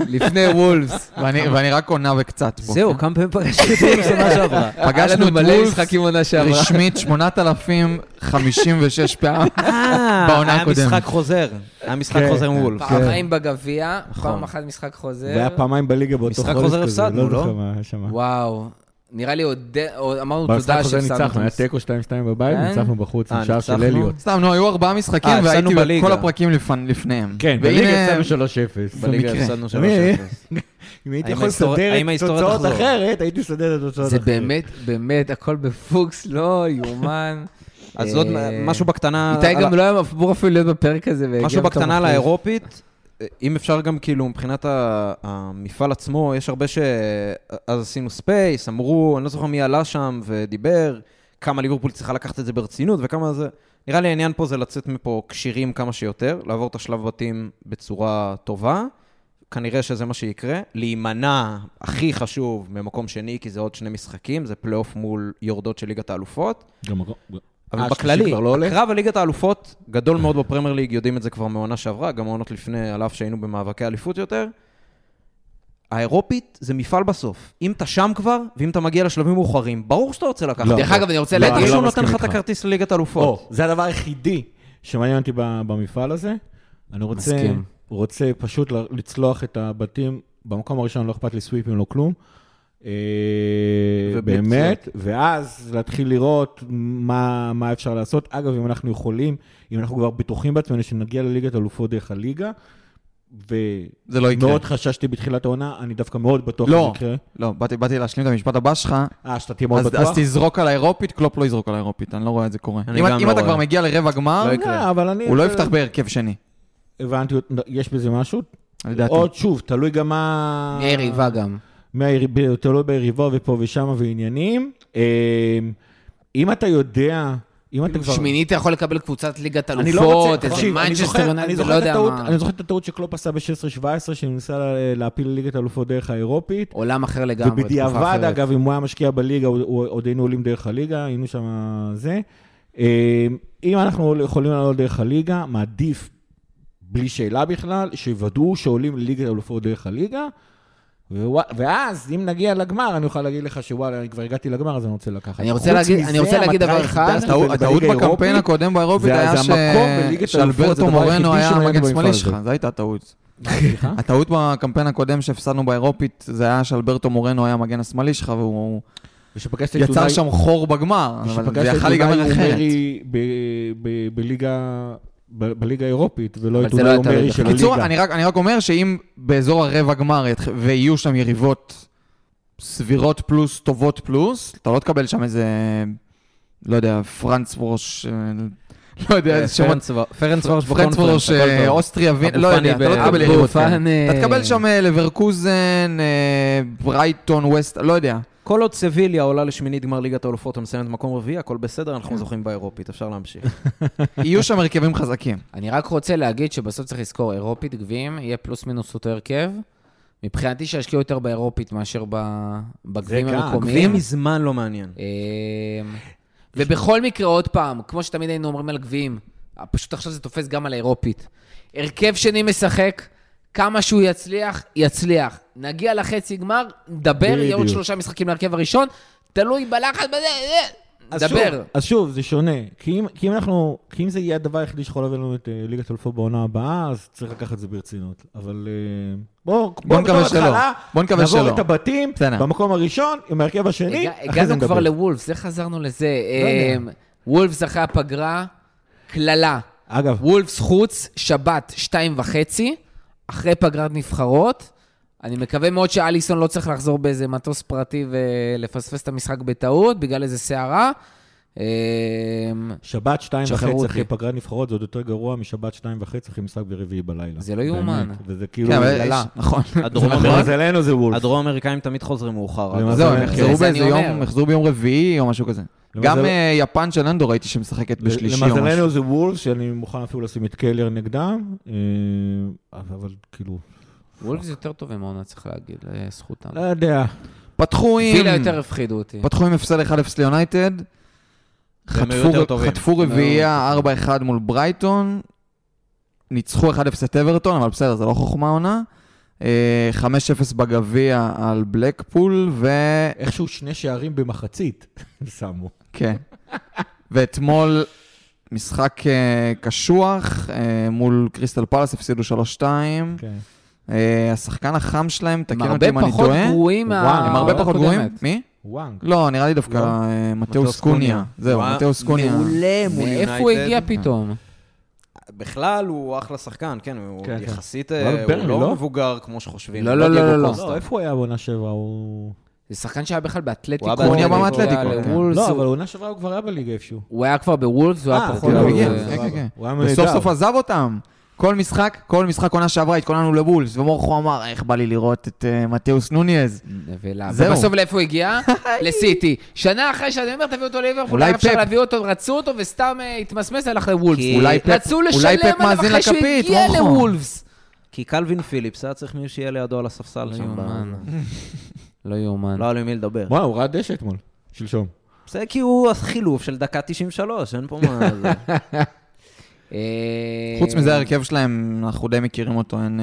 לפני וולפס. ואני רק עונה וקצת פה. זהו, כמה פעמים פגשנו את וולפס עונה שעברה. פגשנו את וולפס רשמית 8,056 פעם בעונה הקודמת. היה משחק חוזר. היה משחק חוזר עם וולפס. פעמיים בגביע, פעם אחת משחק חוזר. והיה פעמיים בליגה באותו חודש. משחק חוזר הפסדנו, לא? וואו. נראה לי עוד, אמרנו תודה שפסדנו. היה טקו 2-2 בבית, ניצחנו בחוץ, עם שער של אליוט. סתם, נו, היו 4 משחקים, והייתי בכל הפרקים לפניהם. כן, בליגה הפסדנו 3-0. בליגה הפסדנו 3-0. אם הייתי יכול לסדר את תוצאות אחרת, הייתי מסדר את תוצאות אחרת. זה באמת, באמת, הכל בפוקס, לא, יומן. אז עוד משהו בקטנה... איתי גם לא היה מפבור אפילו להיות בפרק הזה. משהו בקטנה לאירופית. אם אפשר גם כאילו, מבחינת המפעל עצמו, יש הרבה אז עשינו ספייס, אמרו, אני לא זוכר מי עלה שם ודיבר, כמה ליברפול צריכה לקחת את זה ברצינות וכמה זה... נראה לי העניין פה זה לצאת מפה קשירים כמה שיותר, לעבור את השלב בתים בצורה טובה, כנראה שזה מה שיקרה, להימנע הכי חשוב ממקום שני, כי זה עוד 2 משחקים, זה פלייאוף מול יורדות של ליגת האלופות. גם מקום... אבל בכללי, הקרב הליגת האלופות גדול מאוד בפרמייר ליג, יודעים את זה כבר מעונה שעברה, גם מעונות לפני, על אף שהיינו במאבקי אליפות יותר. האירופית זה מפעל בסוף. אם אתה שם כבר, ואם אתה מגיע לשלבים מאוחרים, ברור שאתה רוצה לקחת. דרך אגב, אני רוצה להגיד... בטח שהוא נותן לך את הכרטיס לליגת האלופות. זה הדבר היחידי שמעניין אותי במפעל הזה. אני רוצה פשוט לצלוח את הבתים. במקום הראשון לא אכפת לי סוויפים, לא כלום. באמת, ואז להתחיל לראות מה אפשר לעשות. אגב, אם אנחנו יכולים, אם אנחנו כבר בטוחים בעצמנו שנגיע לליגת אלופות דרך הליגה, ומאוד חששתי בתחילת העונה, אני דווקא מאוד בטוח. לא, באתי להשלים את המשפט הבא שלך, אז תזרוק על האירופית, קלופ לא יזרוק על האירופית, אני לא רואה את זה קורה. אם אתה כבר מגיע לרבע גמר, הוא לא יפתח בהרכב שני. הבנתי, יש בזה משהו? עוד שוב, תלוי גם מה... יריבה גם. תלוי ביריבו ופה ושמה ועניינים. אם אתה יודע שמינית אתה יכול לקבל קבוצת ליגת אלופות, איזה מנצ'סטר, אני זוכר את הטעות שקלופ עשה ב-16-17, שננסה להפיל ליגת אלופות דרך האירופית. עולם אחר לגמרי. ובדיעבד, אגב, אם הוא היה משקיע בליגה, עוד היינו עולים דרך הליגה, היינו שם זה. אם אנחנו יכולים לעלות דרך הליגה, מעדיף, בלי שאלה בכלל, שיוודאו שעולים ליגת אלופות דרך הליגה, ואז, אם נגיע לגמר, אני אוכל להגיד לך שוואלה, אני כבר הגעתי לגמר, אז אני רוצה לקחת. אני רוצה להגיד דבר אחד, הטעות בקמפיין הקודם באירופית היה שאלברטו מורנו היה המגן שמאלי שלך, זו הייתה הטעות. הטעות בקמפיין הקודם שהפסדנו באירופית, זה היה שאלברטו מורנו היה המגן השמאלי שלך, והוא יצר שם חור בגמר, אבל זה יכל להיגמר אחרת. בליגה האירופית, ולא את אולי אומרי של הליגה. אני רק אומר שאם באזור הרבע גמר ויהיו שם יריבות סבירות פלוס, טובות פלוס, אתה לא תקבל שם איזה, לא יודע, פרנסבורש, לא יודע, פרנסבורש, אוסטריה, לא יודע, אתה לא תקבל יריבות. אתה תקבל שם לברקוזן, ברייטון, ווסט, לא יודע. כל עוד סביליה עולה לשמינית גמר ליגת האלופות ומסיימת מקום רביעי, הכל בסדר, אנחנו זוכים באירופית, אפשר להמשיך. יהיו שם הרכבים חזקים. אני רק רוצה להגיד שבסוף צריך לזכור, אירופית גביעים, יהיה פלוס מינוס אותו הרכב, מבחינתי שהשקיעו יותר באירופית מאשר בגביעים המקומיים. הגביעים מזמן לא מעניין. ובכל מקרה עוד פעם, כמו שתמיד היינו אומרים על גביעים, פשוט עכשיו זה תופס גם על האירופית. הרכב שני משחק, כמה שהוא יצליח. נגיע לחצי גמר, נדבר, יהיו עוד 3 משחקים להרכב הראשון, תלוי בלחץ, נדבר. אז שוב, זה שונה. כי אם זה יהיה הדבר היחידי שיכול להביא לנו את ליגת האלופות בעונה הבאה, אז צריך לקחת את זה ברצינות. אבל בואו נקווה שלא. נעבור את הבתים, במקום הראשון, עם ההרכב השני, הגענו כבר לוולפס, זה חזרנו לזה. וולפס אחרי הפגרה, כללה. אגב. וולפס חוץ, שבת 2:30. אחרי פגרת נבחרות, אני מקווה מאוד שאליסון לא צריך לחזור באיזה מטוס פרטי ולפספס את המשחק בטעות, בגלל איזה שערה. שבת 2:30 אחרי פגרת נבחרות, זה עוד יותר גרוע משבת 2:30 אחרי משחק ברביעי בלילה. זה לא יאומן. וזה כאילו... נכון. הדרום האמריקאים תמיד חוזרים מאוחר. זהו, הם יחזרו ביום רביעי או משהו כזה. גם יפן של אנדו ראיתי שמשחקת בשלישי. למזלנו זה וולפס, שאני מוכן אפילו לשים את קלר נגדם, אבל כאילו... וולפס יותר טוב ממעונה, צריך להגיד, לזכותם. לא יודע. פתחו עם... וילה יותר הפחידו אותי. פתחו עם הפסד 1-0 ליונייטד, חטפו רביעייה 4-1 מול ברייטון, ניצחו 1-0 את אברטון, אבל בסדר, זה לא חוכמה עונה. 5-0 בגביע על בלקפול, ו... איכשהו 2 שערים במחצית, שמו. כן. ואתמול משחק קשוח, מול קריסטל פלאס, הפסידו 3-2. כן. השחקן החם שלהם, תקן אותי אם אני טועה. הם הרבה פחות גרועים. הם הרבה פחות גרועים? מי? וואנג. לא, נראה לי דווקא מתאוס קוניה. זהו, מתאוס קוניה. מעולה, מאיפה הוא הגיע פתאום? בכלל הוא אחלה שחקן, כן, הוא יחסית, הוא לא מבוגר כמו שחושבים. לא, לא, לא, לא. איפה הוא היה בעונה שבע? זה שחקן שהיה בכלל באתלטיקו. הוא היה באתלטיקו. לא, אבל בעונה שבע הוא כבר היה בליגה איפשהו. הוא היה כבר בוולפס, הוא היה פחות. בסוף סוף עזב אותם. כל משחק עונה שעברה, התכוננו לבולס, ומורכו אמר, איך בא לי לראות את מתאוס נוניאז? זהו. ובסוף לאיפה הוא הגיע? לסיטי. שנה אחרי שאני אומר, תביאו אותו ליברפול, אפשר להביא אותו, רצו אותו, וסתם התמסמס, הלך לוולפס. רצו לשלם עליו אחרי שהוא הגיע לוולפס. כי קלווין פיליפס היה צריך מי שיהיה לידו על הספסל שם. לא יאומן. לא עליו מי לדבר. וואו, הוא ראה דשא אתמול, שלשום. זה כי הוא החילוף של דקה 93, אין פה מה זה. חוץ מזה הרכב שלהם, אנחנו די מכירים אותו, אין...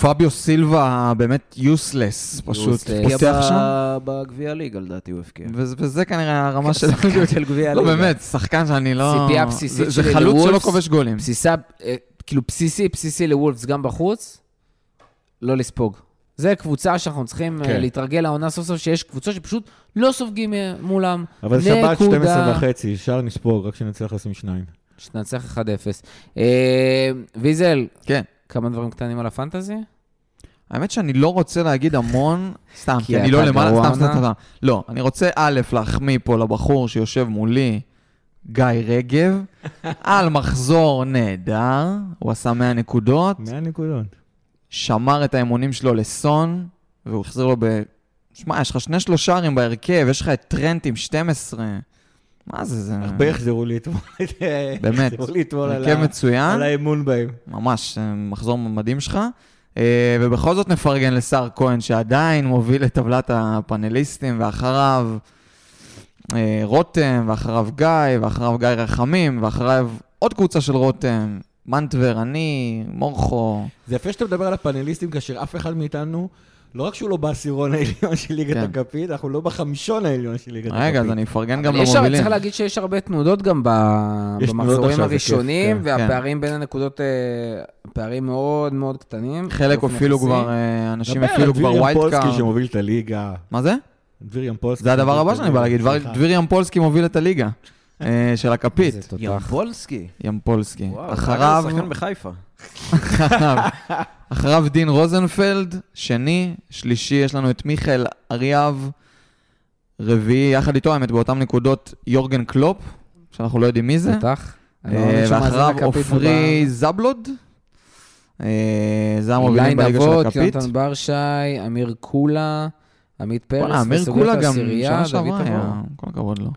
פאביו סילבה באמת יוסלס, פשוט פותח שם. בגביע ליגה, לדעתי הוא הפקיע. וזה כנראה הרמה של גביע ליגה. לא באמת, שחקן שאני לא... ציפייה בסיסית שלי לוולפס. זה חלוץ שלא כובש גולים. כאילו בסיסי לוולפס גם בחוץ, לא לספוג. זה קבוצה שאנחנו צריכים להתרגל לעונה סוף סוף, שיש קבוצה שפשוט לא סופגים מולם. אבל שבת 12:30, שער נספוג, רק שנצליח לשים 2. שנצליח 1-0. ויזל, כמה דברים קטנים על הפנטזי? האמת שאני לא רוצה להגיד המון, סתם, כי אני לא למעלה, סתם. לא, אני רוצה א' להחמיא פה לבחור שיושב מולי, גיא רגב, על מחזור נהדר, הוא עשה 100 נקודות. 100 נקודות. שמר את האמונים שלו לסון, והוא החזיר לו יש לך 2 שערים בהרכב, יש לך את טרנט עם 12, מה זה? הרבה יחזרו לי אתמול. באמת. יחזרו לי אתמול על האמון בהם. ממש, מחזור מדהים שלך. ובכל זאת נפרגן לשר כהן, שעדיין מוביל את טבלת הפאנליסטים, ואחריו רותם, ואחריו גיא, ואחריו גיא רחמים, ואחריו עוד קבוצה של רותם, מנטבר, אני, מורחו. זה יפה שאתה מדבר על הפאנליסטים, כאשר אף אחד מאיתנו, לא רק שהוא לא בעשירון העליון של ליגת הכפית, אנחנו לא בחמישון העליון של ליגת הכפית. רגע, אז אני אפרגן גם למובילים. צריך להגיד שיש הרבה תנודות גם במחזורים הראשונים, והפערים בין הנקודות, פערים מאוד מאוד קטנים. חלק אפילו כבר, אנשים אפילו כבר ווייד קארד. דבר על דביר ימפולסקי שמוביל את הליגה. מה זה? דביר ימפולסקי. זה הדבר הבא שאני בא להגיד, דביר ימפולסקי מוביל את הליגה של הכפית. ימפולסקי. אחריו שחקן בחיפה. אחריו דין רוזנפלד, שני, שלישי, יש לנו את מיכאל אריאב, רביעי, יחד איתו, האמת, באותם נקודות, יורגן קלופ, שאנחנו לא יודעים מי זה. בטח. ואחריו אופרי זבלוד, זה המובילים בליגה של הכפית. יונתן ברשי, אמיר קולה, עמית פרס, וסוגות הסירייה, דוד תמר. כל הכבוד לו.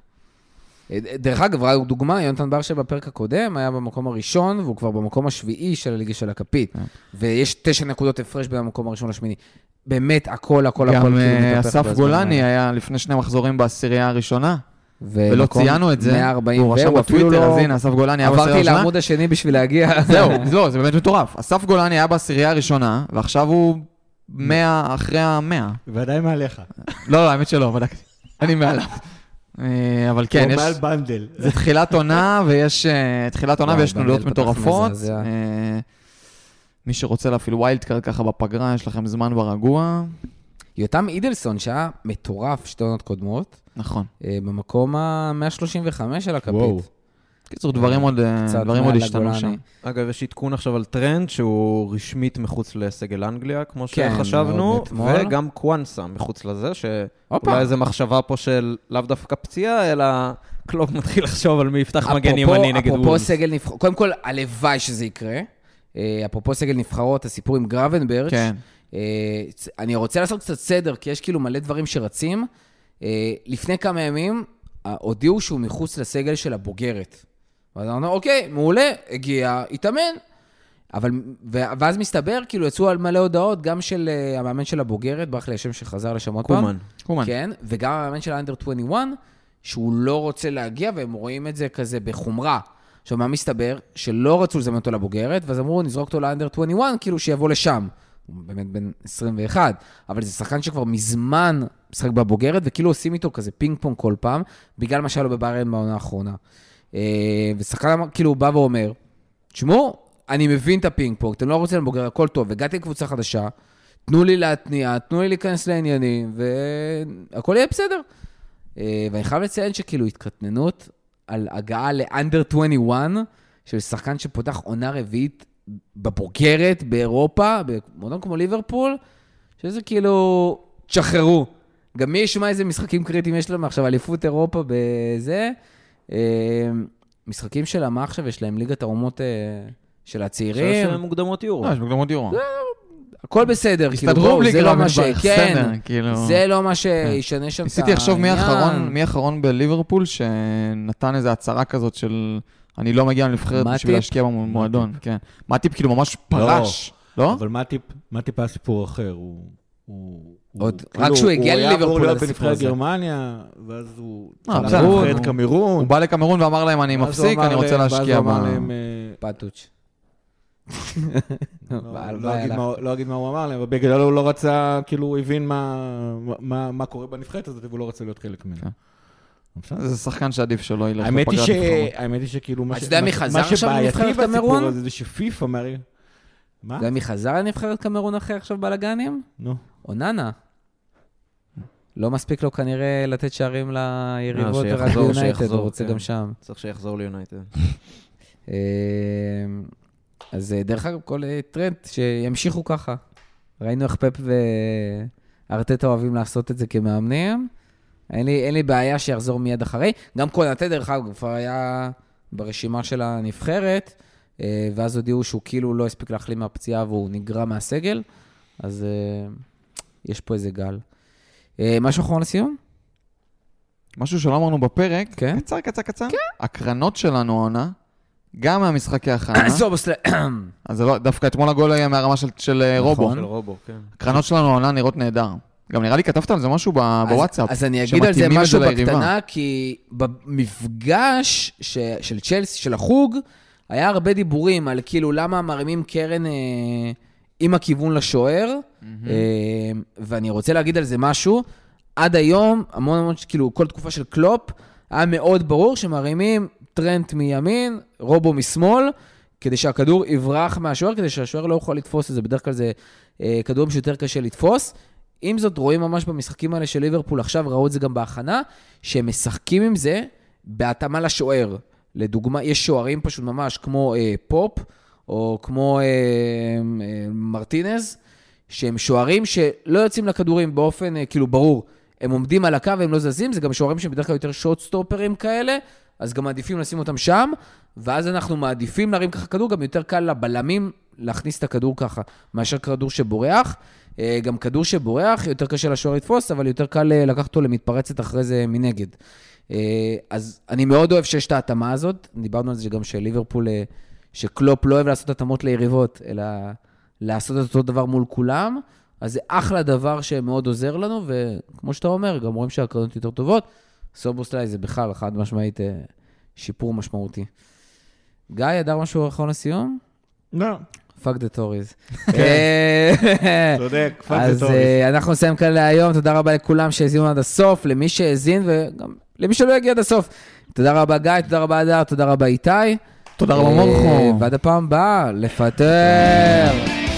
דרך אגב, רק דוגמה, יונתן ברשי בפרק הקודם היה במקום הראשון, והוא כבר במקום השביעי של הליגה של הכפית. ויש 9 נקודות הפרש בין המקום הראשון לשמיני. באמת, הכל. גם אסף גולני היה לפני 2 מחזורים בעשירייה הראשונה, ולא ציינו את זה. 140, הוא רשם בטוויטר, אז הנה, אסף גולני היה בעשירייה הראשונה. עברתי לעמוד השני בשביל להגיע. זהו, לא, זה באמת מטורף. אסף גולני היה בעשירייה הראשונה, ועכשיו הוא 100 אחרי ה-100. ודאי מעליך. לא, האמת שלא, בדקתי. אני מעליו. אבל כן, יש... זה תחילת עונה, ויש תנודות מטורפות. מי שרוצה אפילו ווילד קארד ככה בפגרה, יש לכם זמן ברגוע. יותם אידלסון, שהיה מטורף 2 עונות קודמות. נכון. במקום ה-135 של הכפית. קיצור, דברים עוד השתנו שם. אגב, יש עדכון עכשיו על טרנד, שהוא רשמית מחוץ לסגל אנגליה, כמו שחשבנו, וגם קואנסה מחוץ לזה, שאולי איזו מחשבה פה של לאו דווקא פציעה, אלא קלופ מתחיל לחשוב על מי יפתח מגן ימני נגד וולס. קודם כל, הלוואי שזה יקרה. אפרופו סגל נבחרות, הסיפור עם גרבנברץ', אני רוצה לעשות קצת סדר, כי יש כאילו מלא דברים שרצים. לפני כמה ימים, הודיעו שהוא מחוץ לסגל של הבוגרת. ואז אמרנו, אוקיי, מעולה, הגיע, התאמן. אבל, ואז מסתבר, כאילו יצאו על מלא הודעות, גם של המאמן של הבוגרת, ברח לי השם שחזר לשם עוד פעם. קומן. כן, וגם המאמן של האנדר 21, שהוא לא רוצה להגיע, והם רואים את זה כזה בחומרה. עכשיו, מה מסתבר? שלא רצו לזמן אותו לבוגרת, ואז אמרו, נזרוק אותו לאנדר 21, כאילו שיבוא לשם. הוא באמת בין 21, אבל זה שחקן שכבר מזמן משחק בבוגרת, וכאילו עושים איתו כזה פינג פונג כל פעם, בגלל מה שהיה לו בבארן בעונה האחרונה. ושחקן כאילו בא ואומר, תשמעו, אני מבין את הפינג פונג, אתם לא רוצים לבוגר, הכל טוב, הגעתי לקבוצה חדשה, תנו לי להתניע, תנו לי להיכנס לעניינים, והכל יהיה בסדר. ואני חייב לציין שכאילו התקטננות על הגעה לאנדר 21, של שחקן שפותח עונה רביעית בבוגרת, באירופה, במועדון כמו ליברפול, שזה כאילו, תשחררו. גם מי ישמע איזה משחקים קריטיים יש להם עכשיו, אליפות אירופה בזה, משחקים של מה עכשיו, יש להם ליגת האומות של הצעירים. יש מוקדמות יורו. לא, יש מוקדמות יורו. הכל בסדר, כאילו, זה לא מה ש... כן, זה לא מה שישנה שם את העניין. ניסיתי לחשוב מי האחרון בליברפול, שנתן איזו הצהרה כזאת של... אני לא מגיע לנבחרת בשביל להשקיע במועדון. מטיפ כאילו ממש פרש, לא? אבל מטיפ היה סיפור אחר. רק שהוא הגיע לליברפול על הסיפור הזה. גרמניה, ואז הוא... הוא בא לקמרון ואמר להם, אני מפסיק, אני רוצה להשקיע בה. פטוץ'. לא אגיד מה הוא אמר להם, אבל בגלל הוא לא רצה, כאילו הוא הבין מה קורה בנבחרת הזאת, והוא לא רצה להיות חלק ממנה. זה שחקן שעדיף שלא ילך לפגרת נבחרות. האמת היא שכאילו... אתה יודע מי חזר עכשיו לנבחרת קמרון? זה שפיפה, מרי. אתה יודע מי חזר לנבחרת קמרון אחרי עכשיו בלגנים? נו. אוננה. לא מספיק לו כנראה לתת שערים ליריבות ורק ליונייטד, הוא רוצה גם שם. צריך שיחזור ליונייטד. אז דרך אגב כל טרנד שימשיכו ככה. ראינו איך פפ וארטטה אוהבים לעשות את זה כמאמנים. אין לי בעיה שיחזור מיד אחרי. גם קונאטה דרך אגב כבר היה ברשימה של הנבחרת, ואז הודיעו שהוא כאילו לא הספיק להחלים מהפציעה והוא נגרע מהסגל, אז יש פה איזה גל. משהו אחרון לסיום? משהו שלא אמרנו בפרק, קצר, קצר, קצר. הקרנות שלנו עונה, גם מהמשחקי החנה. אז דווקא אתמול הגול היה מהרמה של רובו. הקרנות שלנו עונה נראות נהדר. גם נראה לי כתבת על זה משהו בוואטסאפ. אז אני אגיד על זה משהו בקטנה, כי במפגש של צ'לסי, של החוג, היה הרבה דיבורים על כאילו למה מרימים קרן עם הכיוון לשוער, ואני רוצה להגיד על זה משהו, עד היום, המון המון, כאילו, כל תקופה של קלופ, היה מאוד ברור שמרימים טרנט מימין, רובו משמאל, כדי שהכדור יברח מהשוער, כדי שהשוער לא יכול לתפוס את זה, בדרך כלל זה כדור שיותר קשה לתפוס. עם זאת, רואים ממש במשחקים האלה של ליברפול, עכשיו ראו את זה גם בהכנה, שהם משחקים עם זה בהתאמה לשוער. לדוגמה, יש שוערים פשוט ממש כמו פופ, או כמו מרטינז, שהם שוערים שלא יוצאים לכדורים באופן, כאילו ברור, הם עומדים על הקו והם לא זזים, זה גם שוערים שהם בדרך כלל יותר שוט-סטופרים כאלה, אז גם מעדיפים לשים אותם שם, ואז אנחנו מעדיפים להרים ככה כדור, גם יותר קל לבלמים להכניס את הכדור ככה, מאשר כדור שבורח, גם כדור שבורח יותר קשה לשוער לתפוס, אבל יותר קל לקחת אותו למתפרצת אחרי זה מנגד. אז אני מאוד אוהב שיש את ההתאמה הזאת, דיברנו על זה גם שליברפול, שקלופ לא אוהב לעשות התאמות ליריבות, אלא לעשות את אותו דבר מול כולם, אז זה אחלה דבר שמאוד עוזר לנו, וכמו שאתה אומר, גם רואים שהקרנות יותר טובות, סובוסליי זה בכלל חד משמעית שיפור משמעותי. גיא, ידע משהו אחרון לסיום? לא. פאק דה טוריז. צודק, פאק דה טוריז. אז אנחנו נסיים כאן להיום, תודה רבה לכולם שהזינו עד הסוף, למי שהזין וגם למי שלא יגיע עד הסוף. תודה רבה גיא, תודה רבה אדר, תודה רבה איתי. תודה רבה מורחו. ועד הפעם באה, לפטר.